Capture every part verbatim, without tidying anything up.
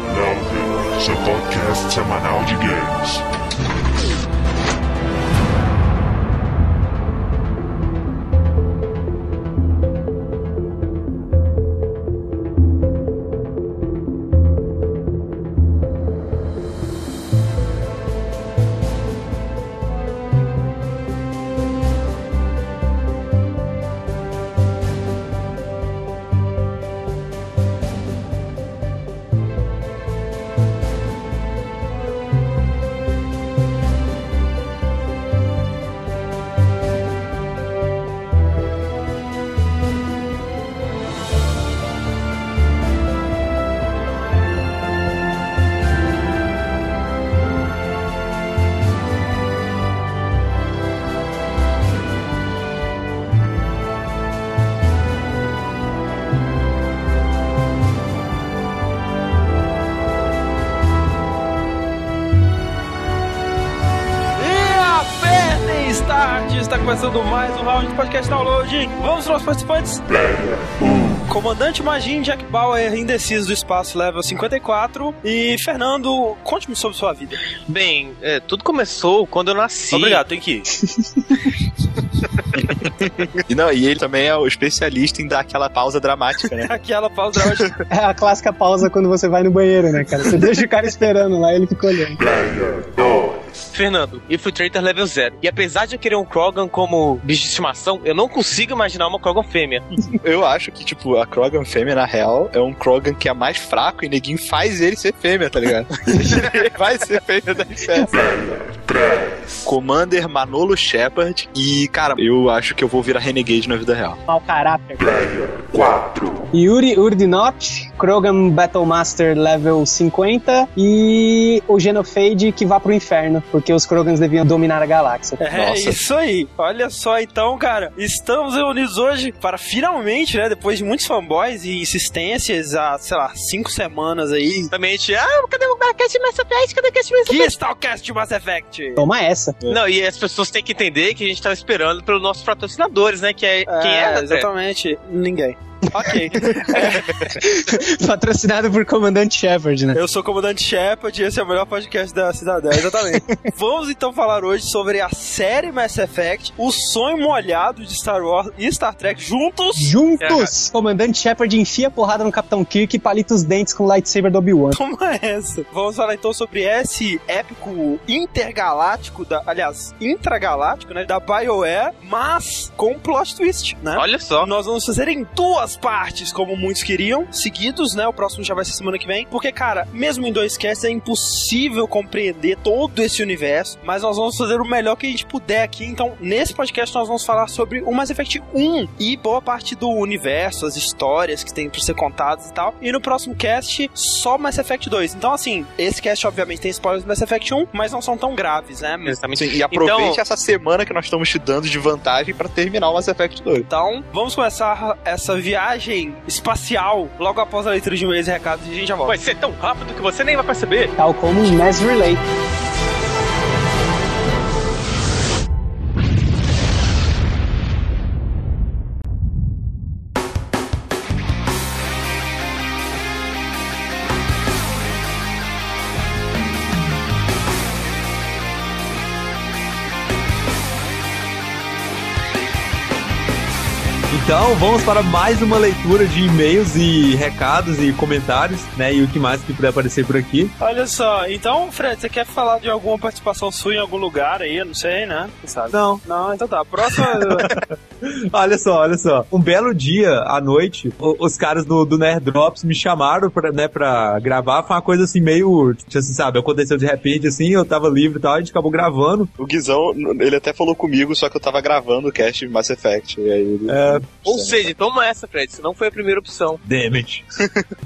Nowloading, seu podcast semanal de games. Começando mais um round de podcast Nowloading. Vamos para os participantes. Comandante Magin, Jack Bauer, indeciso do espaço, level cinquenta e quatro. E Fernando, conte-me sobre sua vida. Bem, é, tudo começou quando eu nasci. Obrigado, tem que ir. E, não, e ele também é o especialista em dar aquela pausa dramática, né? Aquela pausa dramática. É a clássica pausa quando você vai no banheiro, né, cara? Você deixa o cara esperando lá e ele fica olhando. Fernando, Infiltrator level zero. E apesar de eu querer um Krogan como bicho de estimação, eu não consigo imaginar uma Krogan fêmea. Eu acho que, tipo, a Krogan fêmea, na real, é um Krogan que é mais fraco e neguinho faz ele ser fêmea, tá ligado? Ele vai ser fêmea da festa. Commander Manolo Shepard. E, cara, eu acho que eu vou virar Renegade na vida real. Mal caráter. quatro. Yuri Urdinot, Krogan Battlemaster level cinquenta. E o Genophage que vá pro inferno, porque os Krogans deviam dominar a galáxia. É, nossa, isso aí. Olha só, então, cara, estamos reunidos hoje para finalmente, né, depois de muitos fanboys e insistências há, sei lá, cinco semanas aí. Exatamente. Ah, cadê o cast de Mass Effect? Cadê o cast de Mass Effect? Que está o cast de Mass Effect? Toma essa. É. Não, e as pessoas têm que entender que a gente tá esperando pelos nossos patrocinadores, né, que é... é quem é? Exatamente. É. Ninguém. Ok. É. Patrocinado por Comandante Shepard, né? Eu sou o Comandante Shepard e esse é o melhor podcast da Cidadela, exatamente. Vamos então falar hoje sobre a série Mass Effect, o sonho molhado de Star Wars e Star Trek juntos. Juntos! É. Comandante Shepard enfia a porrada no Capitão Kirk e palita os dentes com o lightsaber do Obi-Wan. Como é essa? Vamos falar então sobre esse épico intergaláctico, da, aliás, intragaláctico, né? Da BioWare, mas com um plot twist, né? Olha só. Nós vamos fazer em duas partes, como muitos queriam, seguidos, né? O próximo já vai ser semana que vem, porque, cara, mesmo em dois casts é impossível compreender todo esse universo, mas nós vamos fazer o melhor que a gente puder aqui. Então, nesse podcast nós vamos falar sobre o Mass Effect um e boa parte do universo, as histórias que tem pra ser contadas e tal, e no próximo cast só Mass Effect dois. Então, assim, esse cast obviamente tem spoilers do Mass Effect um, mas não são tão graves, né? Exatamente. Sim, e aproveite então, essa semana que nós estamos te dando de vantagem pra terminar o Mass Effect dois. Então, vamos começar essa viagem viagem espacial logo após a leitura de e-mails e recados e a gente já volta. Vai ser tão rápido que você nem vai perceber. Tal como o Mass Relay. Então, vamos para mais uma leitura de e-mails e recados e comentários, né? E o que mais que puder aparecer por aqui. Olha só, então, Fred, você quer falar de alguma participação sua em algum lugar aí? Eu não sei, né? Sabe? Não. Não, então tá. Próxima... Olha só, olha só. Um belo dia, à noite, os caras do, do Nerd Drops me chamaram pra, né, pra gravar. Foi uma coisa assim, meio... assim, sabe? Aconteceu de repente, assim, eu tava livre e tal, a gente acabou gravando. O Guizão, ele até falou comigo, só que eu tava gravando o cast Mass Effect. E aí ele... é... Ou seja, toma essa, Fred, se não foi a primeira opção. Damn it.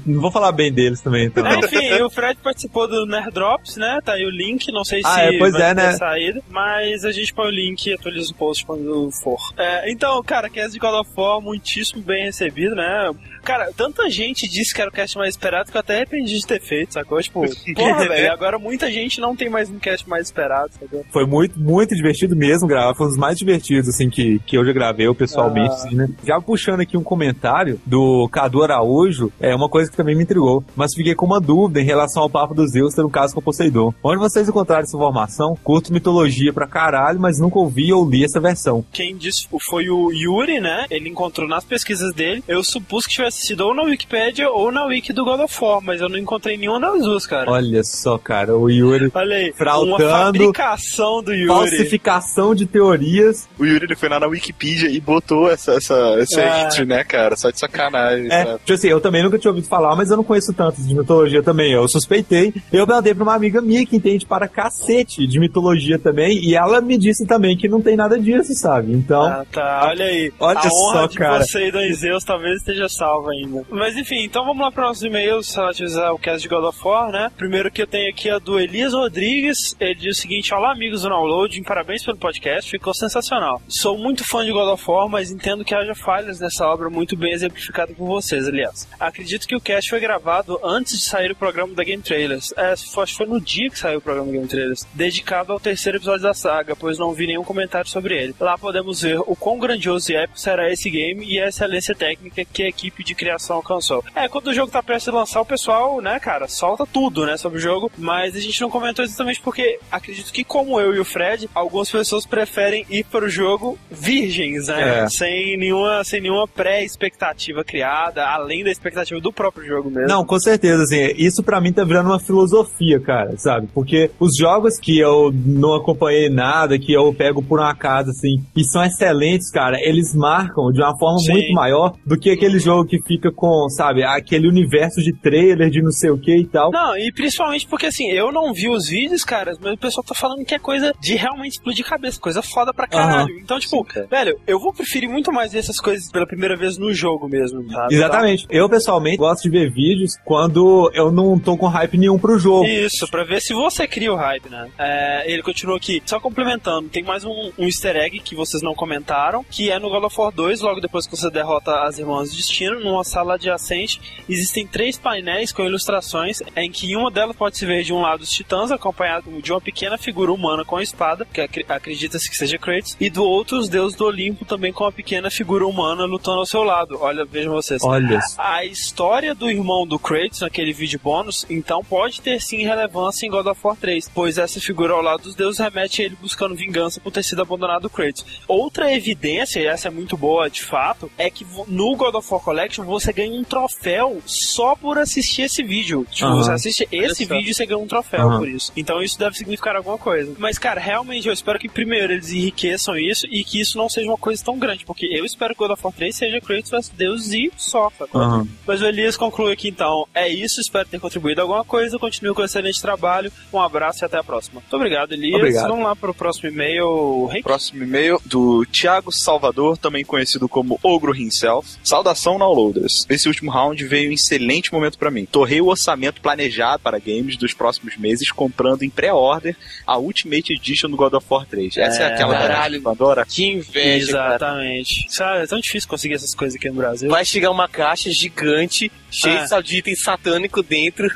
Não vou falar bem deles também, então. É, enfim, o Fred participou do Nerd Drops, né? Tá aí o link, não sei se ah, é, pois vai é, ter né? saída, mas a gente põe o link e atualiza o post quando for. É, então, cara, cast de God of War, muitíssimo bem recebido, né? Cara, tanta gente disse que era o cast mais esperado que eu até arrependi de ter feito, sacou? Tipo, porra, velho, agora muita gente não tem mais um cast mais esperado, sacou? Foi muito, muito divertido mesmo gravar, foi um dos mais divertidos, assim, que, que eu já gravei, pessoalmente, ah. assim, né? Já puxando aqui um comentário do Cadu Araújo, é uma coisa que também me intrigou, mas fiquei com uma dúvida em relação ao papo dos Zeus ter um caso com o Poseidon. Onde vocês encontraram essa informação? Curto mitologia pra caralho, mas nunca ouvi ou li essa versão. Quem disse foi o Yuri, né? Ele encontrou nas pesquisas dele. Eu supus que tivesse sido ou na Wikipedia ou na Wiki do God of War, mas eu não encontrei nenhuma das duas, cara. Olha só, cara, o Yuri Olha aí, fraudando, uma fabricação do Yuri. Falsificação de teorias. O Yuri, ele foi lá na Wikipedia e botou essa, essa, esse é. entry, né, cara? Só de sacanagem. É, tipo assim, eu também nunca tinha ouvido falar, mas eu não conheço tanto de mitologia também. Eu suspeitei. Eu mandei pra uma amiga minha que entende para cacete de mitologia também, e ela me disse também que não tem nada disso, sabe? Então... Ah, tá. Olha aí. Olha a honra só, de cara. Você e dois Zeus talvez esteja salvo ainda. Mas enfim, então vamos lá para os e-mails relativos ao cast de God of War, né? Primeiro que eu tenho aqui é do Elias Rodrigues. Ele diz o seguinte: olá, amigos do Nowloading, parabéns pelo podcast, ficou sensacional. Sou muito fã de God of War, mas entendo que haja falhas nessa obra muito bem exemplificada por vocês, aliás. Acredito que o cast foi gravado antes de sair o programa da Game Trailers. É, acho que foi no dia que saiu o programa da Game Trailers, dedicado ao terceiro episódio da saga, pois não vi nenhum comentário sobre ele. Lá podemos ver o quão grandioso e épico será esse game e a excelência técnica que a equipe de criação alcançou. É, quando o jogo tá prestes a lançar, o pessoal, né, cara, solta tudo, né, sobre o jogo, mas a gente não comentou exatamente porque acredito que, como eu e o Fred, algumas pessoas preferem ir para o jogo virgens, né, é. sem nenhuma, sem nenhuma pré-expectativa criada, além da expectativa do próprio jogo mesmo. Não, com certeza, assim, isso pra mim tá virando uma filosofia, cara, sabe, porque os jogos que eu não acompanhei nada, que eu pego por um acaso, assim, e são excelentes, cara, eles marcam de uma forma Sim. muito maior do que aquele jogo que fica com, sabe, aquele universo de trailer, de não sei o que e tal. Não, e principalmente porque, assim, eu não vi os vídeos, cara, mas o pessoal tá falando que é coisa de realmente explodir cabeça, coisa foda pra caralho. Uhum. Então, tipo, Sim, velho, eu vou preferir muito mais ver essas coisas pela primeira vez no jogo mesmo, sabe? Exatamente. Eu, pessoalmente, gosto de ver vídeos quando eu não tô com hype nenhum pro jogo. Isso, pra ver se você cria o hype, né? É, ele continuou aqui, só complementando, tem mais um, um easter egg que vocês não comentaram, que é no God of War dois, logo depois que você derrota as Irmãs do Destino, numa sala adjacente, existem três painéis com ilustrações, em que em uma delas pode se ver de um lado os titãs, acompanhado de uma pequena figura humana com a espada, que ac- acredita-se que seja Kratos, e do outro os deuses do Olimpo, também com uma pequena figura humana lutando ao seu lado. Olha, vejam vocês. Olha. A história do irmão do Kratos, naquele vídeo bônus, então pode ter sim relevância em God of War três, pois essa figura ao lado dos deuses remete a ele buscando vingança por ter sido abandonado o Kratos. Outra evidência, e essa é muito boa de fato, é que no God of War Collection você ganha um troféu só por assistir esse vídeo. Tipo, uhum. você assiste esse é vídeo e você ganha um troféu uhum. por isso. Então isso deve significar alguma coisa. Mas, cara, realmente eu espero que primeiro eles enriqueçam isso e que isso não seja uma coisa tão grande, porque eu espero que o God of War três seja Kratos vs Deus e só. Uhum. Mas o Elias conclui aqui, então, é isso, espero ter contribuído alguma coisa, continue com o excelente trabalho, um abraço e até a próxima. Muito obrigado, Elias. Obrigado. Vamos lá pro próximo e-mail. Rick? Próximo e-mail do Thiago Salvador, também conhecido como Ogro Himself. Saudação, Nowloaders. Esse último round veio um excelente momento pra mim. Torrei o orçamento planejado para games dos próximos meses, comprando em pré-order a Ultimate Edition do God of War três. Essa é, é aquela caralho, Pandora. Que inveja, exatamente. Cara, é tão difícil conseguir essas coisas aqui no Brasil. Vai chegar uma caixa gigante, cheia ah. de item satânico dentro.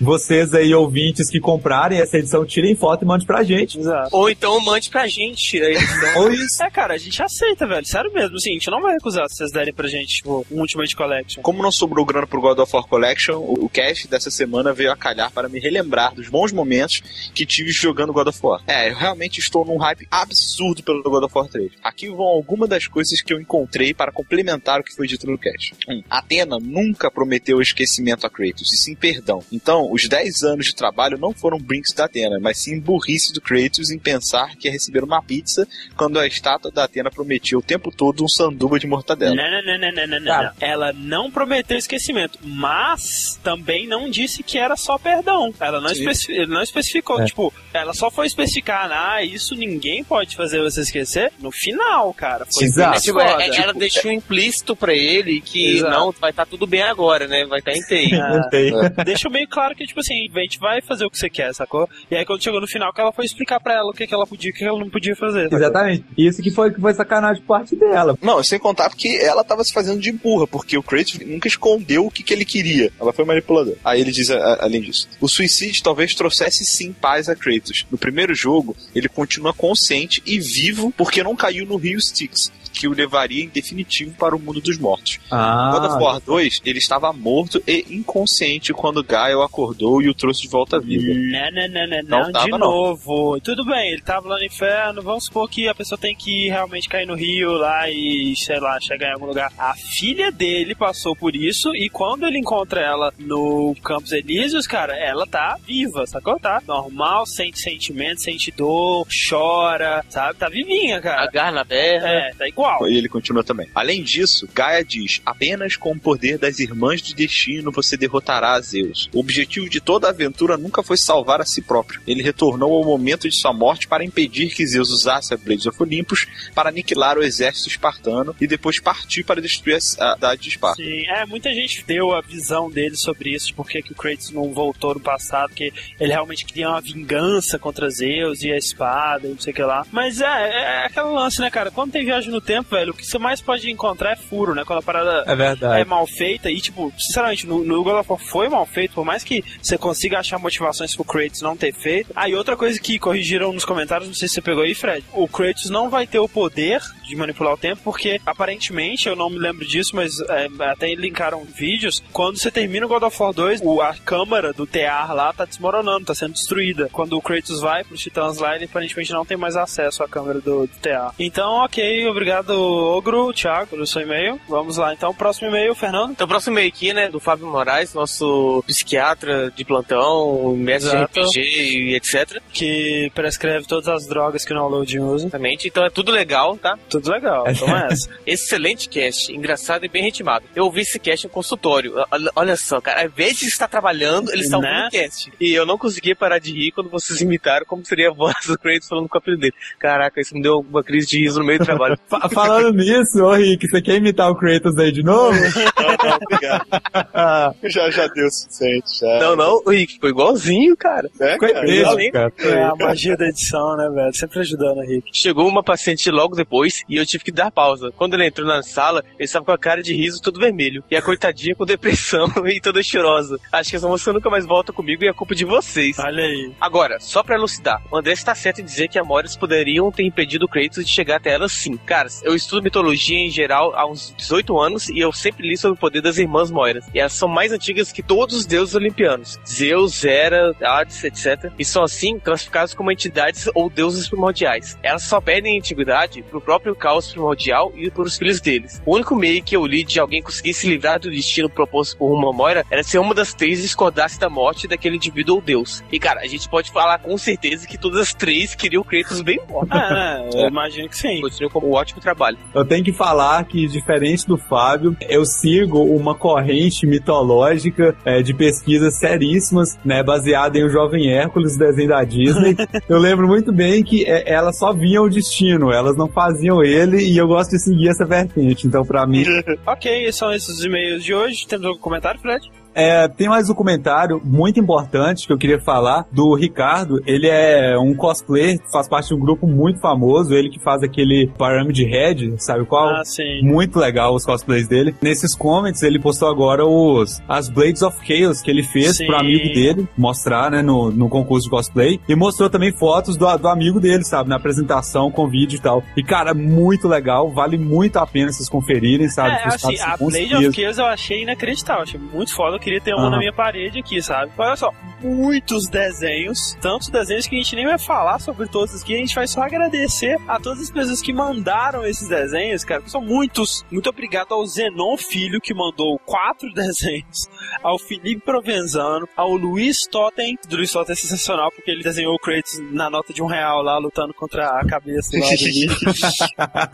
Vocês aí, ouvintes, que comprarem essa edição, tirem foto e mande pra gente. Exato. Ou então mande pra gente, tira a edição. Ou isso. É, cara, a gente aceita, velho. Sério mesmo, assim, a gente não vai recusar se vocês derem pra gente, tipo, um Ultimate Collection. Como não sobrou grana pro God of War Collection, o cast dessa semana veio a calhar para me relembrar dos bons momentos que tive jogando God of War. É, eu realmente estou num hype absurdo pelo God of War três. Aqui vão algumas das coisas que eu encontrei para complementar o que foi dito no cast. um. Atena nunca prometeu esquecimento a Kratos, e sim perdão. Então, os dez anos de trabalho não foram brincos da Atena, mas sim burrice do Kratos em pensar que ia receber uma pizza quando a estátua da Atena prometia o tempo todo um sanduba de mortadela. Não, não, não, não, não, não. Cara, ela não prometeu esquecimento, mas também não disse que era só perdão. Ela não, especi- não especificou. É. Tipo, ela só foi especificar, ah, isso ninguém pode fazer você esquecer no final, cara. Foi Exato. Tipo, ela, ela deixou implícito pra ele que Exato. Não, vai estar tá tudo bem agora, né? Vai estar tá em T I. Ah, é. Deixou meio claro que, tipo assim, a gente vai fazer o que você quer, sacou? E aí quando chegou no final, que ela foi explicar pra ela o que, que ela podia e o que ela não podia fazer. Sacou? Exatamente. E isso que foi, que foi sacanagem de parte dela. Não, sem contar porque ela tava se fazendo de burra, porque o Kratos nunca escondeu o que, que ele queria. Ela foi manipuladora. Aí ele diz, a, a, além disso, o suicídio talvez trouxesse sim paz a Kratos. No primeiro jogo, ele continua consciente e vivo porque não caiu no rio Styx, que o levaria em definitivo para o mundo dos mortos. Ah. God of War dois, ele estava morto e inconsciente quando Gael acordou e o trouxe de volta à vida. Não, não, não, não, não, não tava, de novo. Não. Tudo bem, ele estava lá no inferno, vamos supor que a pessoa tem que realmente cair no rio lá e, sei lá, chegar em algum lugar. A filha dele passou por isso e quando ele encontra ela no Campos Elíseos, cara, ela tá viva, sacou? Tá normal, sente sentimento, sente dor, chora, sabe? Tá vivinha, cara. Agarra na terra. É, tá igual. E ele continua também. Além disso, Gaia diz, apenas com o poder das Irmãs do Destino você derrotará Zeus. O objetivo de toda a aventura nunca foi salvar a si próprio. Ele retornou ao momento de sua morte para impedir que Zeus usasse a Blades of Olympus para aniquilar o exército espartano e depois partir para destruir a cidade de Esparta. Sim, é, muita gente deu a visão dele sobre isso, porque que o Kratos não voltou no passado, porque ele realmente queria uma vingança contra Zeus e a espada e não sei o que lá. Mas é, é, é aquele lance, né, cara? Quando tem viagem no tempo, velho, o que você mais pode encontrar é furo, né? Quando a parada é, verdade. é mal feita e, tipo, sinceramente, no, no God of War foi mal feito, por mais que você consiga achar motivações pro Kratos não ter feito. Ah, e outra coisa que corrigiram nos comentários, não sei se você pegou aí, Fred, o Kratos não vai ter o poder de manipular o tempo, porque aparentemente, eu não me lembro disso, mas é, até linkaram vídeos, quando você termina o God of War dois, o, a câmara do Tear lá tá desmoronando, tá sendo destruída. Quando o Kratos vai pros Titãs lá, ele aparentemente não tem mais acesso à câmara do, do Tear. Então, ok, obrigado, Ogro, Thiago, pelo seu e-mail. Vamos lá, então, próximo e-mail, Fernando. Então, próximo e-mail aqui, né, do Fábio Moraes, nosso psiquiatra de plantão, mestre de R P G e etcétera. Que prescreve todas as drogas que o Nowloading usa. Exatamente, então é tudo legal, tá? Tudo legal, então é essa. Excelente cast, engraçado e bem ritmado. Eu ouvi esse cast em consultório. Olha só, cara, às vezes você está trabalhando, eles estão ouvindo o cast. E eu não conseguia parar de rir quando vocês imitaram como seria a voz do Kratos falando com o apelido dele. Caraca, isso me deu uma crise de riso no meio do trabalho. Falando nisso, ô Rick, você quer imitar o Kratos aí de novo? Não, não, obrigado. já, já deu o suficiente, já. Não, não, o Rick ficou igualzinho, cara. É, cara, é, igualzinho. Cara. É a magia da edição, né, velho? Sempre ajudando o Rick. Chegou uma paciente logo depois e eu tive que dar pausa. Quando ele entrou na sala, ele estava com a cara de riso todo vermelho. E a coitadinha com depressão e toda chorosa. Acho que essa moça nunca mais volta comigo e é culpa de vocês. Olha aí. Agora, só pra elucidar, o André está certo em dizer que Amores poderiam ter impedido o Kratos de chegar até ela, sim. Cara, eu estudo mitologia em geral há uns dezoito anos e eu sempre li sobre o poder das Irmãs Moiras. E elas são mais antigas que todos os deuses olimpianos. Zeus, Hera, Hades, etcétera. E são assim classificados como entidades ou deuses primordiais. Elas só perdem antiguidade pro próprio caos primordial e pros filhos deles. O único meio que eu li de alguém conseguir se livrar do destino proposto por uma Moira era ser uma das três e discordasse da morte daquele indivíduo ou deus. E cara, a gente pode falar com certeza que todas as três queriam o Kratos bem morto. Ah, é, eu imagino que sim. Continua como um ótimo trabalho. Eu tenho que falar que, diferente do Fábio, eu sigo uma corrente mitológica é, de pesquisas seríssimas, né, baseada em O Jovem Hércules, desenho da Disney. Eu lembro muito bem que é, elas só vinham o destino, elas não faziam ele, e eu gosto de seguir essa vertente, então pra mim... Ok, são esses e-mails de hoje. Temos algum comentário, Fred? É, tem mais um comentário muito importante que eu queria falar, do Ricardo. Ele é um cosplayer, faz parte de um grupo muito famoso, ele que faz aquele Pyramid Head, sabe qual? Ah, sim. Muito legal os cosplays dele. Nesses comments ele postou agora os as Blades of Chaos que ele fez, sim, pro amigo dele mostrar, né, no, no concurso de cosplay, e mostrou também fotos do, do amigo dele, sabe, na apresentação, com vídeo e tal. E cara, muito legal, vale muito a pena vocês conferirem, sabe? É, assim, a Blade of Chaos eu achei inacreditável, achei muito foda. Queria ter uma uhum. na minha parede aqui, sabe? Olha só, muitos desenhos, tantos desenhos que a gente nem vai falar sobre todos aqui, a gente vai só agradecer a todas as pessoas que mandaram esses desenhos, cara, que são muitos. Muito obrigado ao Zenon Filho, que mandou quatro desenhos, ao Felipe Provenzano, ao Luiz Totem. O Luiz Totem é sensacional, porque ele desenhou o Kratos na nota de um real lá, lutando contra a cabeça lá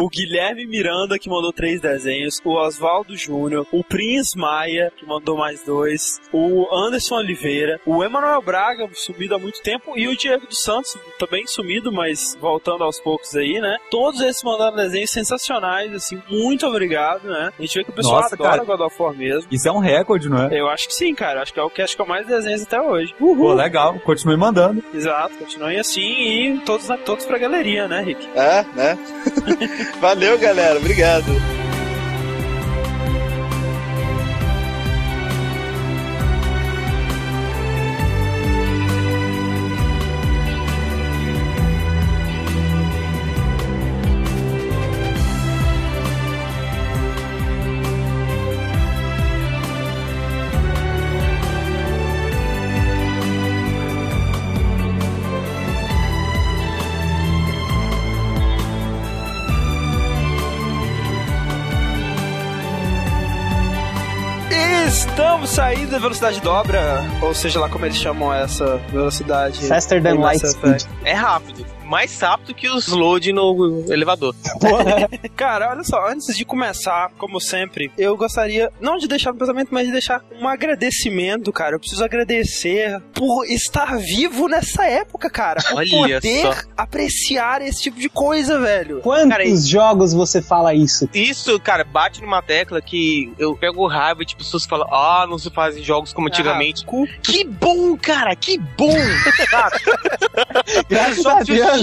do O Guilherme Miranda, que mandou três desenhos, o Oswaldo Júnior, o Prince Maia, que mandou mais dois, o Anderson Oliveira, o Emanuel Braga, sumido há muito tempo, e o Diego dos Santos, também sumido, mas voltando aos poucos aí, né? Todos esses mandaram desenhos sensacionais, assim, muito obrigado, né? A gente vê que o pessoal Nossa, adora cara, God of War mesmo. Isso é um recorde, não é? Eu acho que sim, cara. Acho que é o que acho que é mais desenhos até hoje. Uhul! Pô, legal, continue mandando. Exato, continuem assim e todos, todos pra galeria, né, Rick? É, né? Valeu, galera. Obrigado. Estamos saindo da velocidade dobra, ou seja lá como eles chamam essa velocidade. Faster than light speed. É rápido, mais rápido que os load no elevador. Cara, olha só, antes de começar, como sempre, eu gostaria, não de deixar um pensamento, mas de deixar um agradecimento, cara. Eu preciso agradecer por estar vivo nessa época, cara. Por olha poder só. apreciar esse tipo de coisa, velho. Quantos cara, jogos você fala isso? Isso, cara, bate numa tecla que eu pego raiva e tipo, pessoas falam, ah, não se fazem jogos como antigamente. Ah, que bom, cara, que bom! Graças a Deus.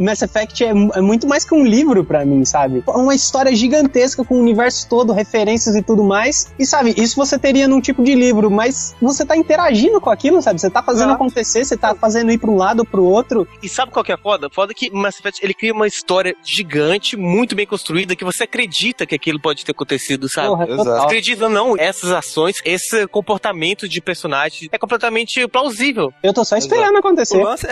Mass Effect é, é muito mais que um livro pra mim, sabe? Uma história gigantesca com o universo todo, referências e tudo mais. E, sabe, isso você teria num tipo de livro, mas você tá interagindo com aquilo, sabe? Você tá fazendo ah. acontecer, você tá fazendo ir pra um lado, pro outro. E sabe qual que é foda? Foda que Mass Effect, ele cria uma história gigante, muito bem construída, que você acredita que aquilo pode ter acontecido, sabe? Porra, exato. Acredita não, essas ações, esse comportamento de personagem é completamente plausível. Eu tô só esperando exato. acontecer. Lance...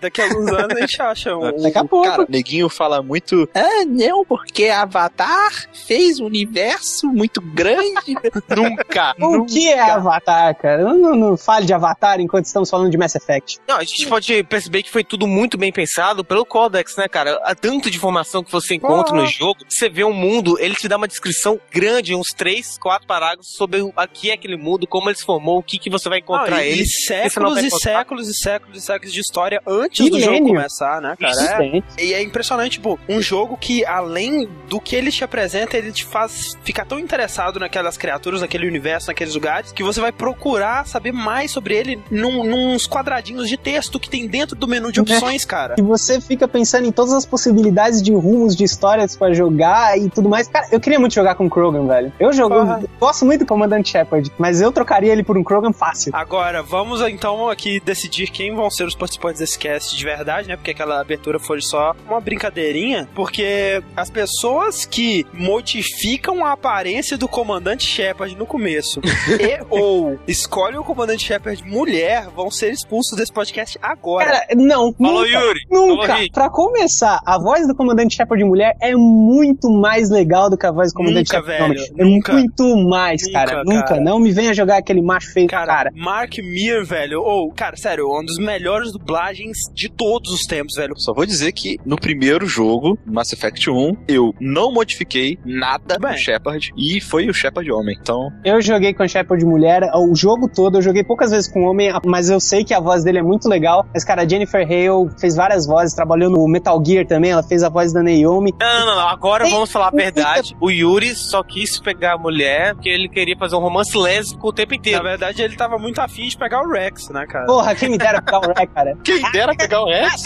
Daqui a alguns anos a gente acha. Daqui a pouco. Cara, o neguinho fala muito, ah, não, porque Avatar fez um universo muito grande. Nunca. O nunca. que é Avatar, cara? Não, não, não fale de Avatar enquanto estamos falando de Mass Effect. Não, a gente pode perceber que foi tudo muito bem pensado pelo Codex, né, cara? Há tanto de informação que você encontra ah. no jogo, você vê um mundo, ele te dá uma descrição grande, uns três, quatro parágrafos sobre o que é aquele mundo, como ele se formou, o que, que você vai encontrar ah, e ele. E séculos e séculos e séculos e séculos de história antes e do gênio. jogo começar, né? Cara, é, e é impressionante, tipo, um jogo que além do que ele te apresenta, ele te faz ficar tão interessado naquelas criaturas, naquele universo, naqueles lugares, que você vai procurar saber mais sobre ele num, nos quadradinhos de texto que tem dentro do menu de opções, cara. E você fica pensando em todas as possibilidades de rumos, de histórias pra jogar e tudo mais. Cara, eu queria muito jogar com o Krogan, velho. Eu jogo, eu gosto muito do Comandante Shepard, mas eu trocaria ele por um Krogan fácil. Agora, vamos então aqui decidir quem vão ser os participantes desse cast de verdade, né, porque aquela abertura foi só uma brincadeirinha, porque as pessoas que modificam a aparência do Comandante Shepard no começo e ou escolhem o Comandante Shepard mulher vão ser expulsos desse podcast agora. Cara, não. Falou, nunca, Yuri. Nunca. Falou, pra começar, a voz do Comandante Shepard mulher é muito mais legal do que a voz do Comandante nunca, Shepard velho, é nunca. Muito mais, nunca, cara. Nunca. Cara. Não me venha jogar aquele macho feio, cara. cara. Mark Mir, velho. Ou, cara, sério, uma das melhores dublagens de todos os tempos, velho. Só vou dizer que no primeiro jogo, Mass Effect um, eu não modifiquei nada do Shepard e foi o Shepard homem, então... Eu joguei com o Shepard mulher o jogo todo, eu joguei poucas vezes com homem, mas eu sei que a voz dele é muito legal. Mas, cara, a Jennifer Hale fez várias vozes, trabalhou no Metal Gear também, ela fez a voz da Naomi. Não, não, não, agora Ei, vamos falar a verdade. O Yuri só quis pegar a mulher porque ele queria fazer um romance lésbico o tempo inteiro. Na verdade, ele tava muito afim de pegar o Rex, né, cara? Porra, quem me dera pegar o Rex, cara? Quem dera pegar o Rex?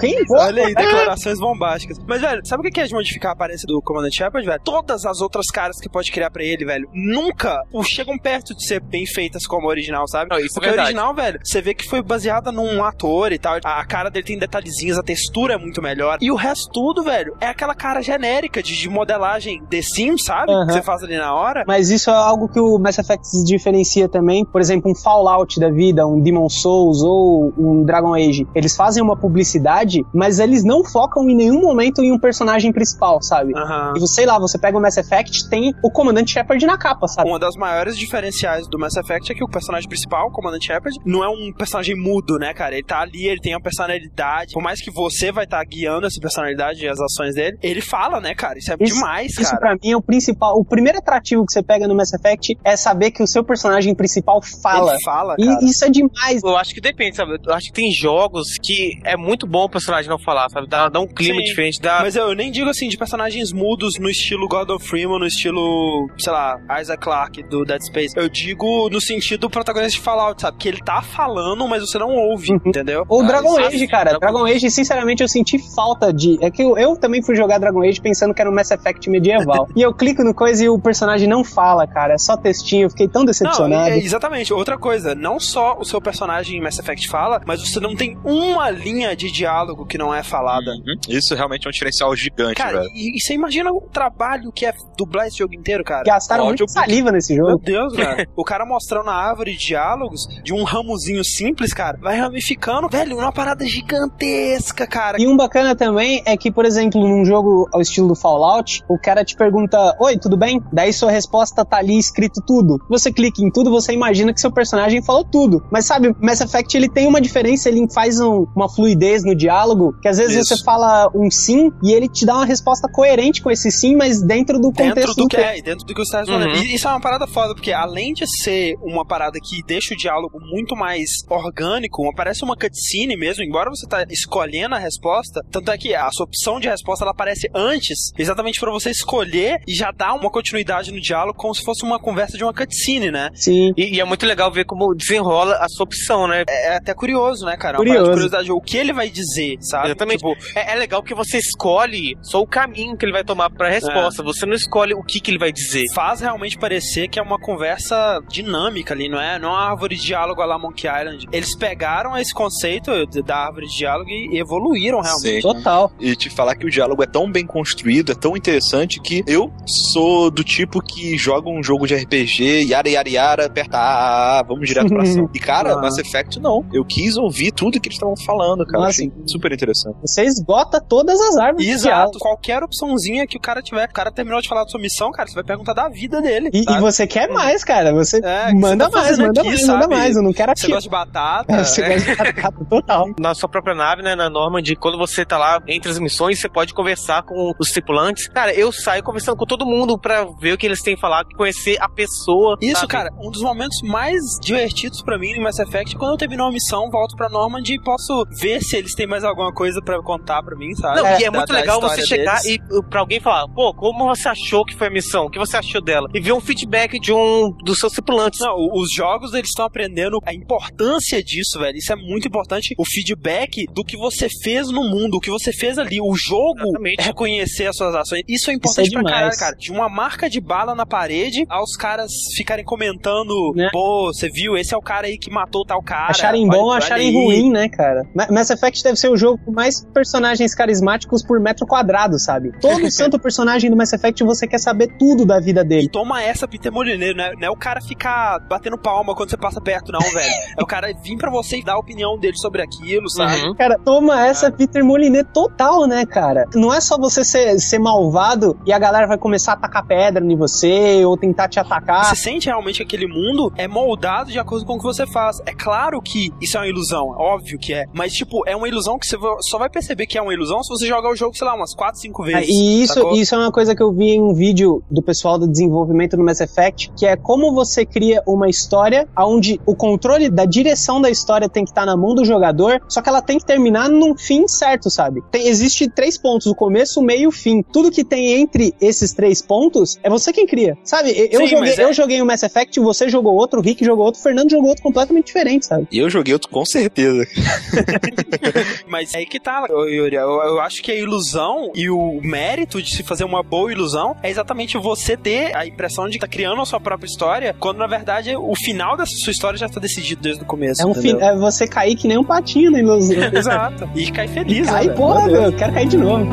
Quem? Olha aí, declarações bombásticas. Mas, velho, sabe o que é de modificar a aparência do Comandante Shepard, velho? Todas as outras caras que pode criar pra ele, velho, nunca chegam perto de ser bem feitas como a original, sabe? Não, isso Porque é verdade. Porque a original, velho, você vê que foi baseada num ator e tal. A cara dele tem detalhezinhos, a textura é muito melhor. E o resto tudo, velho, é aquela cara genérica de, de modelagem The Sims, sabe? Uhum. Que você faz ali na hora. Mas isso é algo que o Mass Effect se diferencia também. Por exemplo, um Fallout da vida, um Demon Souls ou um Dragon Age. Eles fazem uma publicidade, mas eles não focam em nenhum momento em um personagem principal, sabe? Uhum. E sei lá, você pega o Mass Effect, tem o Comandante Shepard na capa, sabe? Uma das maiores diferenciais do Mass Effect é que o personagem principal, o Comandante Shepard, não é um personagem mudo, né, cara? Ele tá ali, ele tem uma personalidade. Por mais que você vai estar tá guiando essa personalidade e as ações dele, ele fala, né, cara? Isso é isso, demais, isso cara. Isso pra mim é o principal. O primeiro atrativo que você pega no Mass Effect é saber que o seu personagem principal fala. Ele fala, cara. E isso é demais. Eu acho que depende, sabe? Eu acho que tem jogos que é muito bom o personagem não falar, sabe? Dá, dá um clima Sim, diferente. Dá... Mas eu, eu nem digo assim de personagens mudos no estilo Gordon Freeman, no estilo, sei lá, Isaac Clarke do Dead Space. Eu digo no sentido do protagonista de Fallout, sabe? Que ele tá falando, mas você não ouve, uhum. entendeu? Ou ah, Dragon Age, assim, cara. Dragon Age, sinceramente, eu senti falta de... É que eu, eu também fui jogar Dragon Age pensando que era um Mass Effect medieval. E eu clico no coisa e o personagem não fala, cara. É só textinho. Eu fiquei tão decepcionado. Não, é, exatamente. Outra coisa, não só o seu personagem em Mass Effect fala, mas você não tem uma linha de diálogo diálogo que não é falada. Uhum. Isso realmente é um diferencial gigante, cara, velho. E, e você imagina o trabalho que é dublar esse jogo inteiro, cara? Gastaram Ó, muito tipo... saliva nesse jogo. Meu Deus, cara. O cara mostrando a árvore de diálogos de um ramozinho simples, cara, vai ramificando, velho, uma parada gigantesca, cara. E um bacana também é que, por exemplo, num jogo ao estilo do Fallout, o cara te pergunta, oi, tudo bem? Daí sua resposta tá ali escrito tudo. Você clica em tudo, você imagina que seu personagem falou tudo. Mas sabe, Mass Effect, ele tem uma diferença, ele faz um, uma fluidez no diálogo, que às vezes Isso. você fala um sim e ele te dá uma resposta coerente com esse sim, mas dentro do dentro contexto do, do que é, dentro do que você tá respondendo. Uhum. Isso é uma parada foda, porque além de ser uma parada que deixa o diálogo muito mais orgânico, parece uma cutscene mesmo, embora você tá escolhendo a resposta, tanto é que a sua opção de resposta ela aparece antes, exatamente pra você escolher e já dá uma continuidade no diálogo como se fosse uma conversa de uma cutscene, né? Sim. E, e é muito legal ver como desenrola a sua opção, né? É, é até curioso, né, cara? Curioso. Uma curiosidade, o que ele vai dizer, sabe? Exatamente. Tipo, é, é legal que você escolhe só o caminho que ele vai tomar pra resposta, é. Você não escolhe o que que ele vai dizer. Faz realmente parecer que é uma conversa dinâmica ali, não é? Não é uma árvore de diálogo à la Monkey Island. Eles pegaram esse conceito da árvore de diálogo e evoluíram realmente. Sim. Total. E te falar que o diálogo é tão bem construído, é tão interessante, que eu sou do tipo que joga um jogo de R P G, yara yara yara, aperta A, A, A, vamos direto pra ação. E cara, ah. Mass Effect não. Eu quis ouvir tudo que eles estavam falando, cara. Nossa, achei super interessante. Você esgota todas as árvores. Exato. Qualquer opçãozinha que o cara tiver, o cara terminou de falar da sua missão, cara, você vai perguntar da vida dele. E, e você quer mais, cara. Você é, manda tá mais, manda aqui, mais, sabe? Manda mais. Eu não quero aquilo. Você gosta de batata. É, você é. gosta de batata, total. Na sua própria nave, né, na Normandy, quando você tá lá entre as missões, você pode conversar com os tripulantes. Cara, eu saio conversando com todo mundo pra ver o que eles têm falado, conhecer a pessoa. Isso, sabe? Cara, um dos momentos mais divertidos pra mim em Mass Effect é quando eu termino uma missão, volto pra Normandy e posso ver se eles têm mais alguma coisa pra contar pra mim, sabe? Não, é, e é muito da, legal da você chegar deles. E pra alguém falar, pô, como você achou que foi a missão? O que você achou dela? E ver um feedback de um dos seus tripulantes. Não, os jogos, eles estão aprendendo a importância disso, velho. Isso é muito importante, o feedback do que você fez no mundo, o que você fez ali. O jogo Exatamente. reconhecer as suas ações. Isso é importante Isso é pra caralho, cara. De uma marca de bala na parede aos caras ficarem comentando, né? Pô, você viu? Esse é o cara aí que matou tal cara. Acharem vai, bom, vai acharem ali. Ruim, né, cara? Mass Effect deve ser o jogo com mais personagens carismáticos por metro quadrado, sabe? Todo santo personagem do Mass Effect você quer saber tudo da vida dele. E toma essa, Peter Molyneux, né? Não é o cara ficar batendo palma quando você passa perto, não, velho. É o cara vir pra você e dar a opinião dele sobre aquilo, sabe? Uhum. Cara, toma essa, Peter Molyneux total, né, cara? Não é só você ser, ser malvado e a galera vai começar a atacar pedra em você ou tentar te atacar. Você sente realmente que aquele mundo é moldado de acordo com o que você faz. É claro que isso é uma ilusão, óbvio que é. Mas, tipo, é uma ilusão que você só vai perceber que é uma ilusão se você jogar o jogo, sei lá, umas quatro, cinco vezes. É, e isso, isso é uma coisa que eu vi em um vídeo do pessoal do desenvolvimento no Mass Effect, que é como você cria uma história onde o controle da direção da história tem que estar na mão do jogador, só que ela tem que terminar num fim certo, sabe? Tem, existe três pontos, o começo, o meio e o fim. Tudo que tem entre esses três pontos é você quem cria, sabe? Eu, Sim, joguei, é... eu joguei o Mass Effect, você jogou outro, o Rick jogou outro, o Fernando jogou outro completamente diferente, sabe? E eu joguei outro com certeza. Mas é aí que tá, Yuri, eu, eu acho que a ilusão e o mérito de se fazer uma boa ilusão é exatamente você ter a impressão de que tá criando a sua própria história, quando na verdade o final dessa sua história já tá decidido desde o começo. É, um fi- é você cair que nem um patinho na ilusão. Exato. E cair feliz. E cai, né, porra, eu quero cair de novo.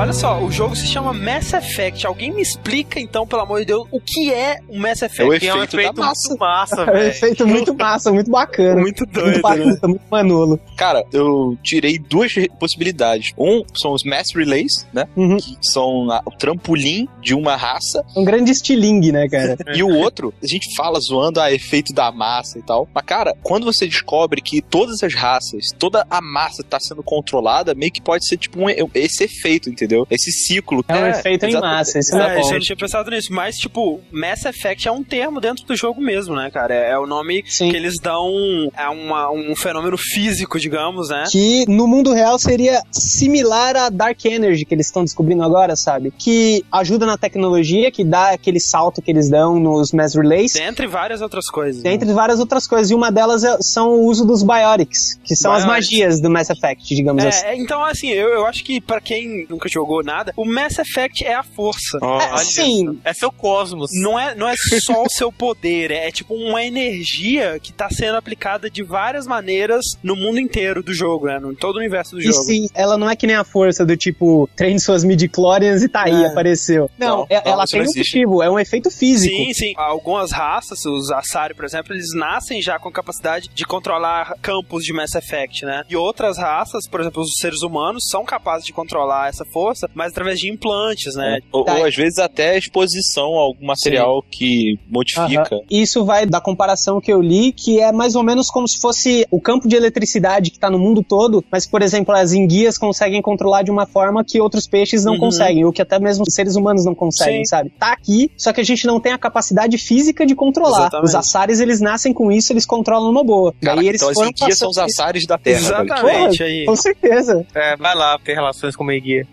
Olha só, o jogo se chama Mass Effect. Alguém me explica, então, pelo amor de Deus, o que é o Mass Effect? É o efeito, é um efeito da massa. muito massa, velho. É um efeito muito massa, muito bacana. Muito doido, muito bacana, né? Muito manolo. Cara, eu tirei duas possibilidades. Um, são os Mass Relays, né? Uhum. Que são o trampolim de uma raça. Um grande estilingue, né, cara? E o outro, a gente fala zoando a efeito da massa e tal. Mas, cara, quando você descobre que todas as raças, toda a massa tá sendo controlada, meio que pode ser tipo um, esse efeito, entendeu? entendeu? Esse ciclo. É um é, efeito em massa, isso é, é bom. Eu não tinha pensado nisso, mas tipo, Mass Effect é um termo dentro do jogo mesmo, né, cara? É, é o nome Sim. que eles dão a uma, um fenômeno físico, digamos, né? Que no mundo real seria similar à Dark Energy que eles estão descobrindo agora, sabe? Que ajuda na tecnologia, que dá aquele salto que eles dão nos Mass Relays. Dentre várias outras coisas. Dentre né? várias outras coisas, e uma delas é, são o uso dos Biotics, que são Biotics. As magias do Mass Effect, digamos é, assim. É, então, assim, eu, eu acho que pra quem nunca jogou nada, o Mass Effect é a força. Oh, é, sim. É seu cosmos. Não é, não é só o seu poder, é, é tipo uma energia que tá sendo aplicada de várias maneiras no mundo inteiro do jogo, né? Em todo o universo do e jogo. E sim, ela não é que nem a força do tipo, treine suas midi-chlorians e tá aí, é. apareceu. Não, não, é, não ela tem um motivo, é um efeito físico. Sim, sim. Algumas raças, os Asari, por exemplo, eles nascem já com capacidade de controlar campos de Mass Effect, né? E outras raças, por exemplo, os seres humanos, são capazes de controlar essa força, mas através de implantes, né? É. Ou, tá. ou às vezes até exposição a algum material Sim. que modifica. Uhum. Isso vai da comparação que eu li, que é mais ou menos como se fosse o campo de eletricidade que tá no mundo todo, mas, por exemplo, as enguias conseguem controlar de uma forma que outros peixes não uhum. conseguem, ou que até mesmo os seres humanos não conseguem, Sim. sabe? Tá aqui, só que a gente não tem a capacidade física de controlar. Exatamente. Os Assares, eles nascem com isso, eles controlam uma boa. Caraca, aí eles então as enguias são os Assares da Terra. Exatamente. Porra, aí. Com certeza. É, vai lá, ter relações com uma enguia.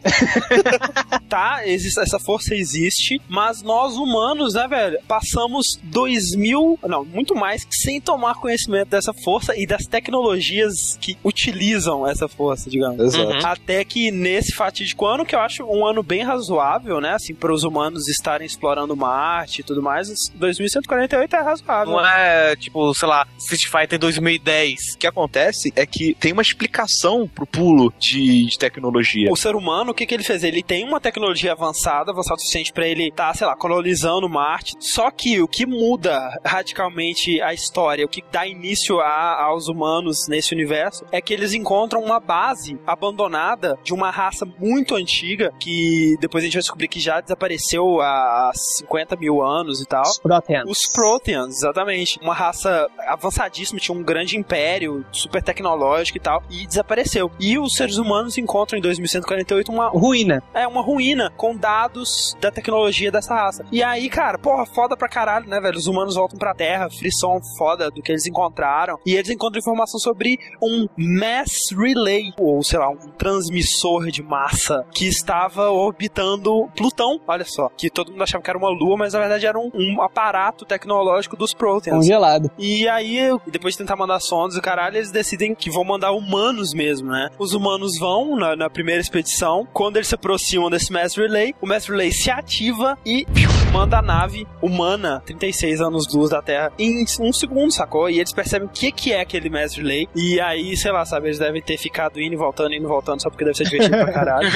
Tá, existe, essa força existe, mas nós humanos, né, velho, passamos dois mil, não, muito mais, sem tomar conhecimento dessa força e das tecnologias que utilizam essa força, digamos. Exato. Uhum. Até que nesse fatídico ano, que eu acho um ano bem razoável, né, assim, para os humanos estarem explorando Marte e tudo mais, dois mil cento e quarenta e oito é razoável. Não é, tipo, sei lá, Street Fighter dois mil e dez. O que acontece é que tem uma explicação pro pulo de, de tecnologia. O ser humano, o que que ele fez? Ele tem uma tecnologia avançada, avançada o suficiente pra ele estar, tá, sei lá, colonizando Marte. Só que o que muda radicalmente a história, o que dá início a, aos humanos nesse universo, é que eles encontram uma base abandonada de uma raça muito antiga, que depois a gente vai descobrir que já desapareceu há cinquenta mil anos e tal. Os Protheans. Os Protheans, exatamente. Uma raça avançadíssima, tinha um grande império, super tecnológico e tal, e desapareceu. E os seres humanos encontram em dois mil cento e quarenta e oito uma ruína. É, uma ruína com dados da tecnologia dessa raça. E aí, cara, porra, foda pra caralho, né, velho? Os humanos voltam pra Terra, frição foda do que eles encontraram. E eles encontram informação sobre um Mass Relay, ou sei lá, um transmissor de massa que estava orbitando Plutão. Olha só, que todo mundo achava que era uma lua, mas na verdade era um, um aparato tecnológico dos Protheans. Congelado. E aí, depois de tentar mandar sondas e caralho, eles decidem que vão mandar humanos mesmo, né? Os humanos vão na, na primeira expedição. Quando eles se aproximam desse Mass Relay, o Mass Relay se ativa e piu, manda a nave humana, trinta e seis anos-luz da Terra, em um segundo, sacou? E eles percebem o que, que é aquele Mass Relay. E aí, sei lá, sabe, eles devem ter ficado indo e voltando, indo e voltando, só porque deve ser divertido pra caralho.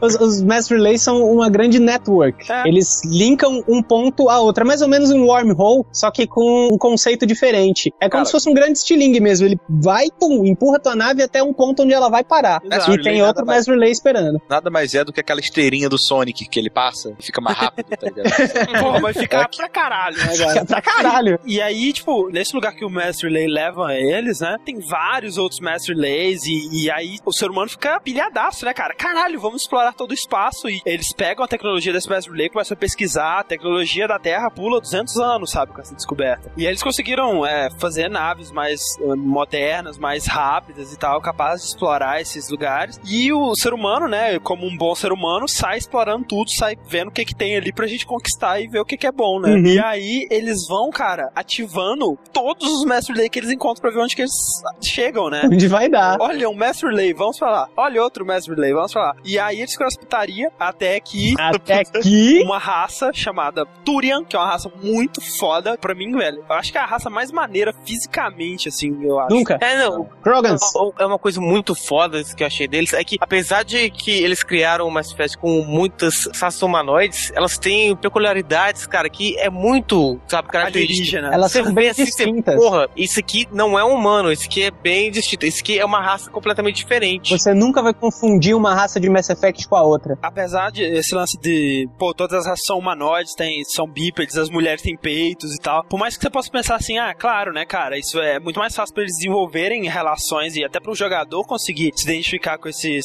Os, os Mass Relays são uma grande network. É. Eles linkam um ponto a outro. É mais ou menos um wormhole, só que com um conceito diferente. É como Cara. se fosse um grande estilingue mesmo. Ele vai, pum, empurra tua nave até um ponto onde ela vai parar. Exato. E tem outro mais... Mass Relay esperando. Nada mais é do que aquela esteirinha do Sonic que ele passa e fica mais rápido, tá ligado? Pô, vai ficar pra caralho, né, galera? Pra caralho. E aí, tipo, nesse lugar que o Mass Relay leva eles, né, tem vários outros Mass Relays e, e aí o ser humano fica pilhadaço, né, cara? Caralho, vamos explorar todo o espaço. E eles pegam a tecnologia desse Mass Relay, começam a pesquisar. A tecnologia da Terra pula duzentos anos, sabe, com essa descoberta. E aí eles conseguiram é, fazer naves mais uh, modernas, mais rápidas e tal, capazes de explorar esses lugares. E o ser humano, né, como um bom ser humano, sai explorando tudo, sai vendo o que que tem ali pra gente conquistar e ver o que que é bom, né? Uhum. E aí eles vão, cara, ativando todos os Mass Relay que eles encontram pra ver onde que eles chegam, né? Onde vai dar. Olha, um Mass Relay, vamos pra lá. Olha outro Mass Relay, vamos pra lá. E aí eles ficam nas putaria até que... Até que... Uma raça chamada Turian, que é uma raça muito foda pra mim, velho. Eu acho que é a raça mais maneira fisicamente, assim, eu acho. Nunca. É, não. Krogans. É uma coisa muito foda isso que eu achei deles, é que apesar de que eles criaram o Mass Effect com muitas raças humanoides, elas têm peculiaridades, cara, que é muito, sabe, característica. Alienígena. Elas você são bem assim, distintas. Você, porra, isso aqui não é um humano, isso aqui é bem distinto, isso aqui é uma raça completamente diferente. Você nunca vai confundir uma raça de Mass Effect com a outra. Apesar de esse lance de, pô, todas as raças são humanoides, tem, são bípedes, as mulheres têm peitos e tal, por mais que você possa pensar assim, ah, claro, né, cara, isso é muito mais fácil pra eles desenvolverem relações e até pro jogador conseguir se identificar com esses,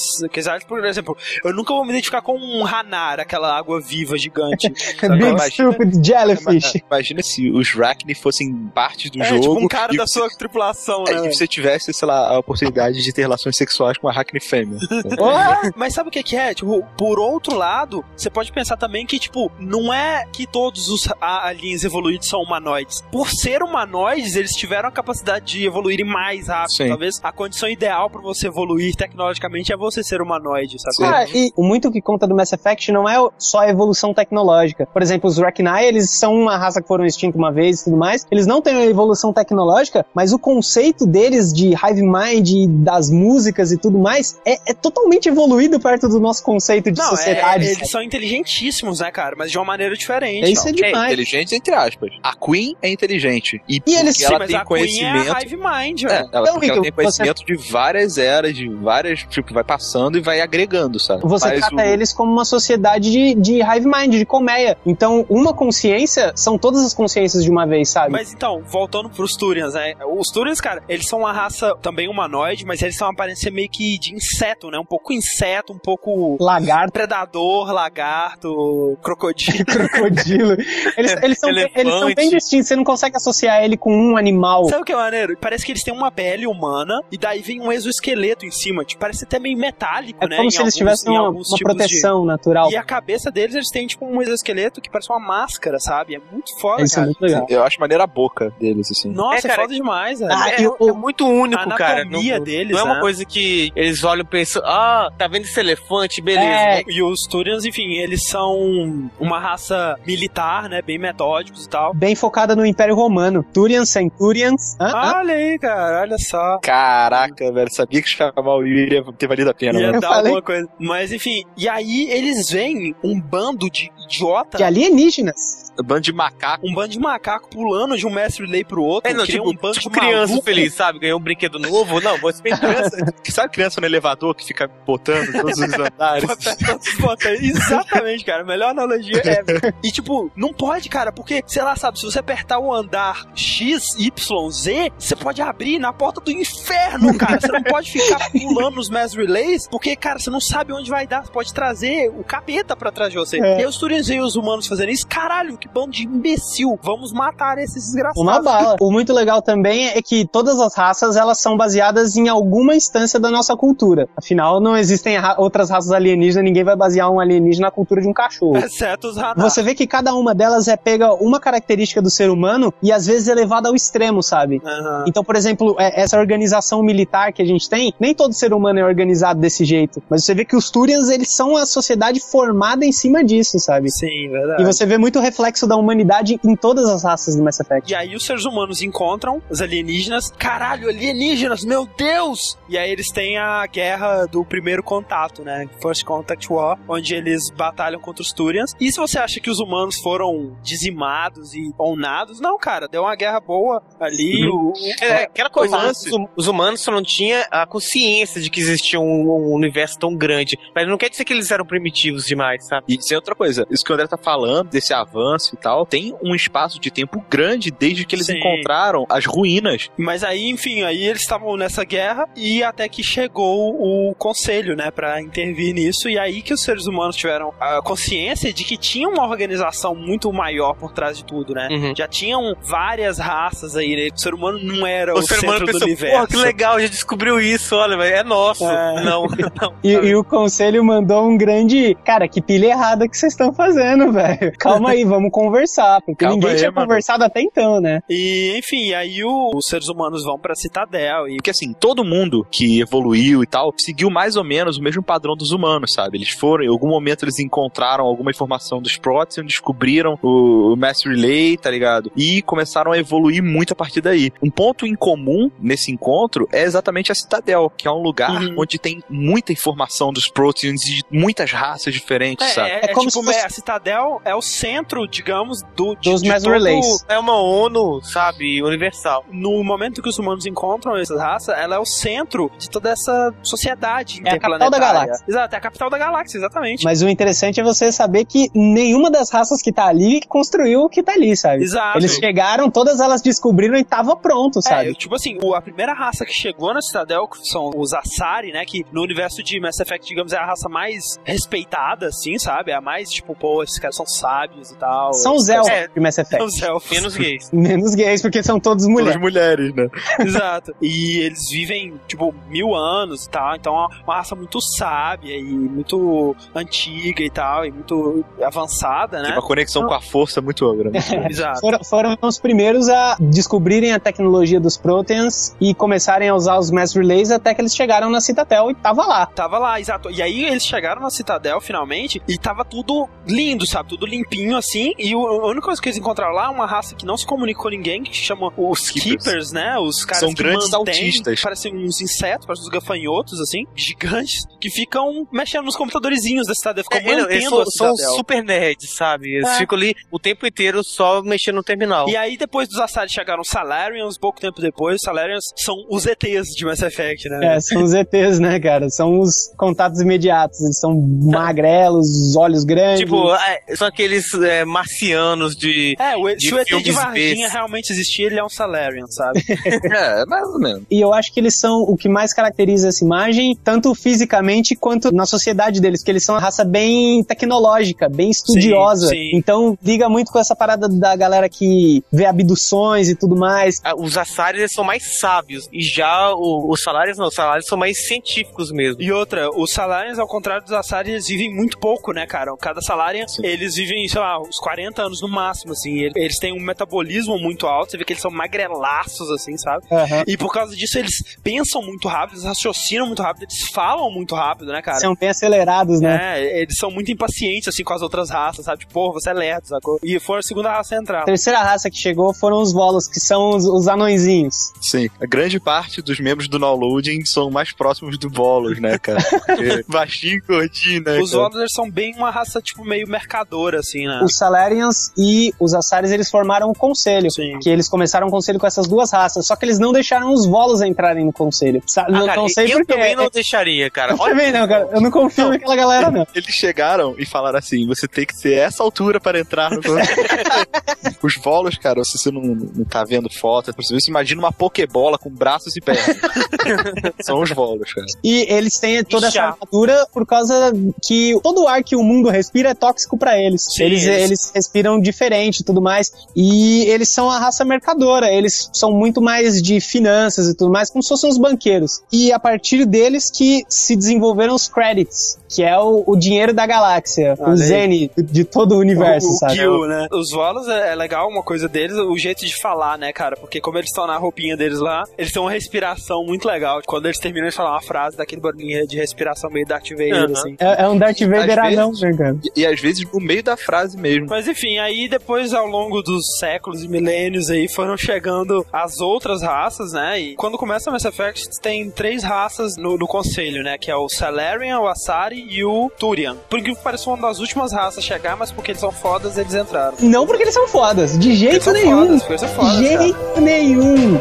por exemplo, exemplo, eu nunca vou me identificar com um hanar, aquela água viva gigante. Big imagina, Stupid Jellyfish. Imagina se os Rachni fossem parte do é, jogo. É, tipo um cara da sua você, tripulação, né? E você tivesse, sei lá, a oportunidade de ter relações sexuais com a Rachni fêmea. Oh, mas sabe o que é? Tipo, por outro lado, você pode pensar também que, tipo, não é que todos os aliens evoluídos são humanoides. Por ser humanoides, eles tiveram a capacidade de evoluírem mais rápido. Sim. Talvez a condição ideal pra você evoluir tecnologicamente é você ser humanoide, sabe? Ah, e o muito que conta do Mass Effect não é só a evolução tecnológica. Por exemplo, os Rachni, eles são uma raça que foram extinta uma vez e tudo mais. Eles não têm uma evolução tecnológica, mas o conceito deles de hive mind, das músicas e tudo mais, é, é totalmente evoluído perto do nosso conceito de não, sociedade. É, é, eles são inteligentíssimos, né, cara? Mas de uma maneira diferente. Isso é demais. É, inteligentes, entre aspas. A Queen é inteligente. E, e eles, sim, ela mas tem a conhecimento... Queen é a hive mind, velho. É, ela, então, Rico, ela tem conhecimento você... de várias eras, de várias... Tipo, vai passando e vai agregando, sabe? Você mas trata o... eles como uma sociedade de, de hive mind, de colmeia. Então, uma consciência são todas as consciências de uma vez, sabe? Mas então, voltando pros Turians, né? Os Turians, cara, eles são uma raça também humanoide, mas eles são uma aparência meio que de inseto, né? Um pouco inseto, um pouco... Lagarto. Predador, lagarto, crocodilo. crocodilo. Eles, eles, são, eles são bem distintos, você não consegue associar ele com um animal. Sabe o que é maneiro? Parece que eles têm uma pele humana e daí vem um exoesqueleto em cima, tipo, parece até meio metálico, é né? É como em se alguns, eles tivessem uma, uma proteção de... natural. E a cabeça deles, eles têm tipo um exoesqueleto que parece uma máscara, sabe? É muito foda, isso cara. É muito legal. Eu acho maneiro a boca deles, assim. Nossa, é, cara, é foda demais, velho. Ah, é, é, o... é muito único, a cara. A anatomia deles, não é uma né? coisa que eles olham e pensam, ah, tá vendo esse elefante? Beleza. É. E os Turians, enfim, eles são uma raça militar, né? Bem metódicos e tal. Bem focada no Império Romano. Turians, Centurians. Ah, ah. Olha aí, cara, olha só. Caraca, velho, sabia que chamar o Yuri ia ter valido a pena. Ia mano. Dar alguma coisa. Mas, enfim, e aí eles veem um bando de idiota. De alienígenas. Um bando de macaco. Um bando de macaco pulando de um mestre-lei pro outro. É, não, tipo, um bando tipo de criança maluco. Feliz, sabe? Ganhou um brinquedo novo. Não, você tem criança. Sabe criança no elevador que fica botando todos os andares? Bota, todos os botões. Exatamente, cara. A melhor analogia é... E, tipo, não pode, cara, porque, sei lá, sabe, se você apertar o andar X, Y, Z, você pode abrir na porta do inferno, cara. Você não pode ficar pulando nos mass relays, porque, cara, você não sabe onde vai dar. Você pode trazer o capeta pra trás de você. É. E os Turians e os humanos fazendo isso, caralho, que bando de imbecil. Vamos matar esses desgraçados. Uma bala. O muito legal também é que todas as raças, elas são baseadas em alguma instância da nossa cultura. Afinal, não existem ra- outras raças alienígenas, ninguém vai basear um alienígena na cultura de um cachorro. Exceto os radar. Você vê que cada uma delas é pega uma característica do ser humano e às vezes elevada ao extremo, sabe? Uhum. Então, por exemplo, é, essa organização militar que a gente tem, nem todo ser humano é organizado desse jeito, mas você vê que os Turians, eles são a sociedade formada em cima disso, sabe? Sim, verdade. E você vê muito reflexo da humanidade em todas as raças do Mass Effect. E aí os seres humanos encontram os alienígenas, caralho, alienígenas, meu Deus! E aí eles têm a guerra do primeiro contato, né? First Contact War, onde eles batalham contra os Turians. E se você acha que os humanos foram dizimados e onados, não, cara, deu uma guerra boa ali. Uhum. O, é, aquela coisa, os, os humanos só não tinham a consciência de que existia um, um universo tão grande, mas não quer dizer que eles eram primitivos demais, sabe? E isso é outra coisa, isso que o André tá falando, desse avanço e tal, tem um espaço de tempo grande desde que eles Sim. encontraram as ruínas. Mas aí, enfim, aí eles estavam nessa guerra e até que chegou o conselho, né, pra intervir nisso, e aí que os seres humanos tiveram a consciência de que tinha uma organização muito maior por trás de tudo, né? Uhum. Já tinham várias raças aí, né? O ser humano não era o, o ser humano centro pensou, do universo. Pô, que legal, já descobriu isso, olha, é nosso. É. Não, não. E, e o conselho mandou um grande... Cara, que pilha errada que vocês estão fazendo, velho. Calma aí, vamos conversar, porque Calma ninguém aí, tinha mano. conversado até então, né? E, enfim, aí o, os seres humanos vão pra Citadel e... Porque, assim, todo mundo que evoluiu e tal, seguiu mais ou menos o mesmo padrão dos humanos, sabe? Eles foram, em algum momento eles encontraram alguma informação dos Protheans, descobriram o, o Mass Relay, tá ligado? E começaram a evoluir muito a partir daí. Um ponto em comum nesse encontro é exatamente a Citadel, que é um lugar uhum. onde tem muita informação dos Protheans e de muitas raças diferentes, é, sabe? É, é, é como tipo, se fosse... é, a Citadel é o centro, digamos, do, de, dos de Mass todo... Relays. É uma ONU, sabe? Universal. No momento que os humanos encontram essa raça, ela é o centro de toda essa sociedade é interplanetária. É a capital da galáxia. Exato, é a capital da galáxia, exatamente. Mas o interessante é você saber que nenhuma das raças que tá ali construiu o que tá ali, sabe? Exato. Eles chegaram, todas elas descobriram e tava pronto, sabe? É, tipo assim, a primeira raça que chegou na Citadel, que são os Asari, né, que no universo de Mass Effect Trek, digamos, é a raça mais respeitada, assim, sabe? É a mais, tipo, pô, esses caras são sábios e tal. São os elfos é, de Mass Effect. São os elfos. Menos gays. Menos gays, porque são todos mulheres. Todas mulheres, né? Exato. E eles vivem, tipo, mil anos e tal, então é uma raça muito sábia e muito antiga e tal, e muito avançada, né? Tem uma conexão então, com a força muito grande. É, exato. Foram, foram os primeiros a descobrirem a tecnologia dos Protheans e começarem a usar os Mass Relays até que eles chegaram na Citadel e tava lá. Tava lá, exato. E aí eles chegaram na Citadel, finalmente, e tava tudo lindo, sabe? Tudo limpinho, assim, e o, a única coisa que eles encontraram lá é uma raça que não se comunica com ninguém, que chama os Keepers, Keepers né? Os caras são que grandes mantém, autistas. Parecem uns insetos, parecem uns gafanhotos, assim, gigantes, que ficam mexendo nos computadorzinhos da Citadel, ficam é, mantendo eles são, a Citadel. São super nerds, sabe? Eles é. ficam ali o tempo inteiro só mexendo no terminal. E aí, depois dos Asari chegaram os Salarians, pouco tempo depois, os Salarians são os E Ts de Mass Effect, né? É, são os E Ts, né, cara? São os contatos imediatos, eles são magrelos, olhos grandes. Tipo, é, são aqueles é, marcianos de. É, o, de se o E T de Varginha realmente existia, ele é um Salarian, sabe? É, mais ou menos. E eu acho que eles são o que mais caracteriza essa imagem, tanto fisicamente quanto na sociedade deles, que eles são uma raça bem tecnológica, bem estudiosa. Sim, sim. Então, liga muito com essa parada da galera que vê abduções e tudo mais. Os Asari, eles são mais sábios, e já os Salarians não, os Salarians são mais científicos mesmo. E outra, os Salarians, ao contrário dos Asari, eles vivem muito pouco, né, cara? Cada Salarian, eles vivem, sei lá, uns quarenta anos no máximo, assim. Eles têm um metabolismo muito alto, você vê que eles são magrelaços, assim, sabe? Uhum. E por causa disso, eles pensam muito rápido, eles raciocinam muito rápido, eles falam muito rápido, né, cara? São bem acelerados, né? É, eles são muito impacientes, assim, com as outras raças, sabe? Tipo, porra, você é lerdo, sacou? E foram a segunda raça a entrar. A terceira raça que chegou foram os Volus, que são os, os anõezinhos. Sim. A grande parte dos membros do Nowloading são mais próximos do Volus, né, cara? Porque baixinho, gordinho, né? Os Volus são bem uma raça, tipo, meio mercadora, assim, né? Os Salarians e os Asaris, eles formaram um conselho. Sim. Que eles começaram um conselho com essas duas raças, só que eles não deixaram os Volus entrarem no conselho. Ah, no cara, conselho eu porque também é... não deixaria, cara. Eu Olha também não, cara. Eu não confio não, naquela galera, não. Eles chegaram e falaram assim, você tem que ser essa altura para entrar no conselho. Os Volus, cara, se você não, não tá vendo foto, você imagina uma pokebola com braços e pernas. São os Volus, cara. E eles Eles têm toda essa armadura por causa que todo o ar que o mundo respira é tóxico pra eles. Sim, eles, eles. Eles respiram diferente e tudo mais. E eles são a raça mercadora. Eles são muito mais de finanças e tudo mais, como se fossem os banqueiros. E a partir deles que se desenvolveram os credits, que é o, o dinheiro da galáxia. Ah, o Zen de todo o universo, o, o sabe? Q, né? Os Volus é legal uma coisa deles, o jeito de falar, né, cara? Porque como eles estão na roupinha deles lá, eles têm uma respiração muito legal. Quando eles terminam de falar uma frase daquele barulho de respiração meio Darth Vader, uhum. assim. É, é um Darth Vader anão, né, e, e às vezes no meio da frase mesmo. Mas enfim, aí depois ao longo dos séculos e milênios aí foram chegando as outras raças, né, e quando começa a Mass Effect tem três raças no, no conselho, né, que é o Salarian, o Asari e o Turian. Por que pareceu uma das últimas raças a chegar, mas porque eles são fodas eles entraram. Não porque eles são fodas, de jeito nenhum. Fodas, são fodas, de jeito cara. nenhum.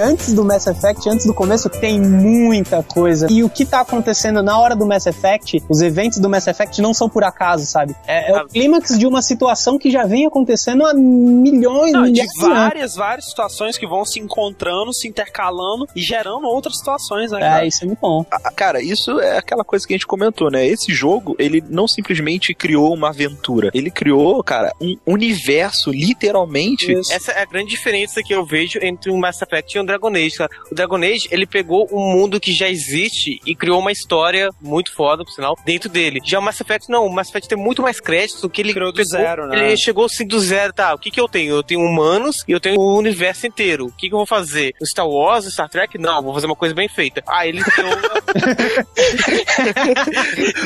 Antes do Mass Effect, antes do começo, tem muita coisa. E o que tá acontecendo na hora do Mass Effect, os eventos do Mass Effect não são por acaso, sabe? É, é o clímax de uma situação que já vem acontecendo há milhões, não, milhares de anos. várias, várias situações que vão se encontrando, se intercalando e gerando outras situações, né, cara? É, isso é muito bom. Ah, cara, isso é aquela coisa que a gente comentou, né? Esse jogo, ele não simplesmente criou uma aventura. Ele criou, cara, um universo, literalmente. Isso. Essa é a grande diferença que eu vejo entre o Mass Effect e o Dragon Age, cara. O Dragon Age, ele pegou um mundo que já existe e criou uma história muito foda, por sinal, dentro dele. Já o Mass Effect, não. O Mass Effect tem muito mais créditos do que ele criou do pegou, zero, né? Ele chegou assim do zero, tá? O que que eu tenho? Eu tenho humanos e eu tenho o universo inteiro. O que que eu vou fazer? O Star Wars, o Star Trek? Não, vou fazer uma coisa bem feita. Ah, ele criou...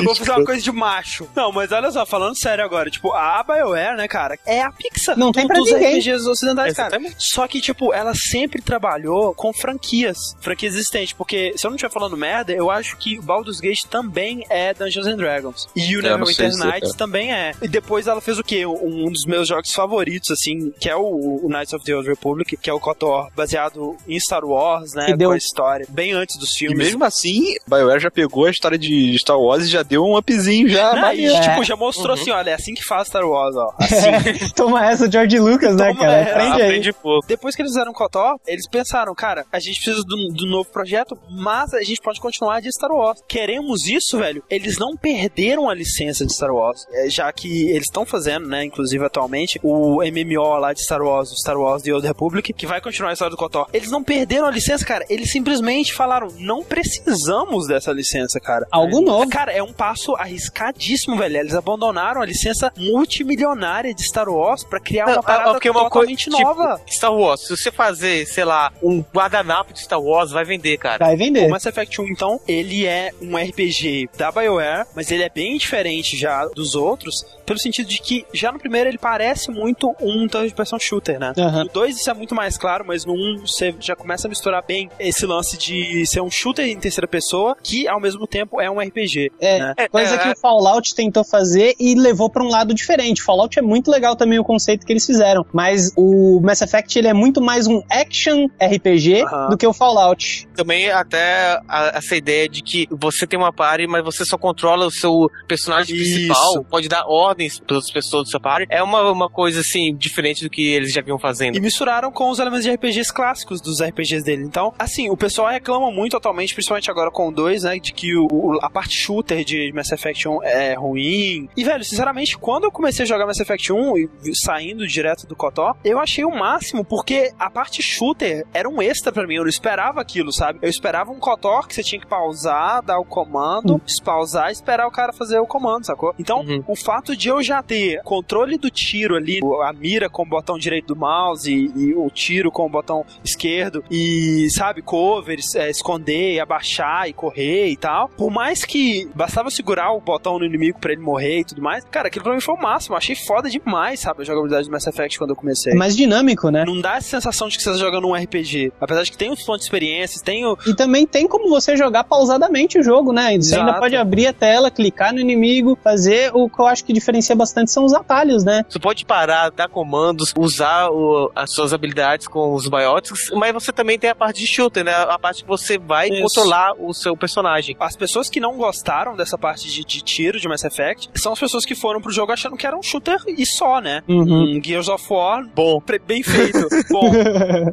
vou fazer uma coisa de macho. Não, mas olha só, falando sério agora, tipo, a BioWare, né, cara, é a Pixar. Não tem pra ninguém. R P Gs ocidentais, cara. Só que, tipo, ela sempre trabalhou trabalhou com franquias, franquia existente, porque se eu não estiver falando merda, eu acho que Baldur's Gate também é Dungeons and Dragons e o Neverwinter Nights também é. E depois ela fez o quê? Um dos meus jogos favoritos, assim, que é o, o Knights of the Old Republic, que é o KOTOR, baseado em Star Wars, né, deu... com a história, bem antes dos filmes. E mesmo assim, BioWare já pegou a história de Star Wars e já deu um upzinho já, não, e, é. tipo, já mostrou, uhum, assim, olha, é assim que faz Star Wars, ó. Assim. Toma essa, George Lucas, né, Toma, cara? Aprende é, aí. Aprende pouco. Depois que eles fizeram o KOTOR, eles pensaram, cara, a gente precisa do, do novo projeto, mas a gente pode continuar de Star Wars. Queremos isso, velho? Eles não perderam a licença de Star Wars, já que eles estão fazendo, né, inclusive atualmente, o M M O lá de Star Wars, o Star Wars The Old Republic, que vai continuar a história do KOTOR. Eles não perderam a licença, cara. Eles simplesmente falaram, não precisamos dessa licença, cara. Algo novo. Cara, é um passo arriscadíssimo, velho. Eles abandonaram a licença multimilionária de Star Wars pra criar não, uma parada é uma totalmente coisa, nova. Tipo, Star Wars, se você fazer, sei lá, um guardanapo de Star Wars, vai vender, cara. Vai vender. O Mass Effect um, então, ele é um R P G da BioWare, mas ele é bem diferente já dos outros, pelo sentido de que já no primeiro ele parece muito um third person shooter, né? Uhum. No dois isso é muito mais claro, mas no um você já começa a misturar bem esse lance de ser um shooter em terceira pessoa, que ao mesmo tempo é um R P G. É, né? Coisa é, que é... o Fallout tentou fazer e levou pra um lado diferente. Fallout é muito legal também o conceito que eles fizeram, mas o Mass Effect ele é muito mais um action R P G, uhum, do que o Fallout. Também até a, essa ideia de que você tem uma party, mas você só controla o seu personagem isso. principal, pode dar ordens para as pessoas do seu party. É uma, uma coisa assim, diferente do que eles já vinham fazendo. E misturaram com os elementos de R P Gs clássicos dos R P Gs dele. Então, assim, o pessoal reclama muito atualmente, principalmente agora com o dois, né, de que o, a parte shooter de Mass Effect um é ruim. E, velho, sinceramente, quando eu comecei a jogar Mass Effect um e saindo direto do KOTOR, eu achei o máximo, porque a parte shooter era um extra pra mim. Eu não esperava aquilo, sabe? Eu esperava um KOTOR que você tinha que pausar, dar o comando, uhum, pausar e esperar o cara fazer o comando, sacou? Então, uhum, o fato de eu já ter controle do tiro ali, a mira com o botão direito do mouse e, e o tiro com o botão esquerdo e, sabe, covers, é, esconder, abaixar e correr e tal, por mais que bastava segurar o botão no inimigo pra ele morrer e tudo mais, cara, aquilo pra mim foi o máximo. Eu achei foda demais, sabe, a jogabilidade do Mass Effect quando eu comecei. É mais dinâmico, né? Não dá essa sensação de que você tá jogando um R P G, apesar de que tem um ponto de experiências, tem o... E também tem como você jogar pausadamente o jogo, né? Você ainda pode abrir a tela, clicar no inimigo, fazer o que eu acho que diferencia bastante são os atalhos, né? Você pode parar, dar comandos, usar o, as suas habilidades com os bióticos, mas você também tem a parte de shooter, né? A parte que você vai Isso. controlar o seu personagem. As pessoas que não gostaram dessa parte de, de tiro de Mass Effect são as pessoas que foram pro jogo achando que era um shooter e só, né? Uhum. Um Gears of War bom, pre- bem feito, bom.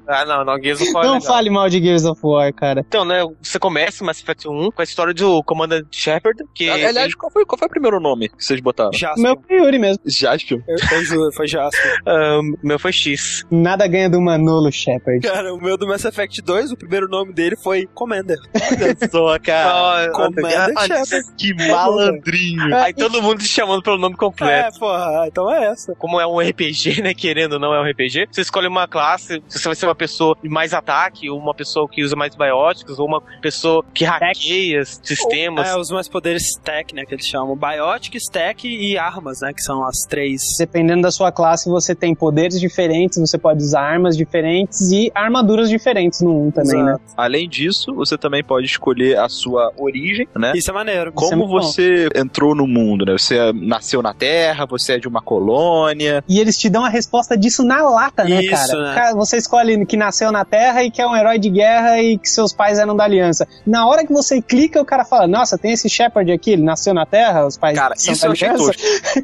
Ah, não, não, Gears of War Não é legal. Fale mal de Gears of War, cara. Então, né, você começa Mass Effect um com a história do Commander Shepard, que... Aliás, ele... qual, foi, qual foi o primeiro nome que vocês botaram? Jaspion. Meu foi Yuri mesmo. Jaspion? Eu, eu juro, foi Jaspion. um, meu foi X. Nada ganha do Manolo Shepard. Cara, o meu do Mass Effect dois, o primeiro nome dele foi Commander. Olha só, cara. Commander Shepard. Que malandrinho. Aí todo mundo se chamando pelo nome completo. É, porra. Então é essa. Como é um R P G, né? Querendo ou não é um R P G, você escolhe uma classe, se você vai ser uma pessoa de mais ataque, ou uma pessoa que usa mais bióticos, ou uma pessoa que hackeia sistemas. Ou, é, os mais poderes stack, né? Que eles chamam. Biótico, stack e armas, né? Que são as três. Dependendo da sua classe, você tem poderes diferentes, você pode usar armas diferentes e armaduras diferentes no um também, Exato. Né? Além disso, você também pode escolher a sua origem, né? Isso é maneiro. Como é você bom. Entrou no mundo, né? Você nasceu na Terra, você é de uma colônia. E eles te dão a resposta disso na lata, né, Isso, cara? Né? Cara, você escolhe que nasceu na Terra e que é um herói de guerra e que seus pais eram da Aliança. Na hora que você clica, o cara fala, nossa, tem esse Shepard aqui, ele nasceu na Terra, os pais cara, são isso da Aliança.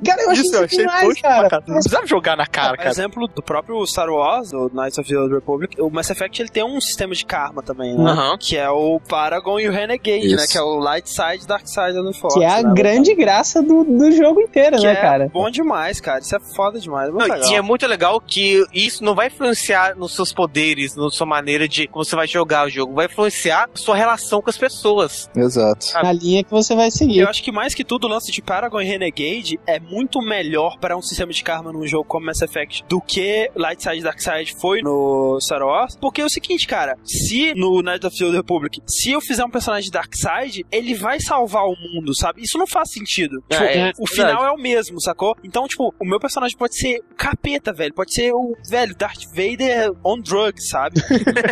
Cara, eu achei isso, isso eu achei demais, cara. cara. Não precisava jogar na cara, é, cara. Por exemplo, do próprio Star Wars, do Knights of the Old Republic, o Mass Effect, ele tem um sistema de karma também, né? Uhum. Que é o Paragon e o Renegade, isso. né? Que é o Light Side e Dark Side do Force. Que é a né, grande cara? graça do, do jogo inteiro, que né, é cara? bom demais, cara. Isso é foda demais. É muito não, legal. E é muito legal que isso não vai influenciar nos seus poderes, na sua maneira de como você vai jogar o jogo. Vai influenciar a sua relação com as pessoas. Exato. A linha que você vai seguir. Eu acho que mais que tudo, o lance de Paragon e Renegade é muito melhor para um sistema de karma num jogo como Mass Effect do que Light Side Dark Side foi no Star Wars. Porque é o seguinte, cara, se no Knights of the Old Republic, se eu fizer um personagem de Dark Side, ele vai salvar o mundo, sabe? Isso não faz sentido. É, tipo, é, o final verdade. é o mesmo, sacou? Então, tipo, o meu personagem pode ser capeta, velho. Pode ser o velho Darth Vader on drugs, sabe?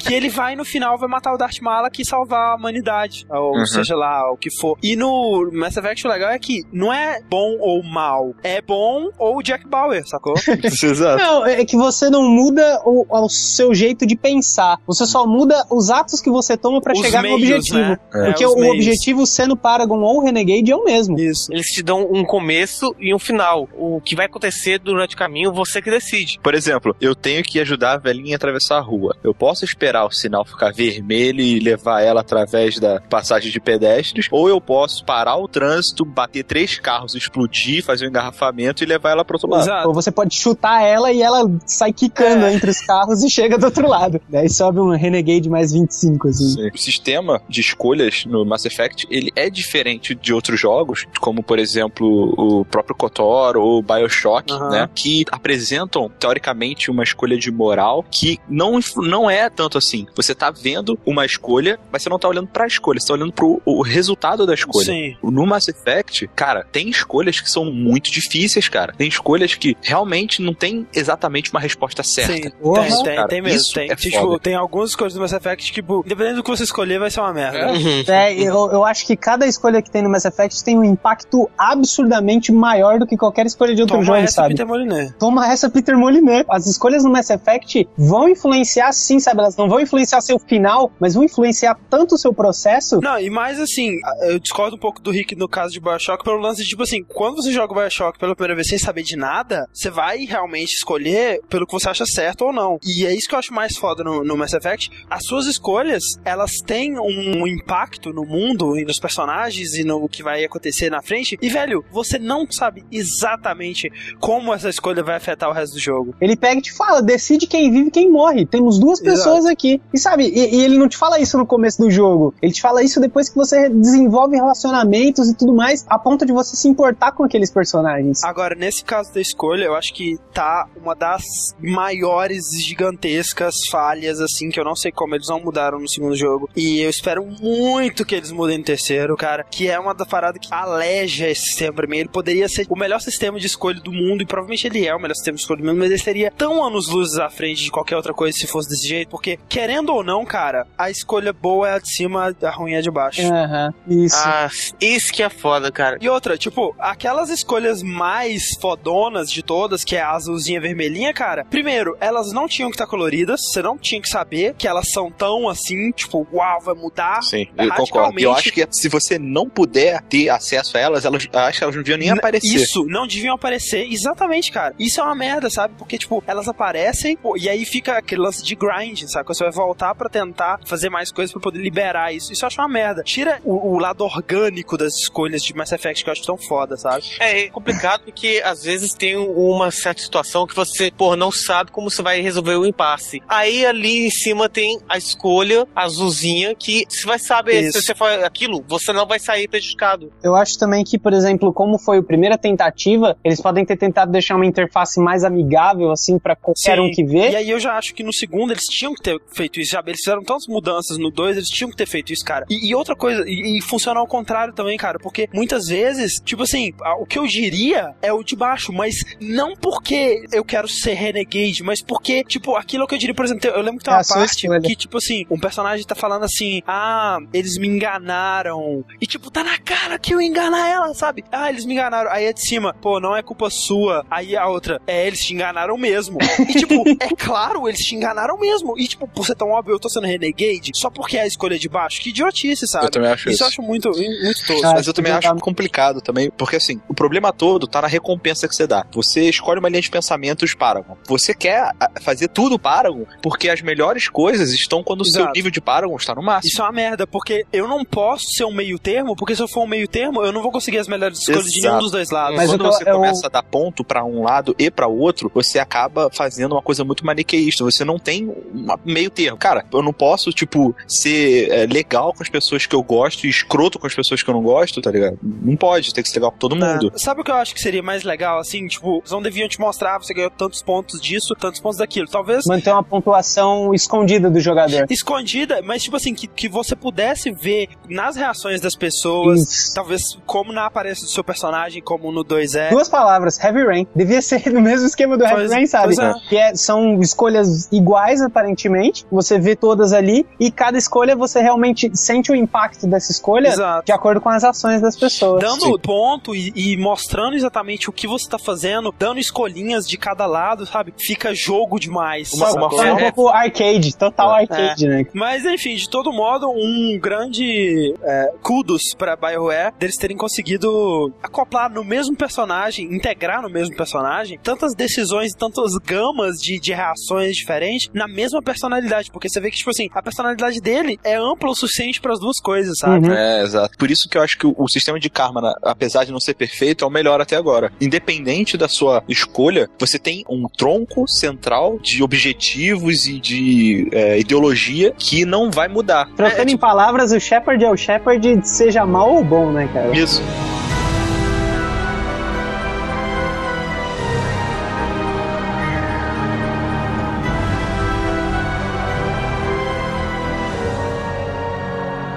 que ele vai no final vai matar o Darth Malak e salvar a humanidade, ou uhum. seja lá, o que for. E no Mass Effect o legal é que não é bom ou mal, é bom ou Jack Bauer, sacou? Exato. Não, é que você não muda o, o seu jeito de pensar, você só muda os atos que você toma pra os chegar meios, no objetivo, né? É, porque o meios. objetivo sendo Paragon ou Renegade é o mesmo. Isso. Eles te dão um começo e um final, o que vai acontecer durante o caminho você que decide. Por exemplo, eu tenho que ajudar a velhinha a atravessar a rua, eu posso esperar o sinal ficar vermelho e levar ela através da passagem de pedestres, ou eu posso parar o trânsito, bater três carros, explodir, fazer um engarrafamento e levar ela pro outro lado. Exato. Ou você pode chutar ela e ela sai quicando é. entre os carros e chega do outro lado. Daí sobe um Renegade mais vinte e cinco, assim. Sim. O sistema de escolhas no Mass Effect, ele é diferente de outros jogos, como, por exemplo, o próprio KOTOR ou BioShock, uhum. né, que apresentam, teoricamente, uma escolha de moral que não, não é tanto assim. Você tá vendo uma escolha, mas você não tá olhando pra escolha, você tá olhando pro o resultado da escolha. Sim. No Mass Effect, cara, tem escolhas que são muito difíceis, cara. Tem escolhas que realmente não tem exatamente uma resposta certa. Sim, uhum. tem, tem, cara, tem mesmo. Tem, é tipo, tem algumas escolhas do Mass Effect que, tipo, independente do que você escolher, vai ser uma merda. É, uhum. é eu, eu acho que cada escolha que tem no Mass Effect tem um impacto absurdamente maior do que qualquer escolha de outro Toma jogo, essa, sabe? Peter Molyneux. Toma essa, Peter Molyneux. As escolhas no Mass Effect vão influenciar, sim, sabe? Elas não vão influenciar seu final, mas vão influenciar tanto o seu processo. Não, e mais assim, eu discordo um pouco do Rick no caso de BioShock pelo lance de, tipo assim, quando você joga o BioShock pela primeira vez sem saber de nada, você vai realmente escolher pelo que você acha certo ou não. E é isso que eu acho mais foda no, no Mass Effect. As suas escolhas, elas têm um impacto no mundo e nos personagens e no que vai acontecer na frente. E, velho, você não sabe exatamente como essa escolha vai afetar o resto do jogo. Ele pega e te fala, decide quem vive e quem morre. Temos duas pessoas Exato. aqui. E, sabe, e, e ele não te fala isso no começo do jogo. Ele te fala isso depois que você desenvolve relacionamentos e tudo mais, a ponto de você se importar com aqueles personagens. Agora, nesse caso da escolha, eu acho que tá uma das maiores gigantescas falhas, assim, que eu não sei como eles não mudaram no segundo jogo. E eu espero muito que eles mudem no terceiro, cara, que é uma da parada que aleja esse sistema pra mim. Ele poderia ser o melhor sistema de escolha do mundo, e provavelmente ele é o melhor sistema de escolha do mundo, mas ele seria tão anos-luzes à frente de qualquer outra coisa se fosse desse jeito, porque, querendo ou não, cara, a escolha boa é a de cima, a ruim é a de baixo. Aham, uhum, isso. Ah, isso que é foda, cara. E outra, tipo, aquelas escolhas mais fodonas de todas, que é a azulzinha, vermelhinha, cara, primeiro, elas não tinham que estar coloridas, você não tinha que saber que elas são tão assim, tipo, uau, vai mudar. Sim, eu concordo. Eu acho que se você não puder ter acesso a elas, elas acho que elas não deviam nem aparecer. Isso, não deviam aparecer, exatamente, cara. Isso é uma merda, sabe? Porque, tipo, elas aparecem, pô, e aí fica aquele lance de grind, sabe? Você vai voltar pra tentar fazer mais coisas pra poder liberar isso. Isso eu acho uma merda. Tira o, o lado orgânico das escolhas de Mass Effect, que eu acho tão foda, sabe? É, é complicado porque, às vezes, tem uma certa situação que você, pô, não sabe como você vai resolver o impasse. Aí, ali em cima, tem a escolha azulzinha que você vai saber, isso. se você for aquilo, você não vai sair prejudicado. Eu acho também que, por exemplo, como foi a primeira tentativa, eles podem ter tentado deixar uma interface mais amigável, assim, pra qualquer Sim. um que vê. E aí eu já acho que no segundo eles tinham que ter feito isso, já eles fizeram tantas mudanças no dois, eles tinham que ter feito isso, cara. E, e outra coisa, e, e funciona ao contrário também, cara, porque muitas vezes, tipo assim, o que eu diria é o de baixo, mas não porque eu quero ser renegade, mas porque, tipo, aquilo que eu diria, por exemplo, eu lembro que tem uma é parte escolha. que, tipo assim, um personagem tá falando assim, ah, eles me enganaram, e tipo, tá na cara que eu enganar ela, sabe? Ah, eles me enganaram. Aí é de cima, pô, não é culpa sua. Aí a outra, é, eles te enganaram mesmo. E tipo, é claro, eles te enganaram mesmo. E tipo, por ser tão óbvio, eu tô sendo renegade só porque é a escolha de baixo. Que idiotice, sabe? Eu também acho isso. Isso eu acho muito, muito tosco. Ah, mas eu também acho tá... complicado também, porque assim, o problema todo tá na recompensa que você dá. Você escolhe uma linha de pensamentos Paragon. Você quer fazer tudo Paragon, porque as melhores coisas estão quando Exato. o seu nível de Paragon está no máximo. Isso é uma merda, porque eu não posso ser um meio termo, porque se eu for um meio termo, eu não vou conseguir as melhores escolhas Exato. de nenhum dos dois lados. Mas quando eu, você eu... começa a dar ponto pra um lado e pra outro, você acaba fazendo uma coisa muito maniqueísta. Você não tem uma meio termo. Cara, eu não posso, tipo, ser é, legal com as pessoas que eu gosto e escroto com as pessoas que eu não gosto, tá ligado? Não pode, tem que ser legal com todo mundo. É. Sabe o que eu acho que seria mais legal, assim? Tipo, eles não deviam te mostrar, você ganhou tantos pontos disso, tantos pontos daquilo. Talvez... manter uma pontuação escondida do jogador. Escondida, mas tipo assim, que, que você pudesse ver nas reações das pessoas, Isso. talvez como na aparência do seu personagem, como no dois E. Duas palavras, Heavy Rain. Devia ser no mesmo esquema do pois, Heavy Rain, sabe? É. Que é, são escolhas iguais, aparentemente, você vê todas ali e cada escolha você realmente sente o impacto dessa escolha. Exato. De acordo com as ações das pessoas. Dando o ponto e, e mostrando exatamente o que você tá fazendo, dando escolhinhas de cada lado, sabe? Fica jogo demais. Uma, uma forma... É um pouco arcade, total é. arcade, é. né? Mas enfim, de todo modo, um grande é, kudos pra BioWare deles terem conseguido acoplar no mesmo personagem, integrar no mesmo personagem, tantas decisões, tantas gamas de, de reações diferentes na mesma personalidade, porque você vê que, tipo assim, a personalidade dele é ampla o suficiente para as duas coisas, sabe? Uhum. É, exato. Por isso que eu acho que o, o sistema de karma, apesar de não ser perfeito, é o melhor até agora. Independente da sua escolha, você tem um tronco central de objetivos e de é, ideologia que não vai mudar. Trocando é, tipo... em palavras, o Shepard é o Shepard, seja mal ou bom, né, cara? Isso.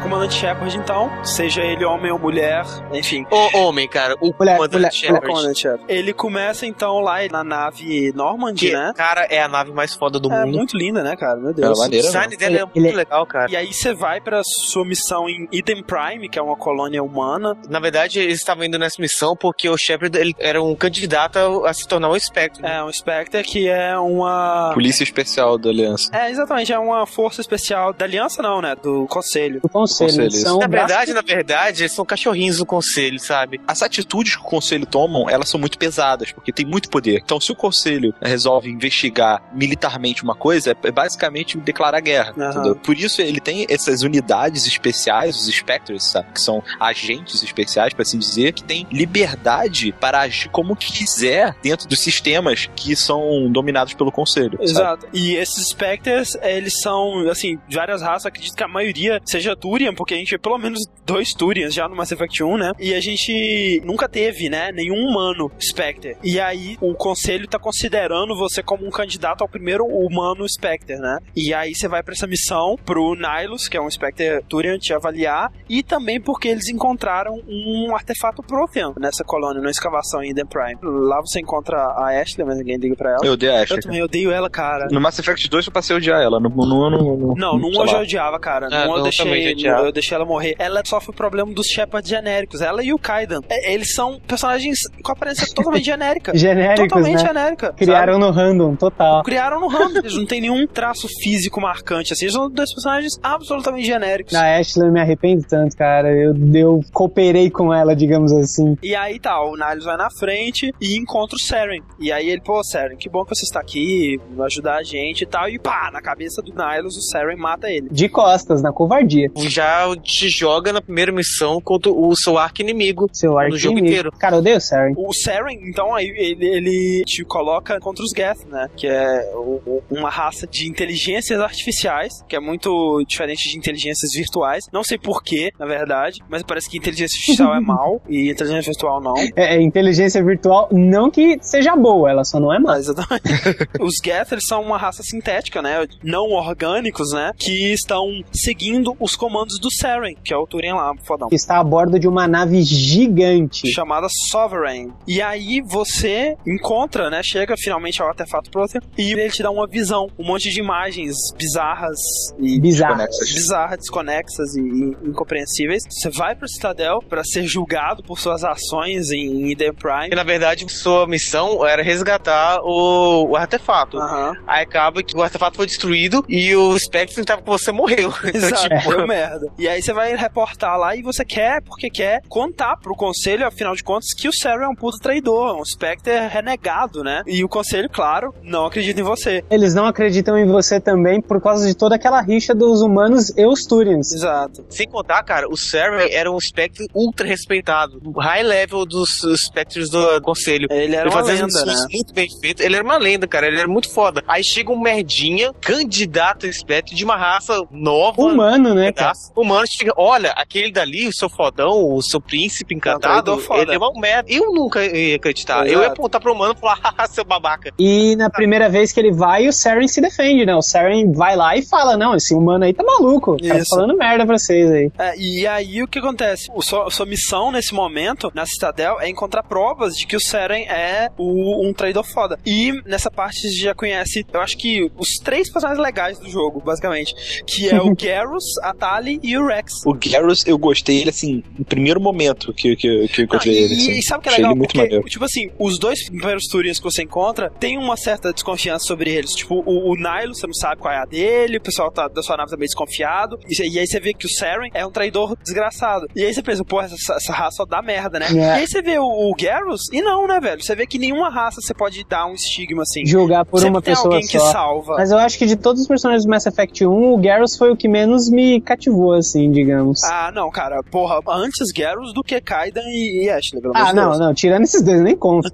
Comandante Shepard, então, seja ele homem ou mulher, enfim. O homem, cara, o mulher, Comandante mulher, Shepard. Mulher. Ele começa, então, lá na nave Normandy, que, né? Cara, é a nave mais foda do é, mundo. É muito linda, né, cara? Meu Deus. É maneira, o design não. dela ele, é muito ele... legal, cara. E aí você vai pra sua missão em Eden Prime, que é uma colônia humana. Na verdade, eles estavam indo nessa missão porque o Shepard ele era um candidato a se tornar um Spectre. Né? É, um Spectre que é uma... Polícia Especial da Aliança. É, exatamente. É uma força especial da Aliança, não, né? Do Conselho. Do Conselho. São na verdade, braço... na verdade, eles são cachorrinhos do conselho, sabe? As atitudes que o conselho tomam, elas são muito pesadas, porque tem muito poder. Então, se o conselho resolve investigar militarmente uma coisa, é basicamente declarar guerra, uhum. entendeu? Por isso, ele tem essas unidades especiais, os Spectres, sabe? Que são agentes especiais, para assim dizer, que tem liberdade para agir como quiser dentro dos sistemas que são dominados pelo conselho. Exato. Sabe? E esses Spectres, eles são, assim, de várias raças, acredito que a maioria seja Turian, porque a gente vê pelo menos dois Turians já no Mass Effect um, né? E a gente nunca teve, né? Nenhum humano Spectre. E aí o conselho tá considerando você como um candidato ao primeiro humano Spectre, né? E aí você vai pra essa missão pro Nihilus, que é um Spectre Turian, te avaliar, e também porque eles encontraram um artefato Prothean nessa colônia, na escavação em Eden Prime. Lá você encontra a Ashley, mas ninguém liga pra ela. Eu odeio a Ashley. Eu também odeio ela, cara. No Mass Effect dois eu passei a odiar ela. No, no, no, no, não, no um eu já odiava, cara. No é, um eu deixei... Eu deixei ela morrer. Ela sofre o problema dos Shepards genéricos. Ela e o Kaidan. Eles são personagens com aparência totalmente genérica. Genéricos, totalmente né? genérica. Criaram sabe? no random, total. Criaram no random. Eles não tem nenhum traço físico marcante, assim. Eles são dois personagens absolutamente genéricos. Na Ashley eu me arrependo tanto, cara. Eu, eu cooperei com ela, digamos assim. E aí tá, o Nihilus vai na frente e encontra o Saren. E aí ele, pô, Saren, que bom que você está aqui, vai ajudar a gente e tal. E pá, na cabeça do Nihilus, o Saren mata ele. De costas, na covardia. Já te joga na primeira missão contra o seu arqui-inimigo. Seu arqui-inimigo. No jogo inteiro. Cara, eu odeio o Saren. O Saren, então, aí ele, ele te coloca contra os Geth, né? Que é o, uma raça de inteligências artificiais, que é muito diferente de inteligências virtuais. Não sei porquê, na verdade, mas parece que inteligência artificial é mal e inteligência virtual não. É, é, inteligência virtual não que seja boa, ela só não é má. Exatamente. Os Geth, eles são uma raça sintética, né? Não orgânicos, né? Que estão seguindo os comandos do Saren, que é o Turian lá, fodão. Está a bordo de uma nave gigante chamada Sovereign. E aí você encontra, né, chega finalmente ao artefato Prothean e ele te dá uma visão, um monte de imagens bizarras e bizarras, desconexas, bizarras, desconexas e incompreensíveis. Você vai para o Citadel para ser julgado por suas ações em Eden Prime. E na verdade sua missão era resgatar o, o artefato. Uhum. Aí acaba que o artefato foi destruído e o Spectre tava com você morreu. Então, tipo, é. merda. E aí você vai reportar lá e você quer, porque quer, contar pro conselho, afinal de contas, que o Saren é um puto traidor, um Spectre renegado, né? E o conselho, claro, não acredita em você. Eles não acreditam em você também por causa de toda aquela rixa dos humanos e os Turians. Exato. Sem contar, cara, o Saren era um Spectre ultra respeitado, high level dos Spectres do conselho. Ele era ele uma lenda, um né? Muito bem feito. Ele era uma lenda, cara, ele era muito foda. Aí chega um merdinha, candidato a Spectre de uma raça nova. Humano, né, cara? humanos ficam, olha, aquele dali, o seu fodão, o seu príncipe encantado, não, foda. Ele é uma merda. Eu nunca ia acreditar. Exato. Eu ia apontar pro humano e falar, ah, seu babaca. E na primeira vez que ele vai, o Saren se defende, né? O Saren vai lá e fala, não, esse humano aí tá maluco. Tá falando merda pra vocês aí. É, e aí o que acontece? O, sua, sua missão nesse momento, na Citadel, é encontrar provas de que o Saren é o, um traidor foda. E nessa parte a gente já conhece, eu acho que os três personagens legais do jogo, basicamente, que é o Garrus, a Tali e o Rex. O Garrus, eu gostei ele, assim, no primeiro momento que, que, que eu encontrei ah, ele. Assim, e sabe o que é legal? Porque, porque tipo assim, os dois primeiros Turians que você encontra, tem uma certa desconfiança sobre eles. Tipo, o, o Nihilus, você não sabe qual é a dele, o pessoal tá, da sua nave tá meio desconfiado, e, e aí você vê que o Saren é um traidor desgraçado. E aí você pensa, pô, essa, essa raça só dá merda, né? Yeah. E aí você vê o, o Garrus, e não, né, velho? Você vê que nenhuma raça você pode dar um estigma, assim. Julgar por sempre uma pessoa alguém só. Que salva. Mas eu acho que de todos os personagens do Mass Effect um, o Garrus foi o que menos me cativou, assim, digamos. Ah, não, cara, porra, antes Garrus do que Kaiden e Ashley, pelo menos. Ah, não, Deus. Não, tirando esses dois, nem conta.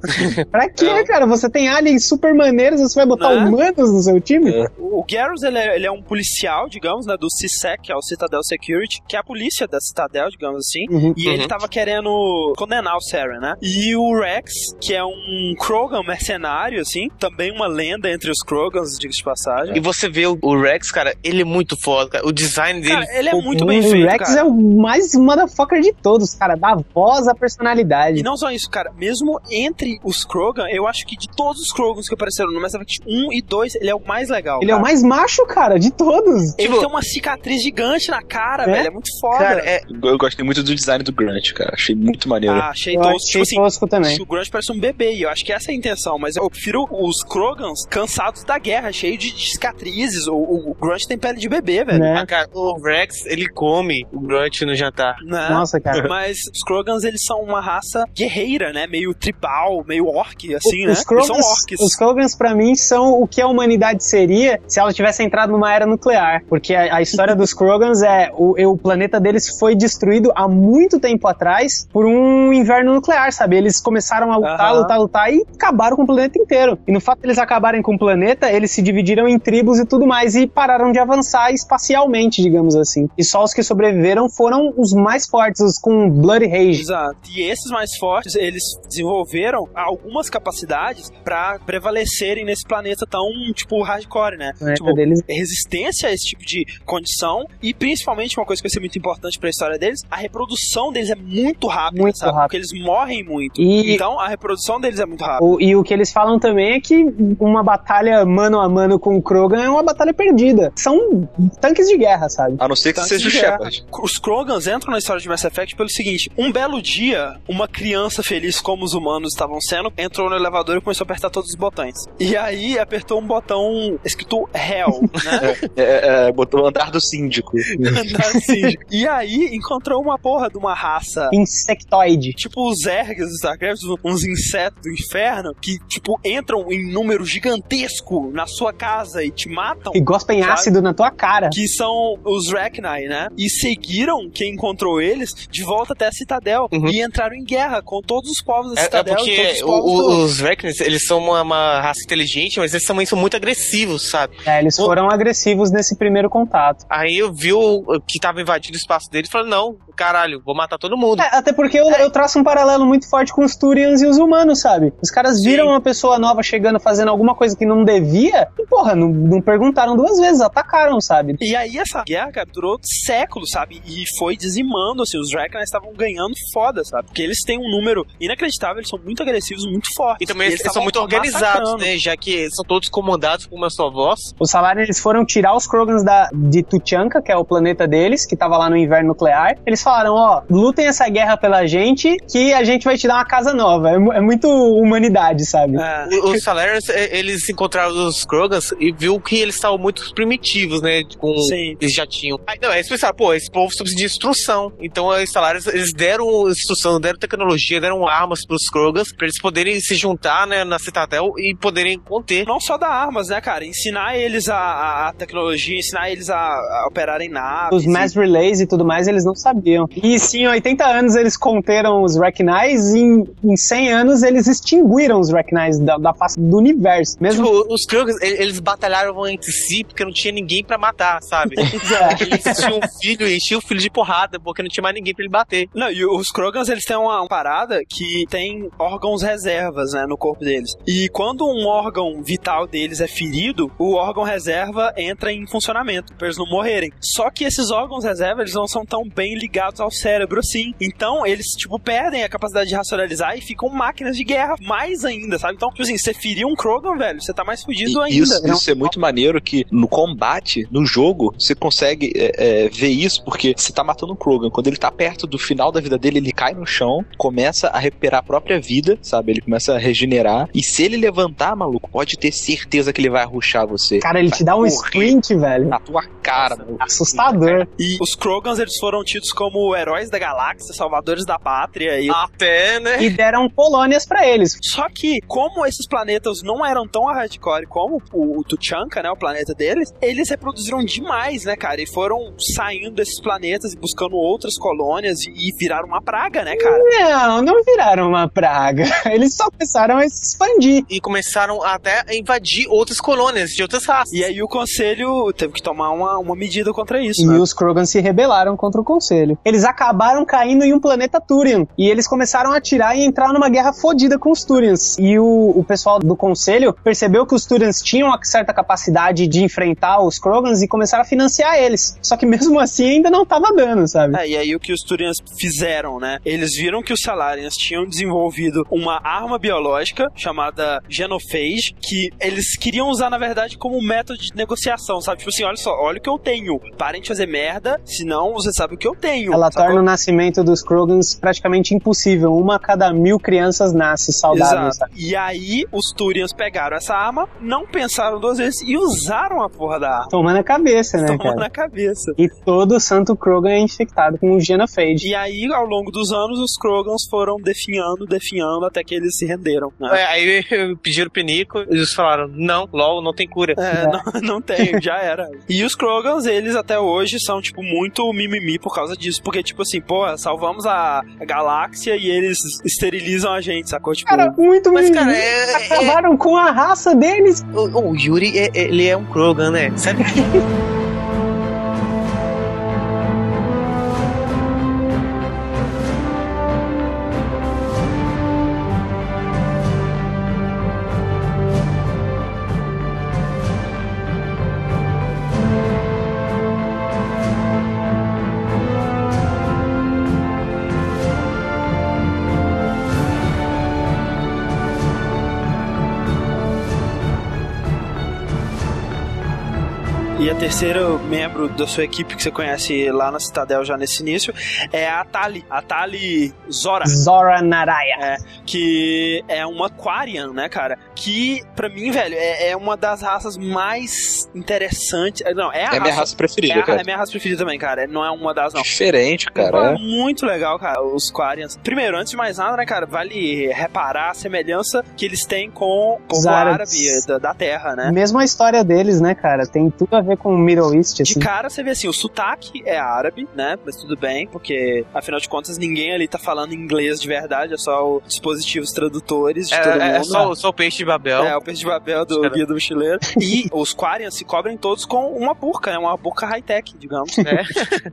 Pra quê, não. Cara? Você tem aliens super maneiros, você vai botar não. Humanos no seu time? É. O Garrus, ele é, ele é um policial, digamos, né, do C I S E C, que é o Citadel Security, que é a polícia da Citadel, digamos assim, uhum. E uhum. Ele tava querendo condenar o Saren, né? E o Rex, que é um Krogan mercenário, assim, também uma lenda entre os Krogans, diga-se de passagem. E você vê o, o Rex, cara, ele é muito foda, cara. O design dele... Cara, ele é muito bem feito, cara. O Rex é o mais motherfucker de todos, cara. Dá voz à personalidade. E não só isso, cara. Mesmo entre os Krogan, eu acho que de todos os Krogans que apareceram no Mass Effect um e dois, ele é o mais legal, Ele cara. é o mais macho, cara, de todos. Ele tipo... tem uma cicatriz gigante na cara, é? velho. É muito foda. Cara, é... eu gostei muito do design do Grunt, cara. Achei muito maneiro. Ah, achei tosco. Achei tipo, tosco assim, também. O Grunt parece um bebê, e eu acho que essa é a intenção, mas eu prefiro os Krogans cansados da guerra, cheios de cicatrizes. O, o Grunt tem pele de bebê, velho. Né? Ah, cara, o Rex, ele come o Grunt no jantar. Né? Nossa, cara. Mas os Krogans, eles são uma raça guerreira, né? Meio tribal, meio orc, assim, o, né? Os Krogans, eles são orcs. Os Krogans, pra mim, são o que a humanidade seria se ela tivesse entrado numa era nuclear. Porque a, a história dos Krogans é... O, o planeta deles foi destruído há muito tempo atrás por um inverno nuclear, sabe? Eles começaram a lutar, uhum. lutar, lutar e acabaram com o planeta inteiro. E no fato de eles acabarem com o planeta, eles se dividiram em tribos e tudo mais e pararam de avançar espacialmente, digamos assim. E só os que sobreviveram foram os mais fortes, os com Blood Rage. Exato. E esses mais fortes, eles desenvolveram algumas capacidades pra prevalecerem nesse planeta tão, tipo, hardcore, né? É, tipo, deles... resistência a esse tipo de condição e, principalmente, uma coisa que vai ser muito importante pra história deles, a reprodução deles é muito rápida, muito sabe? Rápido. Porque eles morrem muito. E... Então, a reprodução deles é muito rápida. O, e o que eles falam também é que uma batalha mano a mano com o Krogan é uma batalha perdida. São tanques de guerra, sabe? A não ser que tanques seja o Shepard. Os Krogans entram na história de Mass Effect pelo seguinte, um belo dia, uma criança feliz como os humanos estavam sendo, entrou no elevador e começou a apertar todos os botões. E aí, apertou um botão escrito Hell, né? É, é, é, botou o andar do síndico. Andar do síndico. E aí, encontrou uma porra de uma raça... Insectoide. Tipo os Zergs do Star Trek, uns insetos do inferno, que, tipo, entram em número gigantesco na sua casa e te matam. E gospem sabe? ácido na tua cara. Que são os Rachni, né? E seguiram quem encontrou eles de volta até a Citadel. Uhum. E entraram em guerra com todos os povos da é, Citadel. É porque todos os, povos o, do... os Rachni, eles são uma, uma raça inteligente, mas eles também são muito agressivos, sabe? É, eles o... foram agressivos nesse primeiro contato. Aí eu vi o, que tava invadindo o espaço dele e falei, não, caralho, vou matar todo mundo. É, até porque eu, é. eu traço um paralelo muito forte com os Turians e os humanos, sabe? Os caras viram Sim. uma pessoa nova chegando, fazendo alguma coisa que não devia e, porra, não, não perguntaram duas vezes, atacaram, sabe? E aí essa guerra, cara, durou séculos, sabe? E foi dizimando, assim, os Rachni estavam ganhando foda, sabe? Porque eles têm um número inacreditável, eles são muito agressivos, muito fortes. E também eles, eles são muito organizados, né? Já que são todos comandados por uma só voz. Os Salarians, eles foram tirar os Krogans da, de Tuchanka, que é o planeta deles, que tava lá no inverno nuclear. Eles falaram, ó, lutem essa guerra pela gente, que a gente vai te dar uma casa nova. É, é muito humanidade, sabe? É. Os Salarians, eles encontraram os Krogans e viu que eles estavam muito primitivos, né? Com, Sim. Eles já tinham... Aí, não, eles pensaram, pô, esse povo precisa de instrução. Então, os Salarians, eles deram instrução, deram tecnologia, deram armas pros Krogans, pra eles poderem se juntar, né, na Citadel e poderem conter. Não só dar armas, né, cara? Ensinar eles a, a, a tecnologia, ensinar eles a, a operarem naves. Os Mass Relays e tudo mais, eles não sabiam. E sim, em oitenta anos eles conteram os Rachnis e em, em cem anos eles extinguiram os Rachnis da, da face do universo. Mesmo... Tipo, os Krogans, eles batalharam entre si porque não tinha ninguém pra matar, sabe? É. Eles tinha um filho e enchia o filho de porrada, porque não tinha mais ninguém pra ele bater. Não, e os Krogans, eles têm uma parada que tem órgãos reservas, né, no corpo deles. E quando um órgão vital deles é ferido, o órgão reserva entra em funcionamento, pra eles não morrerem. Só que esses órgãos reserva, eles não são tão bem ligados ao cérebro assim. Então, eles, tipo, perdem a capacidade de racionalizar e ficam máquinas de guerra mais ainda, sabe? Então, tipo assim, você ferir um Krogan, velho, você tá mais fudido e ainda. Isso, né? Isso é muito maneiro que no combate, no jogo, você consegue é, é, ver isso, porque você tá matando um Krogan. Quando ele tá perto do final da vida dele, ele cai no chão, começa a recuperar a própria vida, sabe? Ele começa a regenerar. E se ele levantar, maluco, pode ter certeza que ele vai arruxar você. Cara, ele vai te dá um sprint, velho. Na tua cara, nossa, maluco. Assustador. E os Krogans, eles foram tidos como heróis da galáxia, salvadores da pátria. E... até, né? E deram colônias pra eles. Só que, como esses planetas não eram tão hardcore como o, o Tuchanka, né, o planeta deles, eles reproduziram demais, né, cara? E foram saindo desses planetas e buscando outras colônias e, e viraram uma praga, né, cara? Não, não viraram uma praga. Eles só começaram a se expandir. E começaram até a invadir outras colônias de outras raças. E aí o Conselho teve que tomar uma, uma medida contra isso, e né? Os Krogan se rebelaram contra o Conselho. Eles acabaram caindo em um planeta Turian. E eles começaram a atirar e entrar numa guerra fodida com os Turians. E o, o pessoal do Conselho percebeu que os Turians tinham uma certa capacidade de enfrentar os Krogans e começaram a financiar eles. Só que mesmo assim ainda não tava dando, sabe? É, e aí o que os Turians fizeram, né? Eles viram que os Salarians tinham desenvolvido uma arma biológica chamada Genophage, que eles queriam usar, na verdade, como método de negociação, sabe? Tipo assim, olha só, olha o que eu tenho. Parem de fazer merda, senão você sabe o que eu tenho. Ela sabe? Torna o nascimento dos Krogans praticamente impossível. Uma a cada mil crianças nasce saudável. Exato. E aí os Turians pegaram essa arma, não pensaram duas vezes e usaram a porra da arma. Tomando a cabeça, né, Tomando cara? a cabeça. E todo santo Krogan é infectado com o Genophage. E aí, ao longo dos anos, os Krogans foram definhando, definhando, até que eles se renderam. Né? É, aí pediram pinico e eles falaram, não, LOL, não tem cura. É, é. Não, não tem, já era. E os Krogans, eles até hoje são, tipo, muito mimimi por causa disso. Porque, tipo assim, porra, salvamos a galáxia e eles esterilizam a gente, sacou? Tipo, cara, muito mas, mimimi. Cara, é, acabaram é... com a raça deles. O, o Yuri, é, ele é um Krogan, né? Sabe? Terceiro membro da sua equipe que você conhece lá na Citadel já nesse início é a Tali, a Tali Zora. Zora Naraya. É, que é uma Quarian, né, cara? Que, pra mim, velho, é, é uma das raças mais interessantes. Não, é a, é a raça, minha raça preferida, é a, cara. É minha raça preferida também, cara. Não é uma das, não. Diferente, cara. É muito legal, cara, os Quarians. Primeiro, antes de mais nada, né, cara, vale reparar a semelhança que eles têm com o árabe da, da Terra, né? Mesmo a história deles, né, cara? Tem tudo a ver com Middle East, assim. De cara, você vê assim, o sotaque é árabe, né? Mas tudo bem, porque, afinal de contas, ninguém ali tá falando inglês de verdade, é só os dispositivos tradutores de é, todo é, mundo. É só, só o peixe de Babel. É, o peixe de Babel do Guia do Mochileiro. E os Quarians se cobrem todos com uma burca, né? Uma burca high-tech, digamos. Né?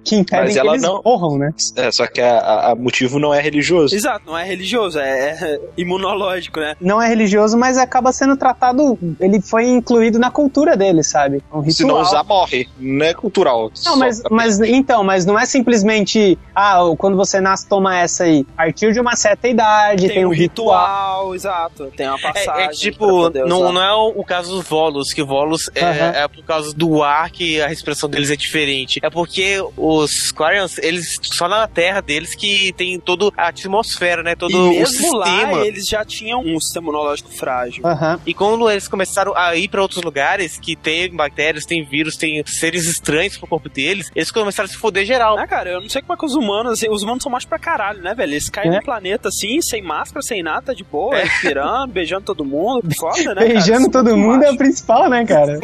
Que impede Mas que ela eles não... morram, né? É, só que o motivo não é religioso. Exato, não é religioso, é, é imunológico, né? Não é religioso, mas acaba sendo tratado, ele foi incluído na cultura dele, sabe? Um ritual. Se não usar, morre, não é cultural. Não, mas, mas então, mas não é simplesmente ah, quando você nasce, toma essa aí. Partiu de uma certa idade, tem, tem um ritual, ritual, exato. Tem uma passagem. É, é tipo, não, não é o caso dos Volus, que Volus uh-huh. é, é por causa do ar que a expressão deles é diferente. É porque os Quarians, eles só na terra deles que tem toda a atmosfera, né? Todo e mesmo o sistema. Lá, eles já tinham um sistema imunológico frágil. Uh-huh. E quando eles começaram a ir pra outros lugares que tem bactérias, tem vírus, tem seres estranhos pro corpo deles, eles começaram a se foder geral. Ah, cara, eu não sei como é que os humanos, assim, os humanos são machos pra caralho, né, velho? Eles caem é. no planeta assim, sem máscara, sem nada, de boa, é. respirando, beijando todo mundo. mundo foda, né, beijando cara? todo mundo macho. É o principal, né, cara?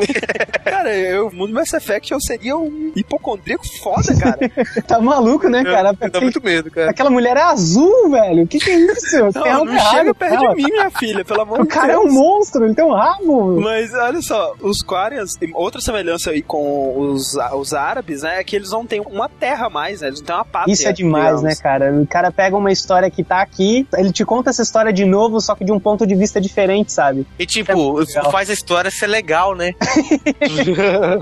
Cara, eu, no mundo Mass Effect eu seria um hipocondríaco foda, cara. Tá maluco, né, cara? Eu, eu dá muito medo, cara. Aquela mulher é azul, velho. O que que é isso? Não, tem um não rabo, chega perto de mim, minha filha, pelo amor de Deus. O cara é um monstro, ele tem um rabo. Mas olha só, os Quarians, outra semelhança aí com os, os árabes, né, é que eles não têm uma terra mais, né? Eles não têm uma pátria. Isso é demais, digamos, né, cara? O cara pega uma história que tá aqui, ele te conta essa história de novo, só que de um ponto de vista diferente, sabe? E tipo, é faz a história ser legal, né?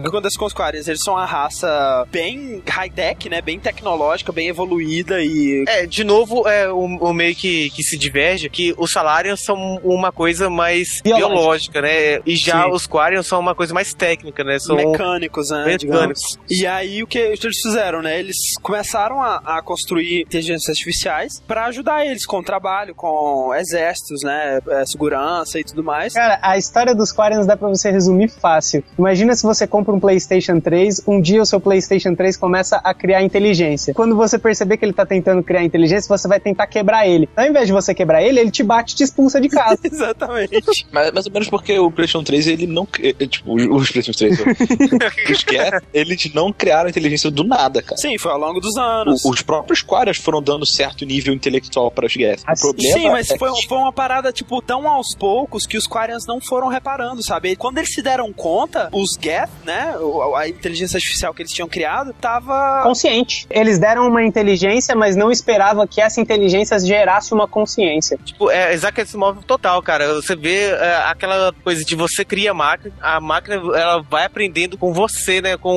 Quando as Quarians, eles são uma raça bem high-tech, né? Bem tecnológica, bem evoluída e... É, de novo, é o, o meio que, que se diverge, que os Salarians são uma coisa mais biológica, biológica né? E já Sim. os Quarians são uma coisa mais técnica, né? São mecânicos, né? Mecânicos. E aí, o que eles fizeram, né? Eles começaram a, a construir inteligências artificiais pra ajudar eles com o trabalho, com exércitos, né? Segurança e tudo mais. Cara, a história dos Quarians dá pra você resumir fácil. Imagina se você compra um PlayStation três, um dia o seu PlayStation três começa a criar inteligência. Quando você perceber que ele tá tentando criar inteligência, você vai tentar quebrar ele. Ao invés de você quebrar ele, ele te bate e te expulsa de casa. Exatamente. Mas mais ou menos porque o PlayStation três, ele não... Tipo, os PlayStation três, os Geth, eles não criaram inteligência do nada, cara. Sim, foi ao longo dos anos. O, os próprios Quarians foram dando certo nível intelectual para os Geth. Assim, o problema sim, mas é foi, que... foi uma parada, tipo, tão aos poucos que os Quarians não foram reparando, sabe? E quando eles se deram conta, os Geth, né, a inteligência artificial que eles tinham criado, tava... consciente. Eles deram uma inteligência, mas não esperavam que essa inteligência gerasse uma consciência. Tipo, é exato esse móvel total, cara. Você vê é, aquela coisa de você cria a máquina, a máquina, ela vai aprendendo com você, né, com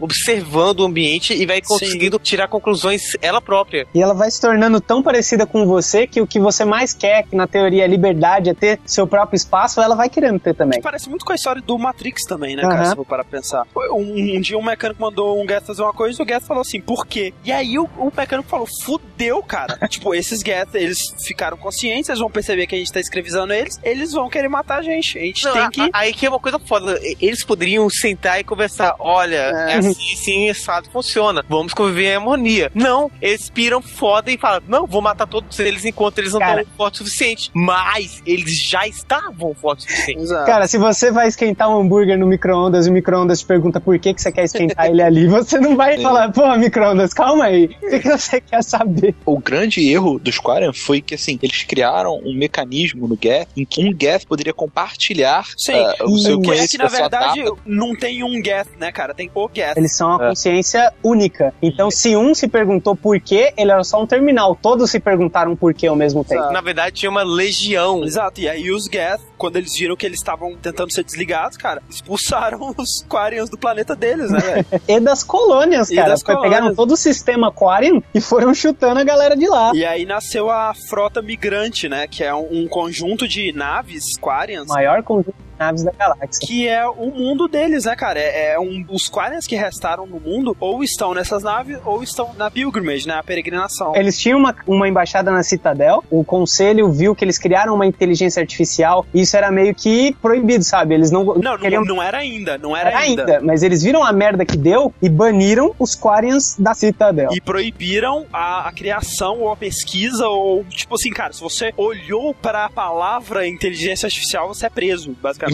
observando o ambiente e vai conseguindo Sim. tirar conclusões ela própria. E ela vai se tornando tão parecida com você que o que você mais quer, que na teoria liberdade é ter seu próprio espaço, ela vai querendo ter também. Parece muito com a história do Matrix também, né, uhum. cara, se eu vou parar pra pensar. Um, um dia um mecânico mandou um Geth fazer uma coisa e o Geth falou assim, por quê? E aí o, o mecânico falou, fudeu, cara. Tipo, esses Geth, eles ficaram conscientes, eles vão perceber que a gente tá escravizando eles, eles vão querer matar a gente. A gente Não, tem a, que... Aí que é uma coisa foda, eles poderiam sentar e conversar, olha, é, é assim, sim, assado, funciona, vamos conviver em harmonia. Não, eles piram foda e falam, não, vou matar todos eles enquanto eles não estão fortes o suficiente. Mas eles já estavam fortes o suficiente. Exato. Cara, se você vai esquentar um hambúrguer no micro-ondas e o micro-ondas te pergunta por que, que você quer esquentar ele ali, você não vai é. falar, pô, micro-ondas, calma aí, o que, que você quer saber? O grande erro dos Quarian foi que, assim, eles criaram um mecanismo no Geth em que um Geth poderia compartilhar uh, o seu conhecimento. É que, na verdade, data. Não tem um Geth, né, cara? Tem o Geth. Eles são uma é. consciência única. Então, se um se perguntou por quê, ele era só um terminal. Todos se perguntaram por quê ao mesmo tempo. Exato. Na verdade, tinha uma legião. Exato. E aí, os Geth, quando eles viram que eles estavam tentando ser desligados, cara, expulsaram os Quarians do planeta deles, né, velho? E das colônias, cara. E das colônias. Pegaram todo o sistema Quarian e foram chutando a galera de lá. E aí, nasceu a frota migrante, né? Que é um, um conjunto de naves Quarians. Maior conjunto. Naves da galáxia. Que é o mundo deles, né, cara? É, é um, os Quarians que restaram no mundo ou estão nessas naves ou estão na pilgrimage, né? A peregrinação. Eles tinham uma, uma embaixada na Citadel, o conselho viu que eles criaram uma inteligência artificial e isso era meio que proibido, sabe? Eles não... Não, queriam... não, não era ainda, não era, era ainda. ainda. Mas eles viram a merda que deu e baniram os Quarians da Citadel. E proibiram a, a criação ou a pesquisa ou, tipo assim, cara, se você olhou para a palavra inteligência artificial, você é preso, basicamente.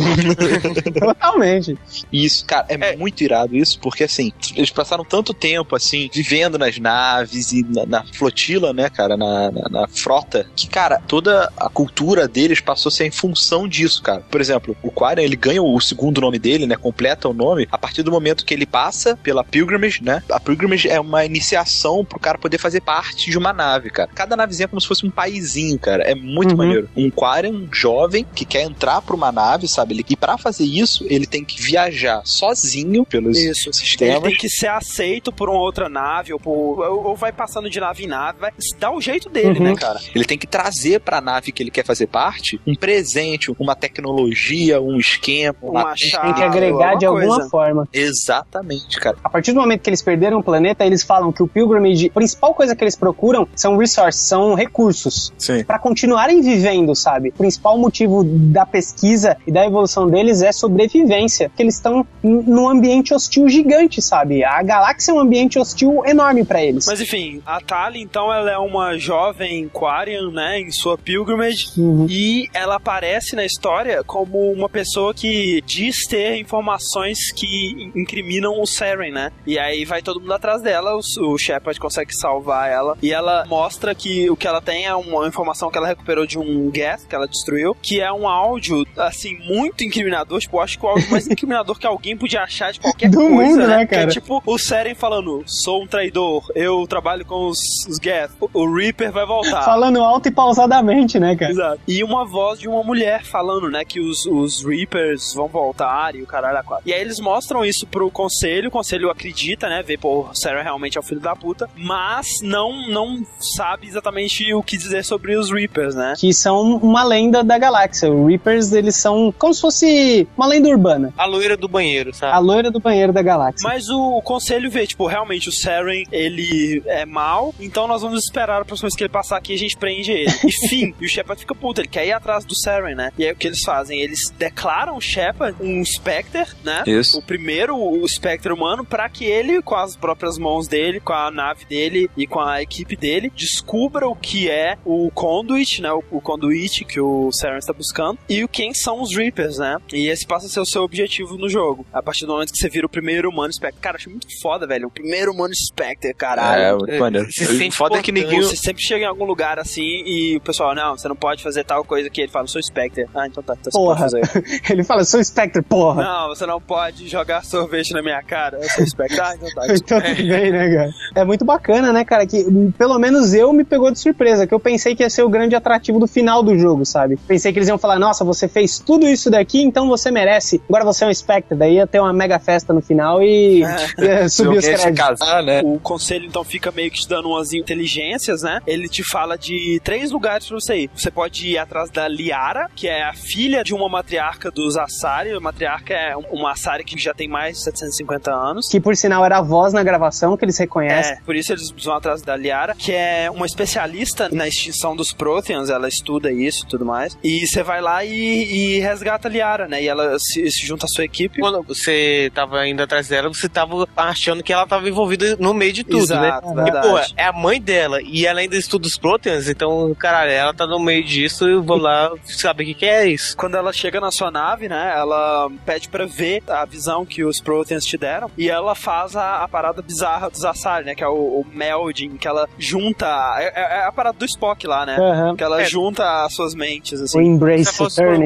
Totalmente. Isso, cara, é, é muito irado isso, porque assim, eles passaram tanto tempo, assim, vivendo nas naves e na, na flotila, né, cara, na, na, na frota, que, cara, toda a cultura deles passou a ser em função disso, cara. Por exemplo, o Quarian, ele ganha o segundo nome dele, né, completa o nome, a partir do momento que ele passa pela pilgrimage, né, a pilgrimage é uma iniciação pro cara poder fazer parte de uma nave, cara. Cada navezinha é como se fosse um paizinho, cara, é muito uhum. maneiro. Um Quarian jovem que quer entrar pra uma nave, sabe? E pra fazer isso, ele tem que viajar sozinho pelos isso. sistemas. Ele tem que ser aceito por uma outra nave, ou, por, ou vai passando de nave em nave, vai dar o jeito dele, uhum. né, cara? Ele tem que trazer pra nave que ele quer fazer parte um presente, uma tecnologia, um esquema, um machado. Tem que agregar de alguma coisa. forma. Exatamente, cara. A partir do momento que eles perderam o planeta, eles falam que o pilgrimage, a principal coisa que eles procuram são resources, são recursos. Sim. Pra continuarem vivendo, sabe? O principal motivo da pesquisa e da evolução evolução deles é sobrevivência, porque eles estão num ambiente hostil gigante, sabe? A galáxia é um ambiente hostil enorme pra eles. Mas enfim, a Tali, então, ela é uma jovem Quarian, né, em sua pilgrimage, uhum. e ela aparece na história como uma pessoa que diz ter informações que incriminam o Saren, né? E aí vai todo mundo atrás dela, o Shepard consegue salvar ela, e ela mostra que o que ela tem é uma informação que ela recuperou de um Geth, que ela destruiu, que é um áudio, assim, muito incriminador, tipo, eu acho que o áudio mais incriminador que alguém podia achar de qualquer Do coisa, mundo, né, cara? Que é tipo, o Saren falando, sou um traidor, eu trabalho com os, os Geth, o Reaper vai voltar. Falando alto e pausadamente, né, cara? Exato. E uma voz de uma mulher falando, né, que os, os Reapers vão voltar e o caralho a quatro. E aí eles mostram isso pro conselho, o conselho acredita, né, vê, pô, o Saren realmente é o filho da puta, mas não, não sabe exatamente o que dizer sobre os Reapers, né? Que são uma lenda da galáxia. Os Reapers, eles são como se fosse uma lenda urbana. A loira do banheiro, sabe? A loira do banheiro da galáxia. Mas o, o conselho vê, tipo, realmente o Saren, ele é mal, então nós vamos esperar a próxima vez que ele passar aqui, a gente prende ele. E fim, e o Shepard fica puto, ele quer ir atrás do Saren, né? E aí o que eles fazem? Eles declaram o Shepard um Spectre, né? Isso. O primeiro, o Spectre humano, pra que ele, com as próprias mãos dele, com a nave dele e com a equipe dele, descubra o que é o Conduit, né? O, o Conduit que o Saren está buscando, e quem são os Reapers, né? E esse passa a ser o seu objetivo no jogo. A partir do momento que você vira o primeiro humano Spectre. Cara, eu achei muito foda, velho. O primeiro humano Spectre, caralho. É, muito maneiro. Se sente foda que ninguém... Você sempre chega em algum lugar assim e o pessoal, não, você não pode fazer tal coisa que ele fala, sou Spectre. Ah, então tá. Então porra. Você pode fazer. Ele fala, sou Spectre, porra. Não, você não pode jogar sorvete na minha cara. Eu sou Spectre. Ah, então tá. Então tudo bem, né, cara? É muito bacana, né, cara? Que pelo menos eu me pegou de surpresa, que eu pensei que ia ser o grande atrativo do final do jogo, sabe? Pensei que eles iam falar, nossa, você fez tudo isso daqui, então você merece. Agora você é um Spectre. Daí ia ter uma mega festa no final e é. subir os caras. Né? O conselho, então, fica meio que te dando umas inteligências, né? Ele te fala de três lugares pra você ir. Você pode ir atrás da Liara, que é a filha de uma matriarca dos Asari. A matriarca é uma Asari que já tem mais de setecentos e cinquenta anos. Que, por sinal, era a voz na gravação que eles reconhecem. É, por isso eles vão atrás da Liara, que é uma especialista na extinção dos Protheans. Ela estuda isso e tudo mais. E você vai lá e E, e resgata a Liara, né? E ela se, se junta à sua equipe. Quando você tava indo atrás dela, você tava achando que ela tava envolvida no meio de tudo, exato, né? Porque, pô, é a mãe dela e ela ainda estuda os Protheans, então, caralho, ela tá no meio disso e eu vou lá saber o que, que é isso. Quando ela chega na sua nave, né? Ela pede pra ver a visão que os Protheans te deram e ela faz a, a parada bizarra dos Asari, né? Que é o, o melding, que ela junta... É, é a parada do Spock lá, né? Uhum. Que ela é. junta as suas mentes, assim. O embrace.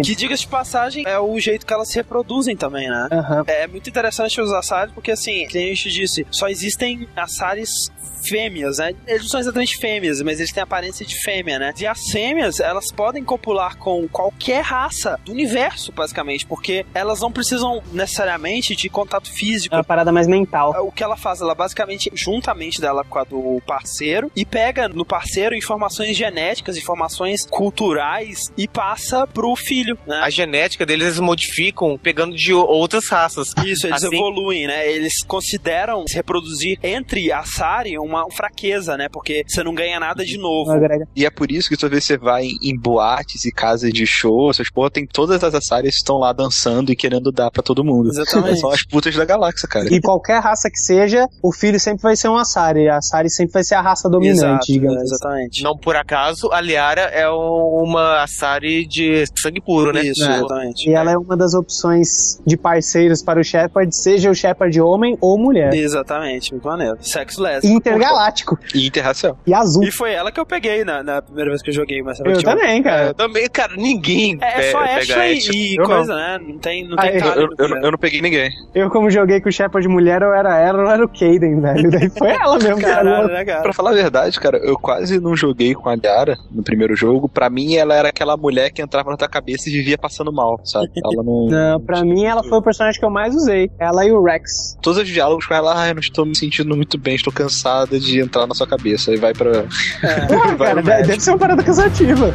Que, diga-se de passagem, é o jeito que elas se reproduzem também, né? Uhum. É muito interessante os Asari, porque assim, como a gente disse, só existem Asaris fêmeas, né? Eles não são exatamente fêmeas, mas eles têm a aparência de fêmea, né? E as fêmeas, elas podem copular com qualquer raça do universo, basicamente, porque elas não precisam necessariamente de contato físico. É uma parada mais mental. O que ela faz? Ela basicamente junta a mente dela com a do parceiro e pega no parceiro informações genéticas, informações culturais e passa pro filho, né? A genética deles, eles modificam pegando de outras raças. Isso, eles assim evoluem, né? Eles consideram se reproduzir entre Asari uma fraqueza, né? Porque você não ganha nada de novo. E é por isso que toda vez que você vai em boates e casas de show, essas porra, tem todas as Asari que estão lá dançando e querendo dar pra todo mundo. Exatamente. São as putas da galáxia, cara. E qualquer raça que seja, o filho sempre vai ser um Asari. A Asari sempre vai ser a raça dominante. Exato, digamos. Exatamente. Não por acaso, a Liara é uma Asari de sangue puro, né? Isso, exatamente. E ela é uma das opções de parceiros para o Shepard, seja o Shepard homem ou mulher. Exatamente, muito maneiro. Sexo lésbico. Intergaláctico. E interracial. E azul. E foi ela que eu peguei na, na primeira vez que eu joguei. Mas eu também, cara. Eu também, cara, ninguém É, é só Ashley e coisa, não. né? Não tem, não tem Aí, cara. Eu, eu, eu não peguei ninguém. Eu, como joguei com o Shepard mulher, eu era ela, eu era o Caden, velho. Daí foi ela mesmo. Caralho, né, cara? Pra falar a verdade, cara, eu quase não joguei com a Liara no primeiro jogo. Pra mim, ela era aquela mulher que entrava na tua cabeça e vivia passando mal, sabe? Ela não... não, pra mim ela foi o personagem que eu mais usei. Ela e o Rex. Todos os diálogos com ela, ah, eu não estou me sentindo muito bem, estou cansada de entrar na sua cabeça. E vai pra... É. Porra, vai, cara, deve, deve ser uma parada cansativa.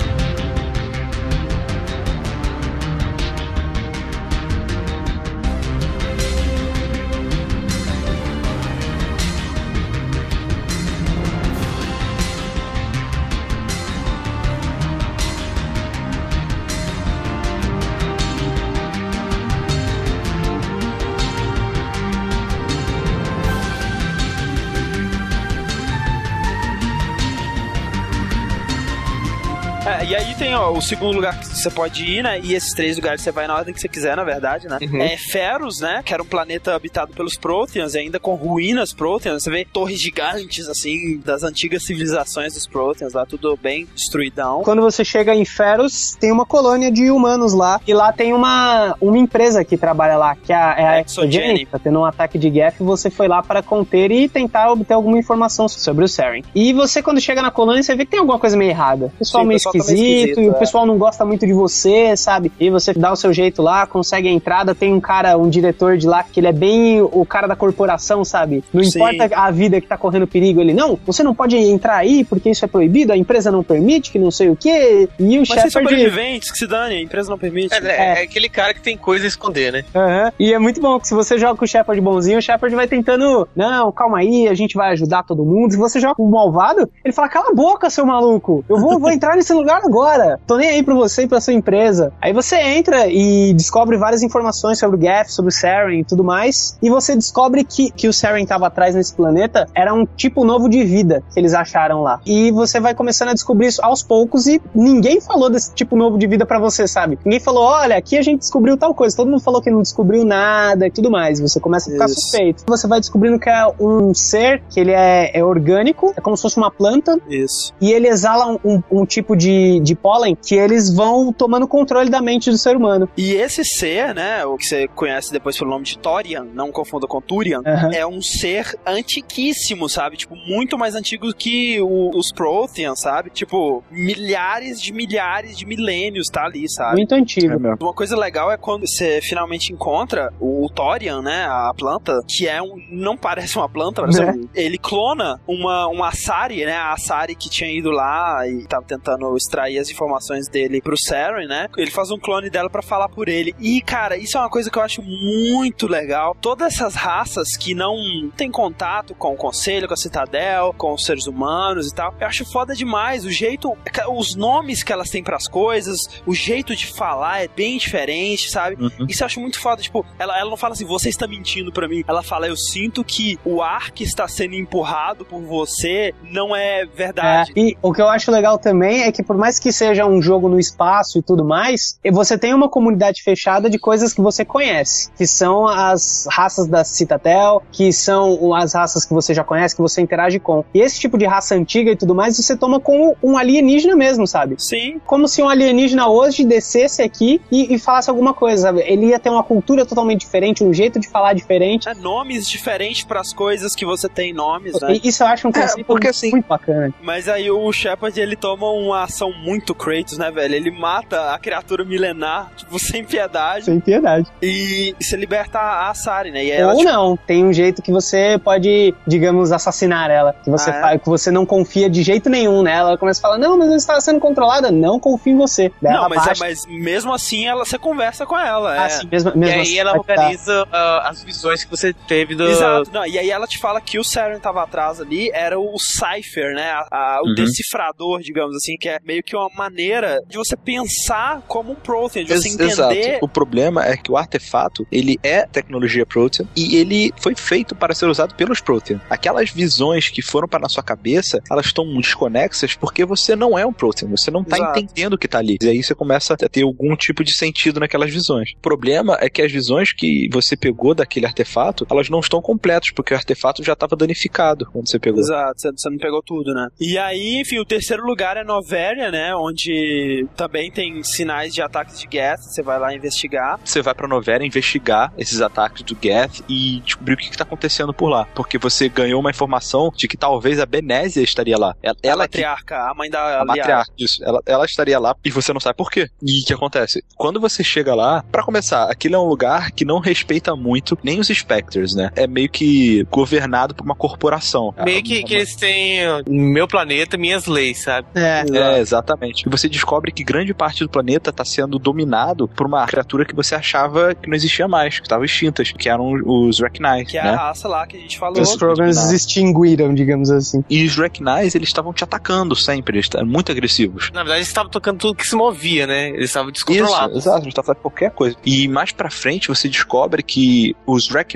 e aí tem, ó, o segundo lugar que você pode ir, né? E esses três lugares você vai na ordem que você quiser, na verdade, né? Uhum. É Feros, né? Que era um planeta habitado pelos Protheans, ainda com ruínas Protheans. Você vê torres gigantes, assim, das antigas civilizações dos Protheans lá, tudo bem destruidão. Quando você chega em Feros, tem uma colônia de humanos lá. E lá tem uma, uma empresa que trabalha lá, que é a Exogeny. Tá tendo um ataque de Geth, você foi lá para conter e tentar obter alguma informação sobre o Saren. E você, quando chega na colônia, você vê que tem alguma coisa meio errada. O pessoal Sim, meio pessoal esquisito, tá meio esquisito, e é. o pessoal não gosta muito de você, sabe? E você dá o seu jeito lá, consegue a entrada, tem um cara, um diretor de lá, que ele é bem o cara da corporação, sabe? Não Sim. importa a vida que tá correndo perigo, ele, não, você não pode entrar aí, porque isso é proibido, a empresa não permite, que não sei o quê, e o Mas Shepard... Mas são sobreviventes, que se dane, a empresa não permite. É, é, é aquele cara que tem coisa a esconder, né? Uhum. E é muito bom que se você joga com o Shepard bonzinho, o Shepard vai tentando, não, calma aí, a gente vai ajudar todo mundo. Se você joga com o malvado, ele fala, cala a boca, seu maluco, eu vou, vou entrar nesse lugar agora, tô nem aí pra você e pra sua empresa. Aí você entra e descobre várias informações sobre o Geth, sobre o Saren e tudo mais, e você descobre que, que o Saren tava atrás nesse planeta, era um tipo novo de vida que eles acharam lá. E você vai começando a descobrir isso aos poucos e ninguém falou desse tipo novo de vida pra você, sabe? Ninguém falou, olha, aqui a gente descobriu tal coisa, todo mundo falou que não descobriu nada e tudo mais, você começa a ficar isso. suspeito. Você vai descobrindo que é um ser, que ele é, é orgânico, é como se fosse uma planta, isso. e ele exala um, um, um tipo de, de pólen que eles vão tomando controle da mente do ser humano. E esse ser, né, o que você conhece depois pelo nome de Turian, não confunda com Turian, uhum. é um ser antiquíssimo, sabe? Tipo, muito mais antigo que o, os Protheans, sabe? Tipo, milhares de milhares de milênios tá ali, sabe? Muito antigo. É Uma coisa legal é quando você finalmente encontra o Turian, né, a planta, que é um... não parece uma planta, parece é. um, ele clona uma, uma Asari, né, a Asari que tinha ido lá e tava tentando extrair as informações dele pro Saren, né, ele faz um clone dela pra falar por ele. E, cara, isso é uma coisa que eu acho muito legal. Todas essas raças que não tem contato com o Conselho, com a Citadel, com os seres humanos e tal, eu acho foda demais, o jeito, os nomes que elas têm pras coisas, o jeito de falar é bem diferente, sabe? Uhum. Isso eu acho muito foda, tipo, ela, ela não fala assim, você está mentindo pra mim, ela fala, eu sinto que o ar que está sendo empurrado por você não é verdade. É, e o que eu acho legal também é que por mais que seja um jogo no espaço e tudo mais, você tem uma comunidade fechada de coisas que você conhece, que são as raças da Citadel, que são as raças que você já conhece, que você interage com. E esse tipo de raça antiga e tudo mais, você toma como um alienígena mesmo, sabe? Sim. Como se um alienígena hoje descesse aqui e, e falasse alguma coisa, sabe? Ele ia ter uma cultura totalmente diferente, um jeito de falar diferente. É, nomes diferentes para as coisas que você tem nomes, né? E isso eu acho um conceito é, porque, muito, assim, muito bacana. Mas aí o Shepard, ele toma uma ação muito Kratos, né, velho? Ele mata a criatura milenar, tipo, sem piedade. Sem piedade. E se liberta a Asari, né? E ela, Ou tipo... não, tem um jeito que você pode, digamos, assassinar ela. Que você, ah, é? fala, que você não confia de jeito nenhum nela. Ela começa a falar, não, mas ela está sendo controlada. Não confio em você. Daí não, mas, é, mas mesmo assim, ela, você conversa com ela. Ah, é. sim, mesmo, mesmo e assim, aí ela organiza tá. uh, as visões que você teve do... Exato. Não, e aí ela te fala que o Saren tava atrás ali, era o Cypher, né? A, a, o uhum. decifrador, digamos assim, que é meio que uma maneira de você pensar como um Prothean, de você Ex- entender... Exato. O problema é que o artefato, ele é tecnologia Prothean e ele foi feito para ser usado pelos Prothean. Aquelas visões que foram para na sua cabeça, elas estão desconexas porque você não é um Prothean, você não tá Exato. entendendo o que tá ali. E aí você começa a ter algum tipo de sentido naquelas visões. O problema é que as visões que você pegou daquele artefato, elas não estão completas, porque o artefato já estava danificado quando você pegou. Exato, você não pegou tudo, né? E aí, enfim, o terceiro lugar é Noveria, né? Onde também tem sinais de ataques de Geth, você vai lá investigar. Você vai pra Noveria investigar esses ataques do Geth e descobrir o que, que tá acontecendo por lá, porque você ganhou uma informação de que talvez a Benésia estaria lá. Ela, a ela matriarca, que... a mãe da a matriarca, isso. Ela, ela estaria lá e você não sabe por quê. E o que acontece? Quando você chega lá, pra começar, aquilo é um lugar que não respeita muito nem os Spectres, né? É meio que governado por uma corporação. Meio que, uma... que eles têm meu planeta, minhas leis, sabe? É. é, exatamente. E você descobre que grande parte do planeta tá sendo dominado por uma criatura que você achava que não existia mais, que estavam extintas, que eram os Rachni. Que é né? a raça lá que a gente falou. Os Krogans se extinguiram, digamos assim. E os Rachni, eles estavam te atacando sempre, eles estavam muito agressivos. Na verdade, eles estavam tocando tudo que se movia, né? Eles estavam descontrolados. Isso, exato, eles estavam fazendo qualquer coisa. E mais pra frente, você descobre que os Rachni,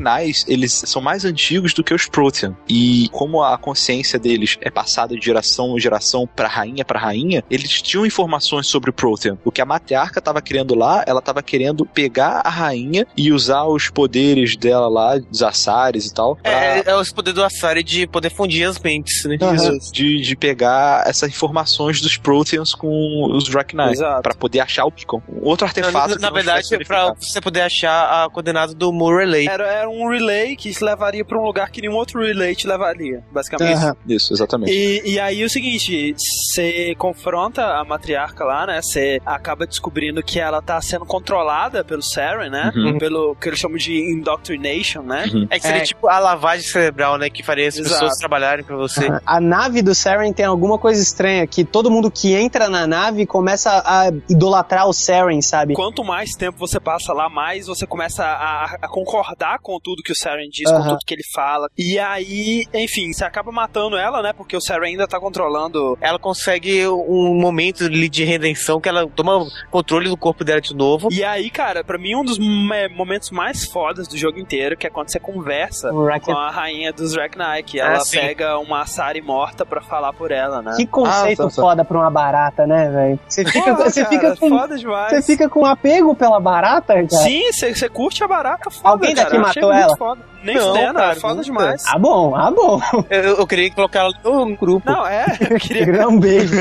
eles são mais antigos do que os Prothean. E como a consciência deles é passada de geração em geração pra rainha pra rainha, eles tinham informações sobre o Prothean. O que a matriarca estava querendo lá, ela estava querendo pegar a rainha e usar os poderes dela lá, dos Asares e tal. Pra... É, é os poderes do Asari de poder fundir as mentes, né? Uhum. De, de pegar essas informações dos Protheans com os Rachni, pra poder achar o Beacon. Outro artefato. Não, na na verdade, é pra você poder achar a coordenada do Moon Relay. Era, era um relay que te levaria pra um lugar que nenhum outro relay te levaria, basicamente. Uhum. Isso, exatamente. E, e aí o seguinte, você confronta a matriarca lá, né? Você acaba descobrindo que ela tá sendo controlada pelo Saren, né? Uhum. Pelo que eles chamam de indoctrination, né? Uhum. É que seria é. tipo a lavagem cerebral, né? Que faria as Exato. pessoas trabalharem pra você. Uhum. A nave do Saren tem alguma coisa estranha, que todo mundo que entra na nave começa a idolatrar o Saren, sabe? Quanto mais tempo você passa lá, mais você começa a, a concordar com tudo que o Saren diz, uhum. com tudo que ele fala. E aí, enfim, você acaba matando ela, né? Porque o Saren ainda tá controlando. Ela consegue um momento de redenção que ela toma controle do corpo dela de novo. E aí, cara, pra mim um dos momentos mais fodas do jogo inteiro, que é quando você conversa com a rainha dos Rachni, que ela ah, pega uma Asari morta pra falar por ela, né? Que conceito ah, foda pra uma barata, né, velho? Você fica, Pô, você cara, fica com... Foda demais. Você fica com apego pela barata, cara? Sim, você curte a barata, foda, Alguém cara. daqui matou ela? Foda. Nem não, Stena, cara, foda demais. Ah, bom, ah, bom. Eu, eu queria colocar ela no grupo. Não, é, eu queria... um beijo.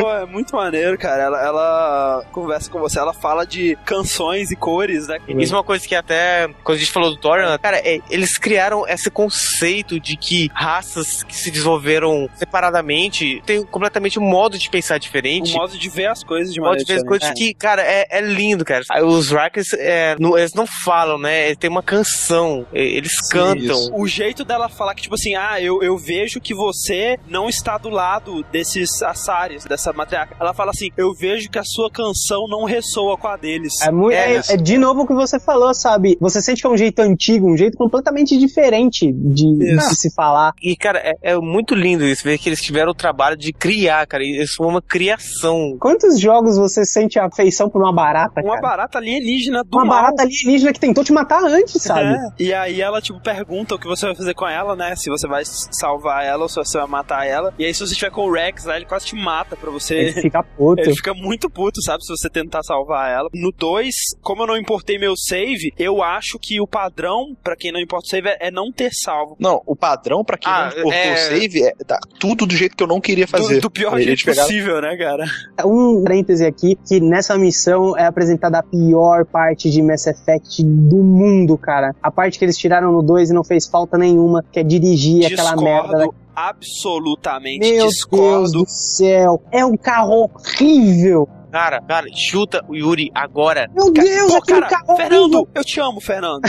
Pô, é muito maneiro, cara. Ela, ela conversa com você, ela fala de canções e cores, né? Uhum. Isso é uma coisa que até, quando a gente falou do Turian, cara, é, eles criaram esse conceito de que raças que se desenvolveram separadamente têm completamente um modo de pensar diferente. Um modo de ver as coisas de um modo de ver as coisas é. que, cara, é, é lindo, cara. Os Rackers, é, eles não falam, né? Tem uma canção, eles Sim, cantam. Isso. O jeito dela falar que, tipo assim, ah, eu, eu vejo que você não está do lado desses Asares, dessa matriarca. Ela fala assim, eu vejo que a sua canção não ressoa com a deles. É, muito, é, é, é de novo o que você falou, sabe? Você sente que é um jeito antigo, um jeito completamente diferente de, de se falar. E, cara, é, é muito lindo isso, ver que eles tiveram o trabalho de criar, cara. Isso foi uma criação. Quantos jogos você sente a afeição por uma barata, uma cara? Uma barata alienígena do Uma mal. barata alienígena que tentou te matar antes, sabe? É. E aí ela, tipo, pergunta o que você vai fazer com ela, né? Se você vai salvar ela ou se você vai matar ela. E aí, se você estiver com o Rex lá, ele quase te mata pra você... Ele fica puto. Ele fica muito puto, sabe? Se você tentar salvar ela. No dois, como eu não importei meu save, eu acho que o padrão pra quem não importa o save é não ter salvo. Não, o padrão pra quem ah, não importou é... o save é tá, tudo do jeito que eu não queria fazer. Do, do pior eu jeito possível, pegar... né, cara? Um parêntese aqui, que nessa missão é apresentada a pior parte de Mass Effect do mundo, cara. A parte que eles tiraram no dois e não fez falta nenhuma, que é dirigir Discordo. aquela merda... Da... absolutamente Meu discordo. Deus do céu, é um carro horrível. Cara, cara, chuta o Yuri agora. Meu Ca- Deus, Pô, cara, carro Fernando, horrível. Eu te amo, Fernando.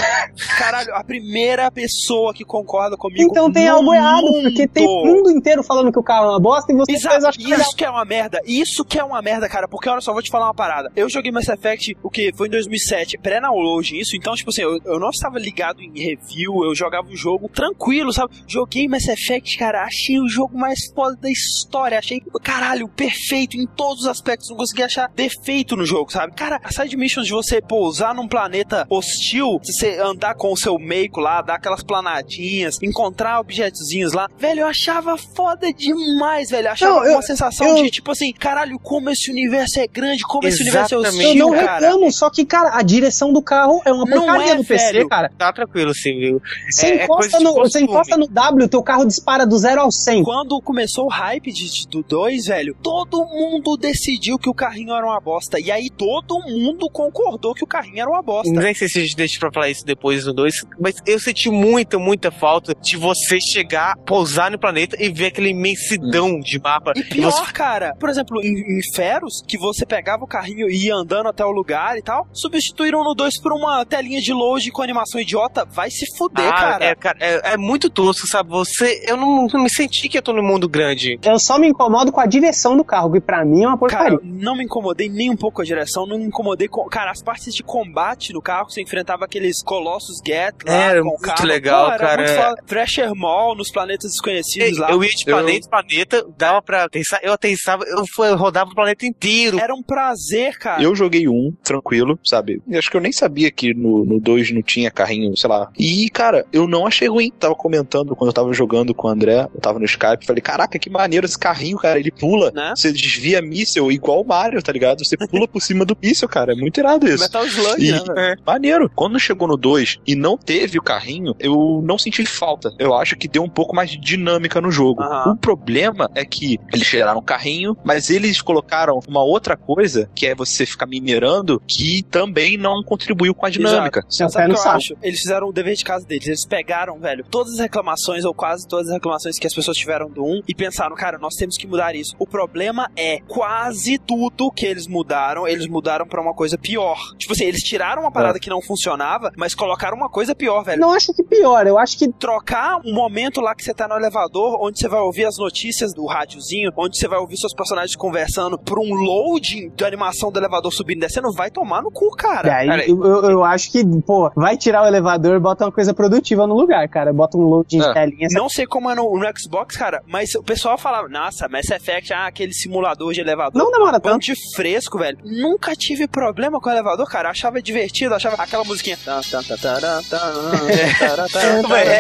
Caralho, a primeira pessoa que concorda comigo. Então tem algo errado, porque tem o mundo inteiro falando que o carro é uma bosta e você faz achar que isso que é uma merda. Isso que é uma merda, cara, porque olha só, vou te falar uma parada. Eu joguei Mass Effect, o que? Foi em dois mil e sete, pré-Nowloading, isso. Então, tipo assim, eu, eu não estava ligado em review, eu jogava o jogo tranquilo, sabe? Joguei Mass Effect, cara, achei o jogo mais foda da história. Achei, caralho, perfeito em todos os aspectos. Não consegui achar defeito no jogo, sabe? Cara, a side missions de você pousar num planeta hostil, você andar com o seu meiko lá, dar aquelas planadinhas, encontrar objetozinhos lá, velho, eu achava foda demais, velho. Eu achava não, eu, uma sensação eu... de, tipo assim, caralho, como esse universo é grande, como Exatamente. esse universo é hostil, eu não cara. reclamo, só que, cara, a direção do carro é uma porcaria é, do P C, velho. cara. Tá tranquilo, sim, viu? Você, é, encosta, é no, você encosta no W, teu carro dispara do zero ao cem. Quando começou o hype de, de, do dois, velho, todo mundo decidiu que o carro carrinho era uma bosta, e aí todo mundo concordou que o carrinho era uma bosta. Nem sei se a gente deixa pra falar isso depois no dois, mas eu senti muita, muita falta de você chegar, pousar no planeta e ver aquela imensidão de mapa. E pior, e você... cara, por exemplo, em, em Feros, que você pegava o carrinho e ia andando até o lugar e tal, substituíram no dois por uma telinha de load com animação idiota, vai se fuder, ah, cara. É, cara, é, é muito tosco, sabe? Você, eu não, não me senti que eu tô num mundo grande. Eu só me incomodo com a direção do carro, que pra mim é uma porcaria. Cara, não me incomodei nem um pouco com a direção, não me incomodei com... Cara, as partes de combate no carro, você enfrentava aqueles colossos Geth lá, é, com o carro. Muito legal, pô, era cara. Muito foda. Thrasher Mall nos planetas desconhecidos. Ei, lá. Eu ia de planeta em eu... planeta, dava pra pensar, eu pensava, eu rodava o planeta inteiro. Era um prazer, cara. Eu joguei um, tranquilo, sabe? Acho que eu nem sabia que no dois não tinha carrinho, sei lá. E, cara, eu não achei ruim. Tava comentando quando eu tava jogando com o André, eu tava no Skype, falei, caraca, que maneiro esse carrinho, cara. Ele pula, né? Você desvia míssel igual o Mario, tá ligado? Você pula por cima do míssel, cara. É muito irado isso. Metal Slug, e, né? É. Maneiro. Quando chegou no dois e não teve o carrinho, eu não senti falta. Eu acho que deu um pouco mais de dinâmica no jogo. Uhum. O problema é que eles geraram o carrinho, mas eles colocaram uma outra coisa, que é você ficar minerando, que também não contribuiu com a dinâmica. Você sabe o que eu acho? Eles fizeram o dever de casa deles. Eles pegaram, velho, todas as reclamações, ou quase todas as reclamações que as pessoas tiveram do um, e pensaram, cara, nós temos que mudar isso. O problema é, quase tudo que eles mudaram, eles mudaram pra uma coisa pior. Tipo assim, eles tiraram uma parada é. que não funcionava, mas colocaram uma coisa pior, velho. Não acho que pior, eu acho que... Trocar um momento lá que você tá no elevador, onde você vai ouvir as notícias do radiozinho, onde você vai ouvir seus personagens conversando, por um loading da animação do elevador subindo e descendo, vai tomar no cu, cara. Daí, cara, eu, eu, eu acho que, pô, vai tirar o elevador e bota uma coisa produtiva no lugar, cara. Bota um loading é. de telinha. Não sei como é no, no Xbox, cara, mas o pessoal falava, nossa, Mass Effect, ah, aquele simulador de elevador. Não demora tanto. De fresco, velho. Nunca tive problema com o elevador, cara. Achava divertido, achava aquela musiquinha.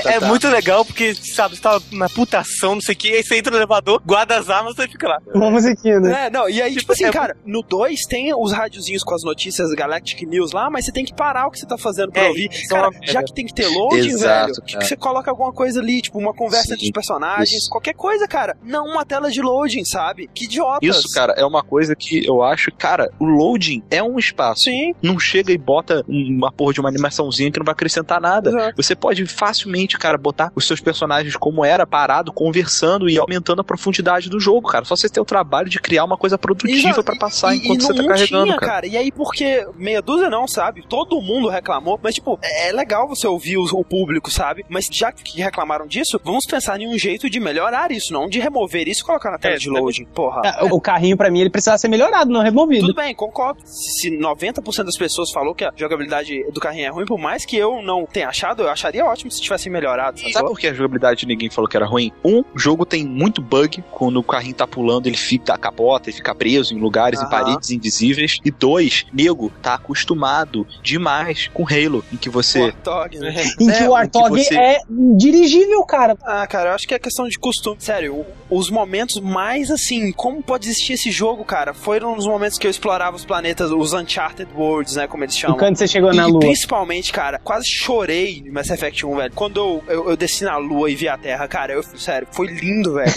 É, é muito legal, porque, sabe, você tá na putação, não sei o que, aí você entra no elevador, guarda as armas e fica lá. Uma musiquinha, né? É, não, e aí, tipo, tipo assim, é... cara, no dois tem os radiozinhos com as notícias Galactic News lá, mas você tem que parar o que você tá fazendo pra é, ouvir. Cara, é, já que tem que ter loading, exato, velho, que, que você coloca alguma coisa ali, tipo, uma conversa sim, entre os personagens, isso. Qualquer coisa, cara. Não uma tela de loading, sabe? Que idiotas. Isso, cara, é uma coisa que eu acho, cara, o loading é um espaço. Sim. Não chega e bota uma porra de uma animaçãozinha que não vai acrescentar nada. Exato. Você pode facilmente, cara, botar os seus personagens como era, parado, conversando e aumentando a profundidade do jogo, cara. Só você ter o trabalho de criar uma coisa produtiva Exato. Pra passar e, enquanto e você tá carregando, tinha, cara. cara. E aí, porque meia dúzia não, sabe? Todo mundo reclamou, mas, tipo, é legal você ouvir o, o público, sabe? Mas já que reclamaram disso, vamos pensar em um jeito de melhorar isso, não de remover isso e colocar na tela é, de loading, porra. É, o carrinho, pra mim, ele precisava ser melhorado, não removido. Tudo bem, concordo. Se noventa por cento das pessoas falou que a jogabilidade do carrinho é ruim, por mais que eu não tenha achado, eu acharia ótimo se tivesse melhorado. Sabe, sabe por que a jogabilidade de ninguém falou que era ruim? Um, o jogo tem muito bug, quando o carrinho tá pulando, ele fica, capota, ele fica preso em lugares, uhum. em paredes invisíveis. E dois, nego, tá acostumado demais com Halo, em que você... O Artog, né? Em é, que o Artog que você... é dirigível, cara. Ah, cara, eu acho que é questão de costume. Sério, os momentos mais, assim, como pode existir esse jogo, cara, foram os momentos que eu explorava os planetas, os Uncharted Worlds, né, como eles chamam. E quando você chegou na e, Lua. Principalmente, cara, quase chorei no Mass Effect um, velho. Quando eu, eu, eu desci na Lua e vi a Terra, cara, eu, sério, foi lindo, velho.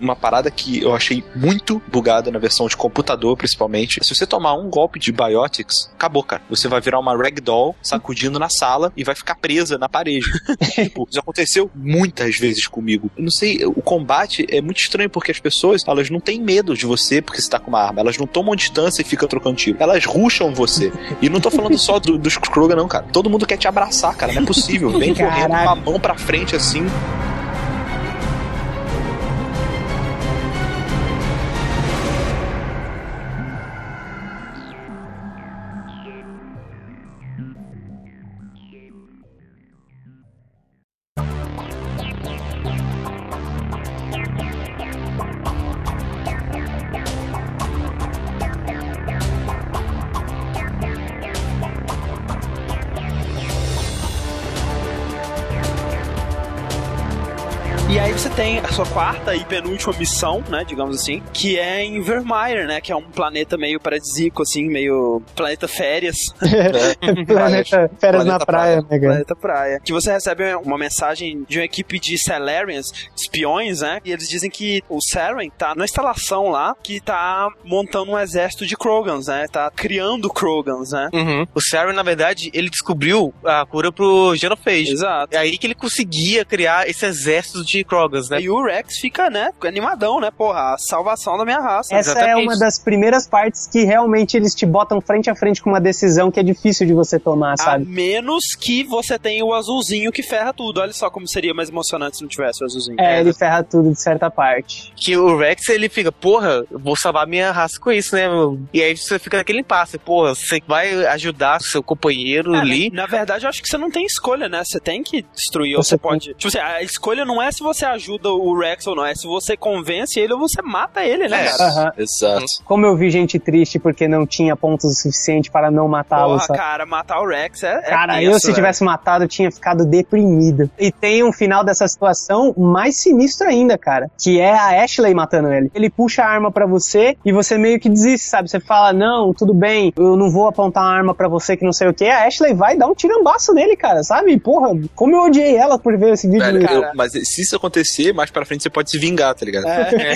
Uma parada que eu achei muito bugada na versão de computador, principalmente. Se você tomar um golpe de Biotics, acabou, cara. Você vai virar uma ragdoll sacudindo na sala e vai ficar presa na parede. Tipo, isso aconteceu muitas vezes comigo. Eu não sei, o combate é muito estranho porque as pessoas, elas não têm medo de você porque você tá com uma arma. Elas não tomam distância e ficam trocando tiro. Elas rusham você. E não tô falando só do, dos Krogan, não, cara. Todo mundo quer te abraçar, cara. Não é possível. Vem correndo com a mão pra frente assim... Sua quarta e penúltima missão, né, digamos assim, que é em Vermeer, né, que é um planeta meio paradisíaco, assim, meio planeta férias. Planeta, planeta férias na praia, praia, né, planeta praia. Que você recebe uma mensagem de uma equipe de Salarians, espiões, né, e eles dizem que o Saren tá na instalação lá, que tá montando um exército de Krogans, né, tá criando Krogans, né. Uhum. O Saren, na verdade, ele descobriu a cura pro Genophage. Exato. É aí que ele conseguia criar esse exército de Krogans. drogas, né? E o Rex fica, né, animadão, né? Porra, a salvação da minha raça. Essa exatamente. É uma das primeiras partes que realmente eles te botam frente a frente com uma decisão que é difícil de você tomar, sabe? A menos que você tenha o azulzinho que ferra tudo. Olha só como seria mais emocionante se não tivesse o azulzinho. É, ele ferra tudo de certa parte. Que o Rex, ele fica, porra, eu vou salvar minha raça com isso, né, meu? E aí você fica naquele impasse, porra, você vai ajudar seu companheiro é, ali. Na verdade, eu acho que você não tem escolha, né? Você tem que destruir, ou você, você pode... Tipo assim, a escolha não é se você ajuda o Rex ou não, é se você convence ele ou você mata ele, né, é, cara? Uh-huh. Exato. Como eu vi gente triste porque não tinha pontos o suficiente para não matá-lo. Porra, sabe? Cara, matar o Rex é... é cara, isso, eu se tivesse velho. matado, eu tinha ficado deprimido. E tem um final dessa situação mais sinistro ainda, cara, que é a Ashley matando ele. Ele puxa a arma pra você e você meio que desiste, sabe? Você fala, não, tudo bem, eu não vou apontar uma arma pra você que não sei o que. A Ashley vai dar um tirambaço nele, cara, sabe? Porra, como eu odiei ela por ver esse vídeo. Velho, cara, eu, mas se isso acontecer, mais pra frente você pode se vingar, tá ligado? É. É.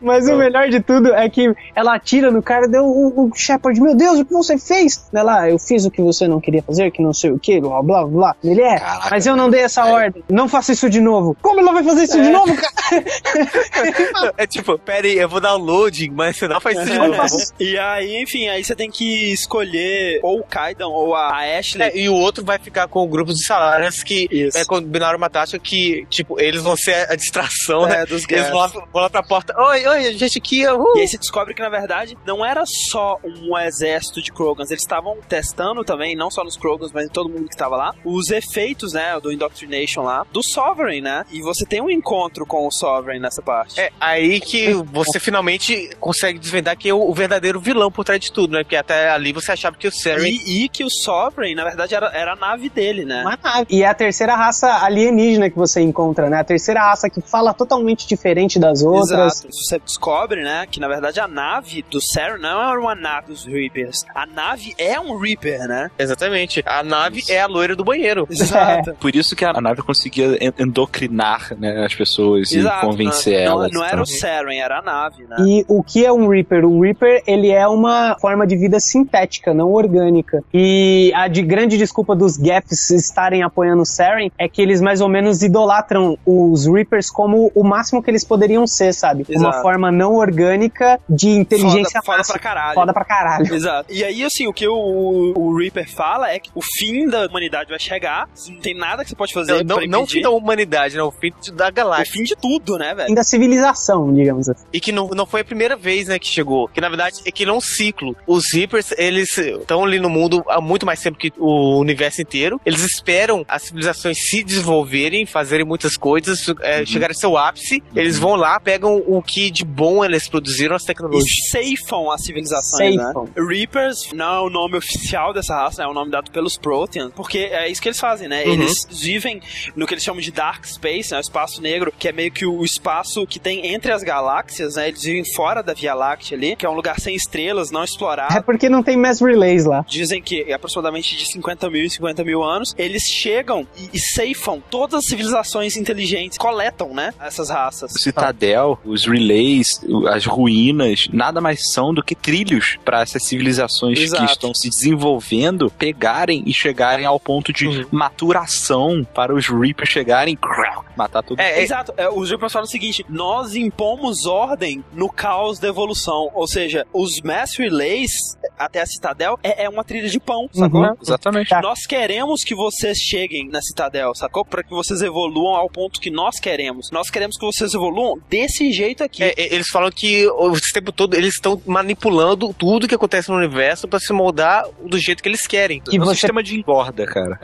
Mas o melhor de tudo é que ela atira no cara, deu o, o Shepard, meu Deus, o que você fez? Ela, eu fiz o que você não queria fazer, que não sei o que, blá, blá, blá. Ele é, caraca, mas eu não dei essa é. ordem, não faça isso de novo. Como ela vai fazer isso é. de novo, cara? É tipo, pera aí, eu vou dar o loading, mas você não faz isso de novo. E aí, enfim, aí você tem que escolher ou o Kaidan ou a Ashley. É, e o outro vai ficar com o grupo de Salarians que é, combinaram uma tática que, tipo, eles vão ser a distração, é, né? Dos eles vão lá, vão lá pra porta. Oi, oi, a gente aqui. Uh. E aí você descobre que, na verdade, não era só um exército de Krogans. Eles estavam testando também, não só nos Krogans, mas em todo mundo que tava lá, os efeitos, né, do Indoctrination lá, do Sovereign, né? E você tem um encontro com o Sovereign nessa parte. É, aí que você finalmente consegue desvendar que é o verdadeiro vilão por trás de tudo, né? Porque até ali você achava que o Saren... E, e que o Sovereign, na verdade, era, era a nave dele, né? Uma nave. E é a terceira raça alienígena que você encontra, né? A terceira raça que fala totalmente diferente das outras. Exato. Você descobre, né, que na verdade a nave do Saren não era uma nave dos Reapers. A nave é um Reaper, né? Exatamente. A nave isso. é a loira do banheiro. Exato. É. Por isso que a nave conseguia endocrinar, né, as pessoas. Exato. E convencer não, elas. Não, não era o Saren, era a nave, né? E o que é um Reaper? Um Reaper, ele é uma forma de vida sintética, não orgânica. E a de grande desculpa dos Geths estarem apoiando o Saren é que eles mais ou menos idolatram os Reapers como o máximo que eles poderiam ser, sabe? Exato. Uma forma não orgânica de inteligência foda, foda pra caralho. Foda pra caralho. Exato. E aí, assim, o que o, o Reaper fala é que o fim da humanidade vai chegar, não tem nada que você pode fazer. Não, não, não o fim da humanidade, não, o fim da galáxia. O fim de tudo, né, velho? O fim da civilização, digamos assim. E que não, não foi a primeira vez, né, que chegou. Que, na verdade, é que não é um ciclo. Os Reapers, eles estão ali no mundo há muito mais tempo que o universo inteiro. Eles esperam as civilizações se desenvolverem, fazerem muitas coisas, é, uhum. chegarem ao seu ápice. Uhum. Eles vão lá, pegam o que de bom eles produziram, as tecnologias. E ceifam as civilizações, ceifam. Né? Reapers não é o nome oficial dessa raça, né? É o nome dado pelos Protheans, porque é isso que eles fazem, né? Uhum. Eles vivem no que eles chamam de Dark Space, né? O espaço negro, que é meio que o espaço que tem entre as galáxias, né? Eles vivem fora da Via Láctea ali, que é um lugar sem estrelas, não explorado. É porque não tem mass relays lá. Dizem que aproximadamente de cinquenta mil e cinquenta mil anos, eles chegam e, e ceifam todas as civilizações inteligentes, coletam, né? Essas raças. O Citadel, os relays, as ruínas, nada mais são do que trilhos para essas civilizações Exato. Que estão se desenvolvendo, pegarem e chegarem ao ponto de uhum. maturação para os Reapers chegarem e matar tudo. É, é, exato. É, os Reapers falam o seguinte, nós impomos ordem no caos da evolução, ou seja, os Mass Relays até a Citadel é, é uma trilha de pão, sacou? Uhum. Exatamente. Tá. Nós queremos que vocês cheguem na Citadel, sacou? Para que vocês evoluam ao ponto que nós queremos. Nós queremos que vocês evoluam desse jeito aqui. É, eles falam que o tempo todo eles estão manipulando tudo que acontece no universo para se moldar do jeito que eles querem. É um você... sistema de engorda, cara.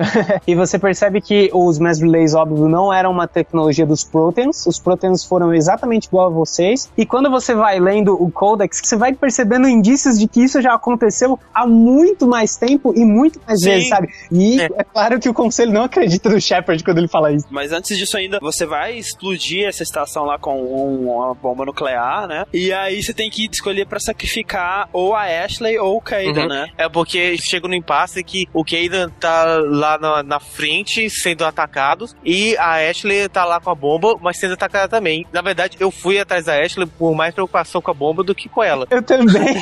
E você percebe que os Mass Relays, óbvio, não eram uma tecnologia dos Protheans. Os Protheans foram exatamente igual a vocês. E quando você vai lendo o Codex, você vai percebendo indícios de que isso já aconteceu há muito mais tempo e muito mais Sim. vezes, sabe? E é. é claro que o Conselho não acredita no Shepard quando ele fala isso. Mas antes disso ainda, você vai explodir essa estação lá com um, uma bomba nuclear, né? E aí você tem que escolher pra sacrificar ou a Ashley ou o Kaidan, uhum. né? É porque chega no impasse que o Kaidan tá lá na, na frente sendo atacado e a Ashley tá lá com a bomba, mas sendo atacada também. Na verdade, eu fui atrás da Ashley por mais preocupação com a bomba do que com ela. Eu também.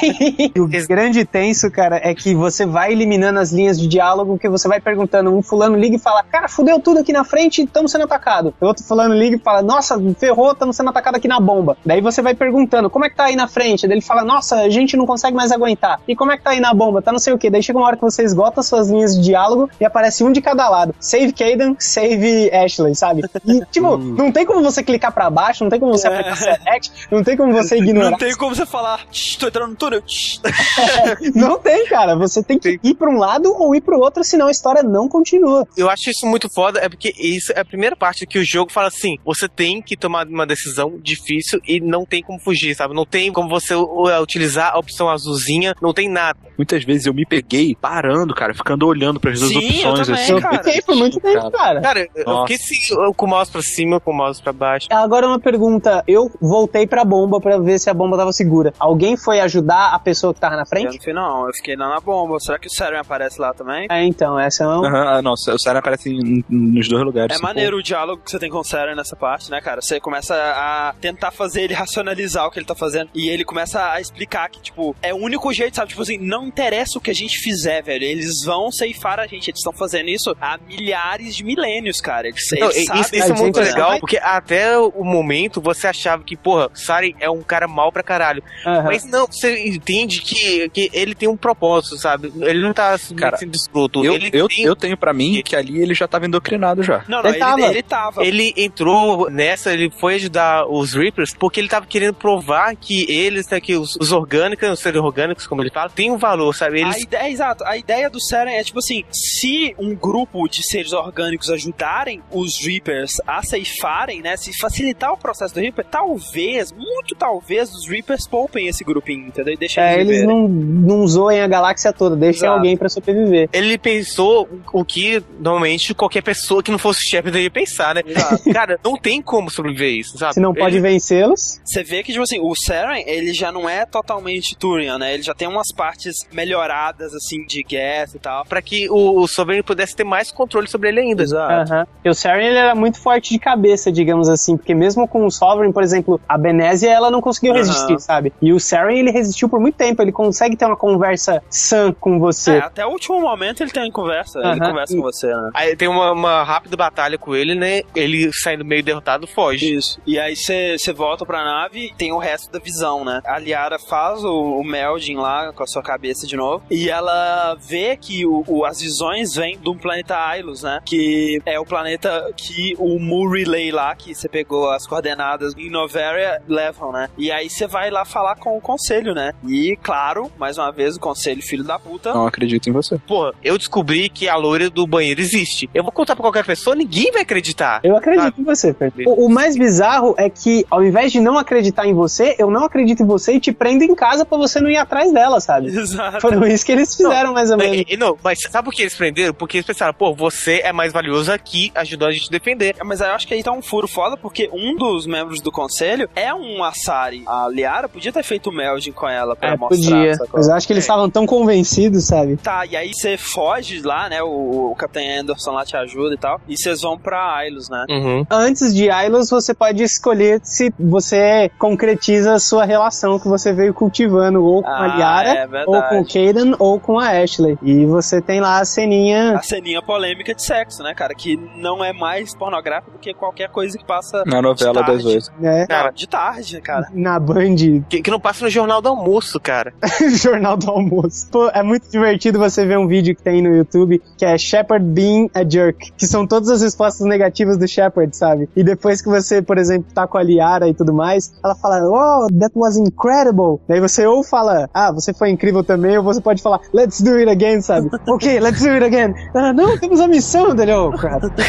O grande tenso, cara, é que você vai eliminando as linhas de diálogo, que você vai perguntando, um fulano liga e fala, cara, fudeu tudo aqui na frente, estamos sendo atacados. O outro fulano liga e fala, nossa, ferrou, estamos sendo atacados aqui na bomba. Daí você vai perguntando, como é que tá aí na frente? Daí ele fala, nossa, a gente não consegue mais aguentar. E como é que tá aí na bomba? Tá não sei o que. Daí chega uma hora que você esgota suas linhas de diálogo e aparece um de cada lado. Save Caden, save Ashley, sabe? E, tipo, não tem como você clicar pra baixo, não tem como você é. apertar select, não tem como você ignorar. Não tem como você falar, tô entrando no túnel. É, não tem, cara. Você tem que ir pra um lado ou ir pro outro, senão a história não continua. Eu acho isso muito foda, é porque isso é a primeira parte que o jogo fala assim, você tem que tomar uma decisão difícil e não tem como fugir, sabe? Não tem como você utilizar a opção azulzinha, não tem nada. Muitas vezes eu me peguei parando, cara, ficando olhando para as duas opções. Eu também, assim. Cara. Eu fiquei por muito tempo, cara. Cara, eu fiquei sim, com o mouse pra cima, com o mouse pra baixo. Agora uma pergunta, eu voltei pra bomba pra ver se a bomba tava segura. Alguém foi ajudar a pessoa que tava na frente? Eu não sei, não, eu fiquei lá na bomba. Será que o Saren aparece lá também? É, então, essa é uma... Uhum, não, o Saren aparece em, nos dois lugares. É maneiro pô. o diálogo que você tem com o Saren nessa parte, né, cara? Você começa a tentar fazer ele racionalizar o que ele tá fazendo e ele começa a explicar que, tipo, é o único jeito, sabe? Tipo assim, não interessa o que a gente fizer, velho. Eles vão ceifar a gente. Eles estão fazendo isso há milhares de milênios, cara. Eles, não, eles sabem. Isso, isso é muito legal, porque até o momento você achava que, porra, Saren é um cara mal pra caralho. Uhum. Mas não, você entende que, que ele tem um propósito, sabe? Ele não tá cara, sendo escroto. Eu, eu, tem... eu tenho pra mim que ali ele já tava endocrinado já. Não, não, ele, ele, tava. ele tava. Ele entrou nessa, ele foi ajudar os Reapers porque ele tava querendo provar que eles, né, que os, os orgânicos, os seres orgânicos, como ele fala, tem um valor, sabe? Eles... A ideia, exato. A ideia do Saren é tipo assim, se um grupo de seres orgânicos ajudarem os Reapers a ceifarem, né, se facilitar o processo do Reaper, talvez, muito talvez, os Reapers poupem esse grupinho, entendeu? E deixem é, eles, eles não, não zoem a galáxia toda, deixem exato. alguém pra sobreviver. Ele pensou o que normalmente qualquer pessoa que não fosse chefe deveria pensar, né? Exato. Cara, não tem como sobreviver isso, sabe? Se não pode ele... vencê-los. Você vê que, tipo assim, o Saren, ele já não é totalmente Turian, né? Ele já tem umas partes melhoradas, assim, de Geth e tal, pra que o, o Sovereign pudesse ter mais controle sobre ele ainda. Exato. Uhum. E o Saren, ele era muito forte de cabeça, digamos assim, porque mesmo com o Sovereign, por exemplo, a Benésia, ela não conseguiu resistir, uhum. sabe? E o Saren, ele resistiu por muito tempo, ele consegue ter uma conversa sã com você. É, até o último momento ele tem conversa, uhum. ele conversa e... com você, né? Aí tem uma, uma rápida batalha com ele, né? Ele saindo meio derrotado, foge. Isso. E aí você volta pra nave e tem o resto da visão, né? A Liara faz o, o melding lá com a sua cabeça de novo, e ela vê que o, o, as visões vêm de um planeta Nihilus, né? Que é o planeta que o Mu Relay lá, que você pegou as coordenadas em Novaria, levam, né? E aí você vai lá falar com o conselho, né? E, claro, mais uma vez, o conselho filho da puta. Não acredito em você. Porra, eu descobri que a loira do banheiro existe. Eu vou contar pra qualquer pessoa, ninguém vai acreditar. Eu acredito sabe? em você, Pedro. O, o mais bizarro é que, ao invés de não acreditar em você, eu não acredito em você e te prendo em casa pra você não ir atrás dela, sabe? Exato. Foram isso que eles fizeram, não, mais ou menos. E, e, não, mas sabe por que eles prenderam? Porque eles pensaram, pô, você é mais valioso aqui, ajudando a gente a defender. Mas eu acho que aí tá um furo foda, porque um dos membros do conselho é um Asari. A Liara podia ter feito o melding com ela pra é, mostrar. Podia. Mas eu acho que eles estavam é. tão convencidos, sabe? Tá, e aí você foge lá, né? O, o Capitão Anderson lá te ajuda e tal. E vocês vão pra Nihilus, né? Uhum. Antes de Nihilus, você pode escolher se você concretiza a sua relação que você veio cultivando, ou com ah, a Liara, é verdade. ou com o Caden, ou com a Ashley. E você tem lá a ceninha... A ceninha polêmica de sexo, né, cara? Que não é mais pornográfica do que qualquer coisa que passa na novela das oito. É. Cara, de tarde, cara. Na Band. Que, que não passa no Jornal do Almoço, cara. Jornal do Almoço. Pô, é muito divertido você ver um vídeo que tem no YouTube que é Shepard being a jerk, que são todas as respostas negativas do Shepard, sabe? E depois que você, por exemplo, tá com a Liara e tudo mais, ela fala, oh, that was incredible. Daí você ou fala, ah, você foi incrível também, ou você pode falar, let's do it again, sabe? Ok, let's do it again. Ah, não, temos a missão, Daniel.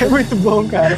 É muito bom, cara.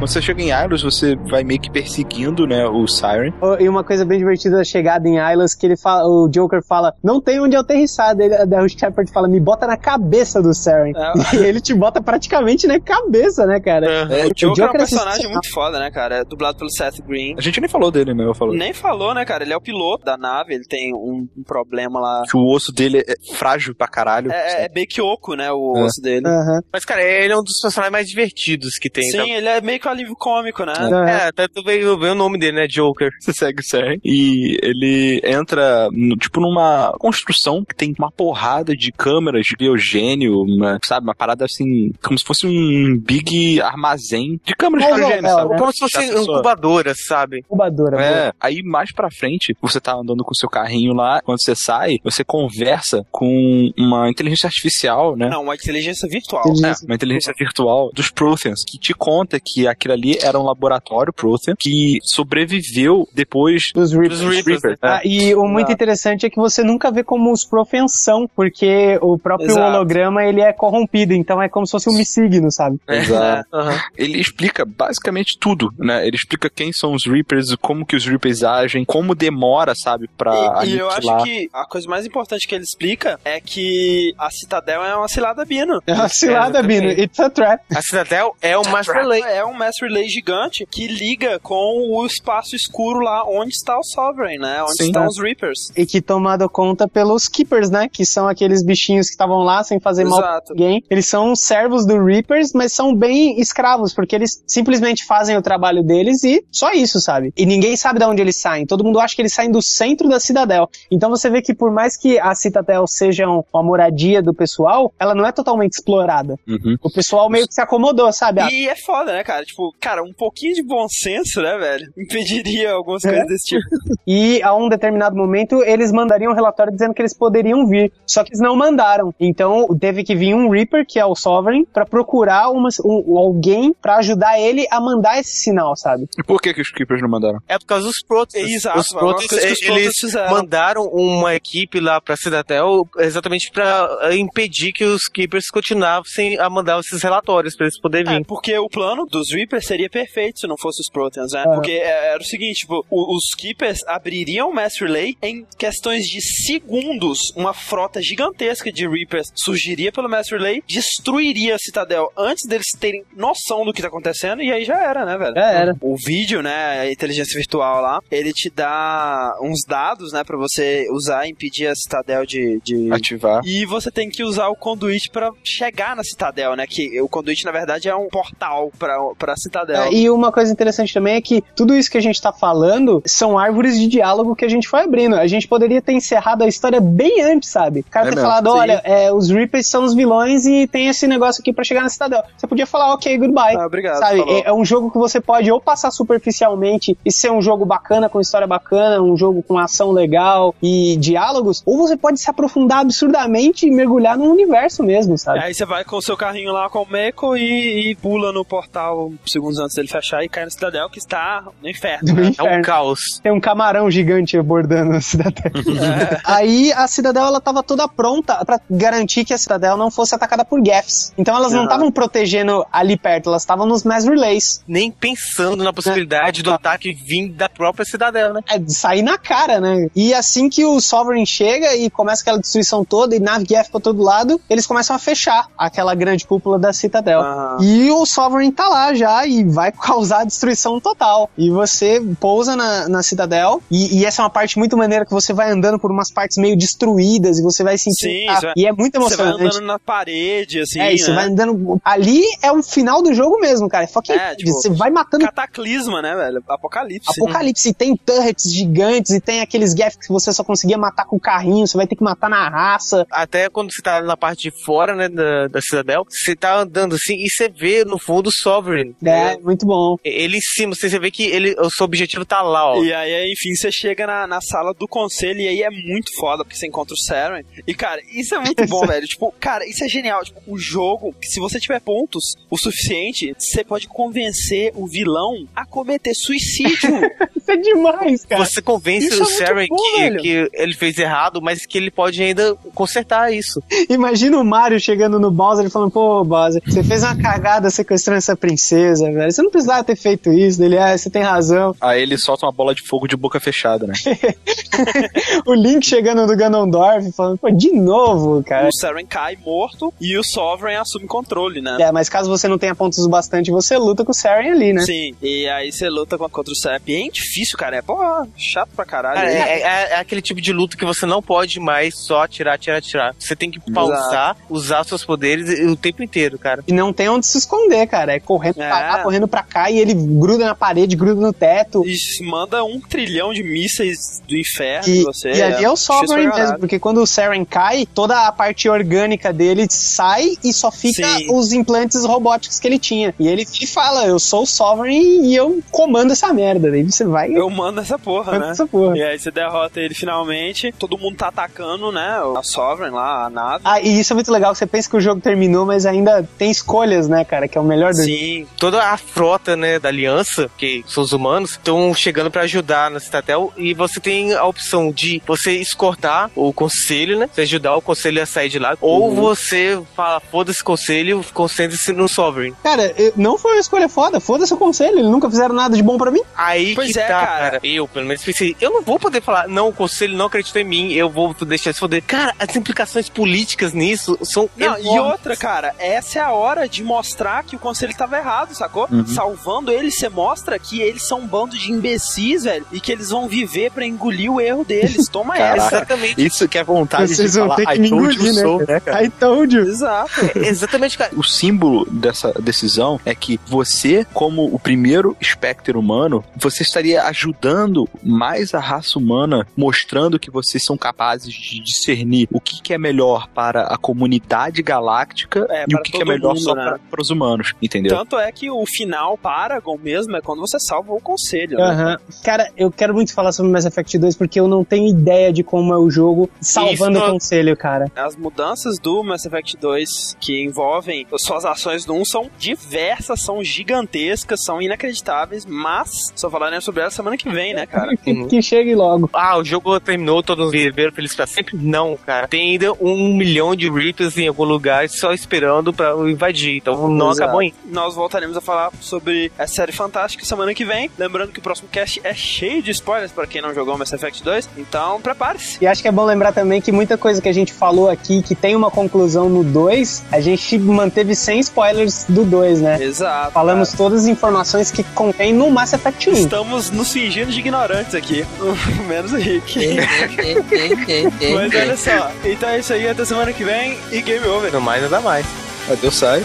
Quando você chega em Nihilus, você vai meio que perseguindo, né, o Saren. E uma coisa bem divertida da chegada em Nihilus, que ele fala, o Joker fala, não tem onde aterrissar. Daí o Shepard fala, me bota na cabeça do Saren. É. E ele te bota praticamente na cabeça, né, cara? É. É, o, Joker o Joker é um personagem é... muito foda, né, cara? É dublado pelo Seth Green. A gente nem falou dele, né? Eu falo. Nem falou, né, cara? Ele é o piloto da nave, ele tem um, um problema lá. Que o osso dele é frágil pra caralho. É, é bem que oco, né, o é. osso dele. Uhum. Mas, cara, ele é um dos personagens mais divertidos que tem. Sim, então... ele é meio que um alívio cômico, né? Uhum. É, até tu veio o nome dele, né, Joker. Você segue o Saren. E ele entra, no, tipo, numa construção que tem uma porrada de câmeras de biogênio, uma, sabe, uma parada assim, como se fosse um big armazém de câmeras é, de biogênio, é, sabe? É, como é. se fosse incubadora, sabe? Incubadora. É, mesmo. Aí mais pra frente, você tá andando com o seu carrinho lá, quando você sai, você conversa com uma inteligência artificial, né? Não, uma inteligência virtual. Inteligência. É, uma inteligência virtual dos Protheans, que te conta que aquilo ali era um laboratório Prothean que sobreviveu depois dos Reapers. Dos Reapers né? ah, e o muito ah. interessante é que você nunca vê como os Protheans são, porque o próprio Exato. holograma, ele é corrompido, então é como se fosse um missigno, sabe? Exato. Uhum. Ele explica basicamente tudo, né? Ele explica quem são os Reapers, como que os Reapers agem, como demora, sabe, pra E, e eu acho que a coisa mais importante que ele explica é que a Citadel é uma cilada Bino. É uma cilada é, Bino. It's a trap. A Citadel é um Mass Relay. É um Mass Relay gigante que liga com o espaço escuro lá onde está o Sovereign, né? Onde Sim, estão né? os Reapers. E que tomado conta pelos Keepers, né? Que são aqueles bichinhos que estavam lá sem fazer Exato. mal pra ninguém. Eles são servos do Reapers, mas são bem escravos, porque eles simplesmente fazem o trabalho deles e só isso, sabe? E ninguém sabe de onde eles saem. Todo mundo acha que eles saem do centro da Citadel. Então você vê que por mais que a Citadel seja uma moradia do pessoal, ela não é totalmente explorada. Uhum. O pessoal meio que se acomodou, sabe? E é foda, né, cara? Tipo, cara, um pouquinho de bom senso, né, velho? Impediria algumas é. coisas desse tipo. E a um determinado momento, eles mandariam um relatório dizendo que eles poderiam vir. Só que eles não mandaram. Então, teve que vir um Reaper, que é o Sovereign, pra procurar uma, um, alguém pra ajudar ele a mandar esse sinal, sabe? E por que que os Keepers não mandaram? É por causa dos Protheans. Exato. Os Protheans, eles, eles mandaram uma equipe lá pra Citadel exatamente pra impedir que os Keepers continuassem a mandar esses relatórios pra eles poderem vir. É, porque o plano dos Reapers seria perfeito se não fosse os Protheans, né? É. Porque era o seguinte, tipo, os Keepers abririam o Mass Relay em questões de segundos. Uma frota gigantesca de Reapers surgiria pelo Mass Relay, destruiria a Citadel antes deles terem noção do que tá acontecendo, e aí já era, né, velho? Já era. O vídeo, né, a inteligência virtual lá, ele te dá uns dados, né, pra você usar e impedir a Citadel de, de... ativar. E você tem que usar o conduíte pra chegar na Citadel, né, que o conduíte, na verdade, é um portal pra, pra Citadel. É, e uma coisa interessante também é que tudo isso que a gente tá falando são árvores de diálogo que a gente foi abrindo. A gente poderia ter encerrado a história bem antes, sabe? O cara é ter mesmo, falado, sim. olha, é, os Reapers são os vilões e tem esse negócio aqui pra chegar na Citadel. Você podia falar, ok, goodbye. Ah, obrigado. Sabe? É, é um jogo que você pode ou passar superficialmente e ser um jogo bacana, com história bacana, um jogo com ação legal e diálogos, ou você pode se aprofundar absurdamente e mergulhar num universo mesmo, sabe? Aí você vai com o seu carrinho lá com o Meco e, e pula no portal segundos antes dele fechar e cai na Citadel, que está no inferno. Né? inferno. É um caos. Tem um camarão gigante abordando a Citadel. É. Aí a Citadel, ela tava toda pronta pra garantir que a Citadel não fosse atacada por Geths. Então elas não estavam protegendo ali perto, elas estavam nos Mass Relays. Nem pensando na possibilidade é. do ataque vir da própria Citadel, né? É, de sair na cara, né? E assim que o Sovereign chega e começa aquela destruição toda e nave Geth pra todo lado, eles começam a fechar aquela grande cúpula da Citadel. Ah. E o Sovereign tá lá já e vai causar a destruição total. E você pousa na, na Citadel e, e essa é uma parte muito maneira que você vai andando por umas partes meio destruídas e você vai sentir... Sim, ah, vai, e é muito emocionante. Você vai andando na parede, assim, É, isso, né? Vai andando... Ali é o final do jogo mesmo, cara. É fucking... É, tipo, você vai matando... Cataclisma, né, velho? Apocalipse. Apocalipse. Hum. E tem turrets gigantes e tem aqueles Geth que você só conseguia matar com o carrinho, você vai ter que matar na raça. Até quando você tá na parte de fora, né, da, da Citadel, você tá andando assim e você vê no fundo o Sovereign. É, né? Muito bom. Ele em cima, você vê que ele, o seu objetivo tá lá, ó. E aí, enfim, você chega na, na sala do conselho e aí é muito foda, porque você encontra o Saren. E, cara, isso é muito bom, velho. Tipo, cara, isso é genial. Tipo, o jogo, se você tiver pontos o suficiente, você pode convencer o vilão a cometer suicídio. Isso é demais, cara. Você convence isso o é Saren bom, que, que ele fez errado, mas que ele pode ainda consertar isso. Imagina o Mario chegando no Bowser e falando, pô, Bowser, você fez uma cagada sequestrando essa princesa. coisa, velho. Você não precisava ter feito isso. Ele, ah, você tem razão. Aí ele solta uma bola de fogo de boca fechada, né? O Link chegando do Ganondorf falando, pô, de novo, cara. O Saren cai morto e o Sovereign assume controle, né? É, mas caso você não tenha pontos bastante, você luta com o Saren ali, né? Sim, e aí você luta contra o Saren. É difícil, cara. É, pô, chato pra caralho. É, é, é, é aquele tipo de luta que você não pode mais só atirar, atirar, atirar. Você tem que pausar, Exato. usar os seus poderes o tempo inteiro, cara. E não tem onde se esconder, cara. É correndo é. pra lá, correndo pra cá, e ele gruda na parede, gruda no teto. E manda um trilhão de mísseis do inferno e, em você. E ali é, é o Sovereign mesmo, porque quando o Saren cai, toda a parte orgânica dele sai e só fica Sim. os implantes robóticos que ele tinha. E ele fala, eu sou o Sovereign e eu comando essa merda. Daí você vai... Eu mando essa porra, mando né? Essa porra. E aí você derrota ele finalmente, todo mundo tá atacando, né? A Sovereign lá, a nave. Ah, e isso é muito legal, você pensa que o jogo terminou, mas ainda tem escolhas, né, cara? Que é o melhor do Sim. Toda a frota, né, da Aliança, que são os humanos, estão chegando pra ajudar na Citadel, e você tem a opção de você escortar o conselho, né? Você ajudar o conselho a sair de lá, ou uhum. você fala, foda-se conselho, concentre-se no Sovereign. Cara, eu, não foi uma escolha foda, foda-se o conselho, eles nunca fizeram nada de bom pra mim. Aí pois que é, tá, cara. cara. Eu, pelo menos, pensei, eu não vou poder falar, não, o conselho não acreditou em mim, eu vou deixar se foder. Cara, as implicações políticas nisso são não, enormes. E outra, cara, essa é a hora de mostrar que o conselho tava errado, sacou? Uhum. Salvando eles, você mostra que eles são um bando de imbecis, velho, e que eles vão viver pra engolir o erro deles. Toma essa. Exatamente. Isso que é vontade Vocês de falar, ter que I told you, né? So, né, cara? I told you. Exato. É, exatamente, cara. O símbolo dessa decisão é que você, como o primeiro espectro humano, você estaria ajudando mais a raça humana, mostrando que vocês são capazes de discernir o que, que é melhor para a comunidade galáctica é, e o que, que é melhor mundo, só né? para os humanos, entendeu? Tanto é que o final Paragon mesmo é quando você salva o conselho. Uhum. Né? Cara, eu quero muito falar sobre Mass Effect dois porque eu não tenho ideia de como é o jogo salvando Isso, o conselho, cara. As mudanças do Mass Effect dois que envolvem suas ações no um são diversas, são gigantescas, são inacreditáveis, mas só falaremos sobre elas semana que vem, né, cara? que, que chegue logo. Ah, o jogo terminou, todos os viveram feliz pra sempre? Não, cara. Tem ainda um milhão de Reapers em algum lugar só esperando pra invadir, então não Exato. acabou ainda. Nós voltaremos a falar sobre essa série fantástica semana que vem, lembrando que o próximo cast é cheio de spoilers pra quem não jogou Mass Effect dois, então prepare-se. E acho que é bom lembrar também que muita coisa que a gente falou aqui, que tem uma conclusão no dois, a gente manteve sem spoilers do dois, né? Exato. Falamos cara. todas as informações que contém no Mass Effect um. Estamos nos fingindo de ignorantes aqui, menos o Rick. Mas olha só, então é isso aí, até semana que vem e game over. Não mais, nada mais. Adeus, sai.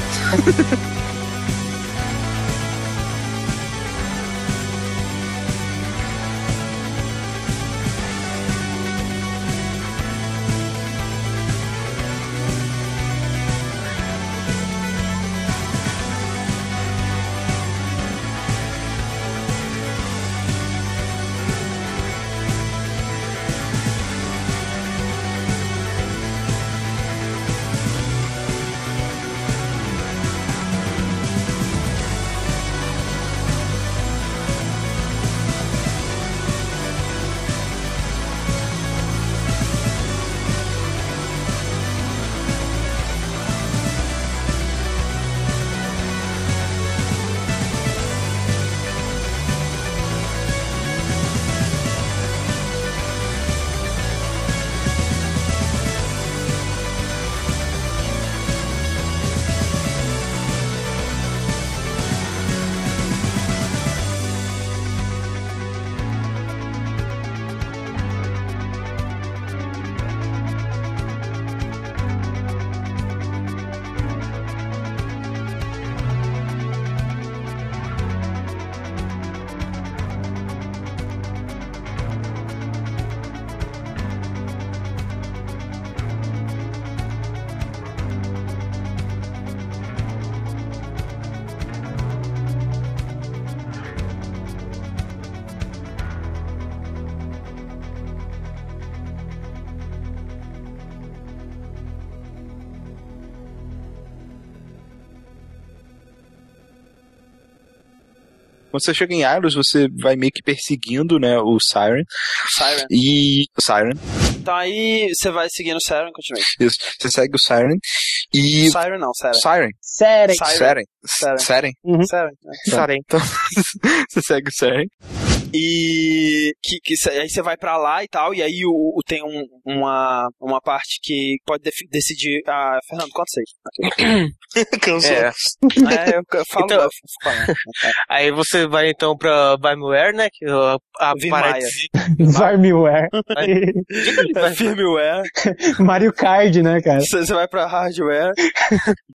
Quando você chega em Nihilus, você vai meio que perseguindo, né, o Saren. Saren. E... Saren. Então aí você vai seguindo o Saren, continue. Isso, você segue o Saren e... Saren não, Saren. Saren. Saren. Saren. Saren. Saren. Uhum. Saren. É. Saren. Então, você segue o Saren. E que, que, aí você vai pra lá e tal, e aí o, o, tem um, uma, uma parte que pode def- decidir... Ah, Fernando, conta isso aí. Cansou. É, é eu, eu falo... Então, eu falo. Aí você vai então pra BioWare, né? Que a, a parada... BioWare. BioWare. Mario Kart, né, cara? Você vai pra Hardware.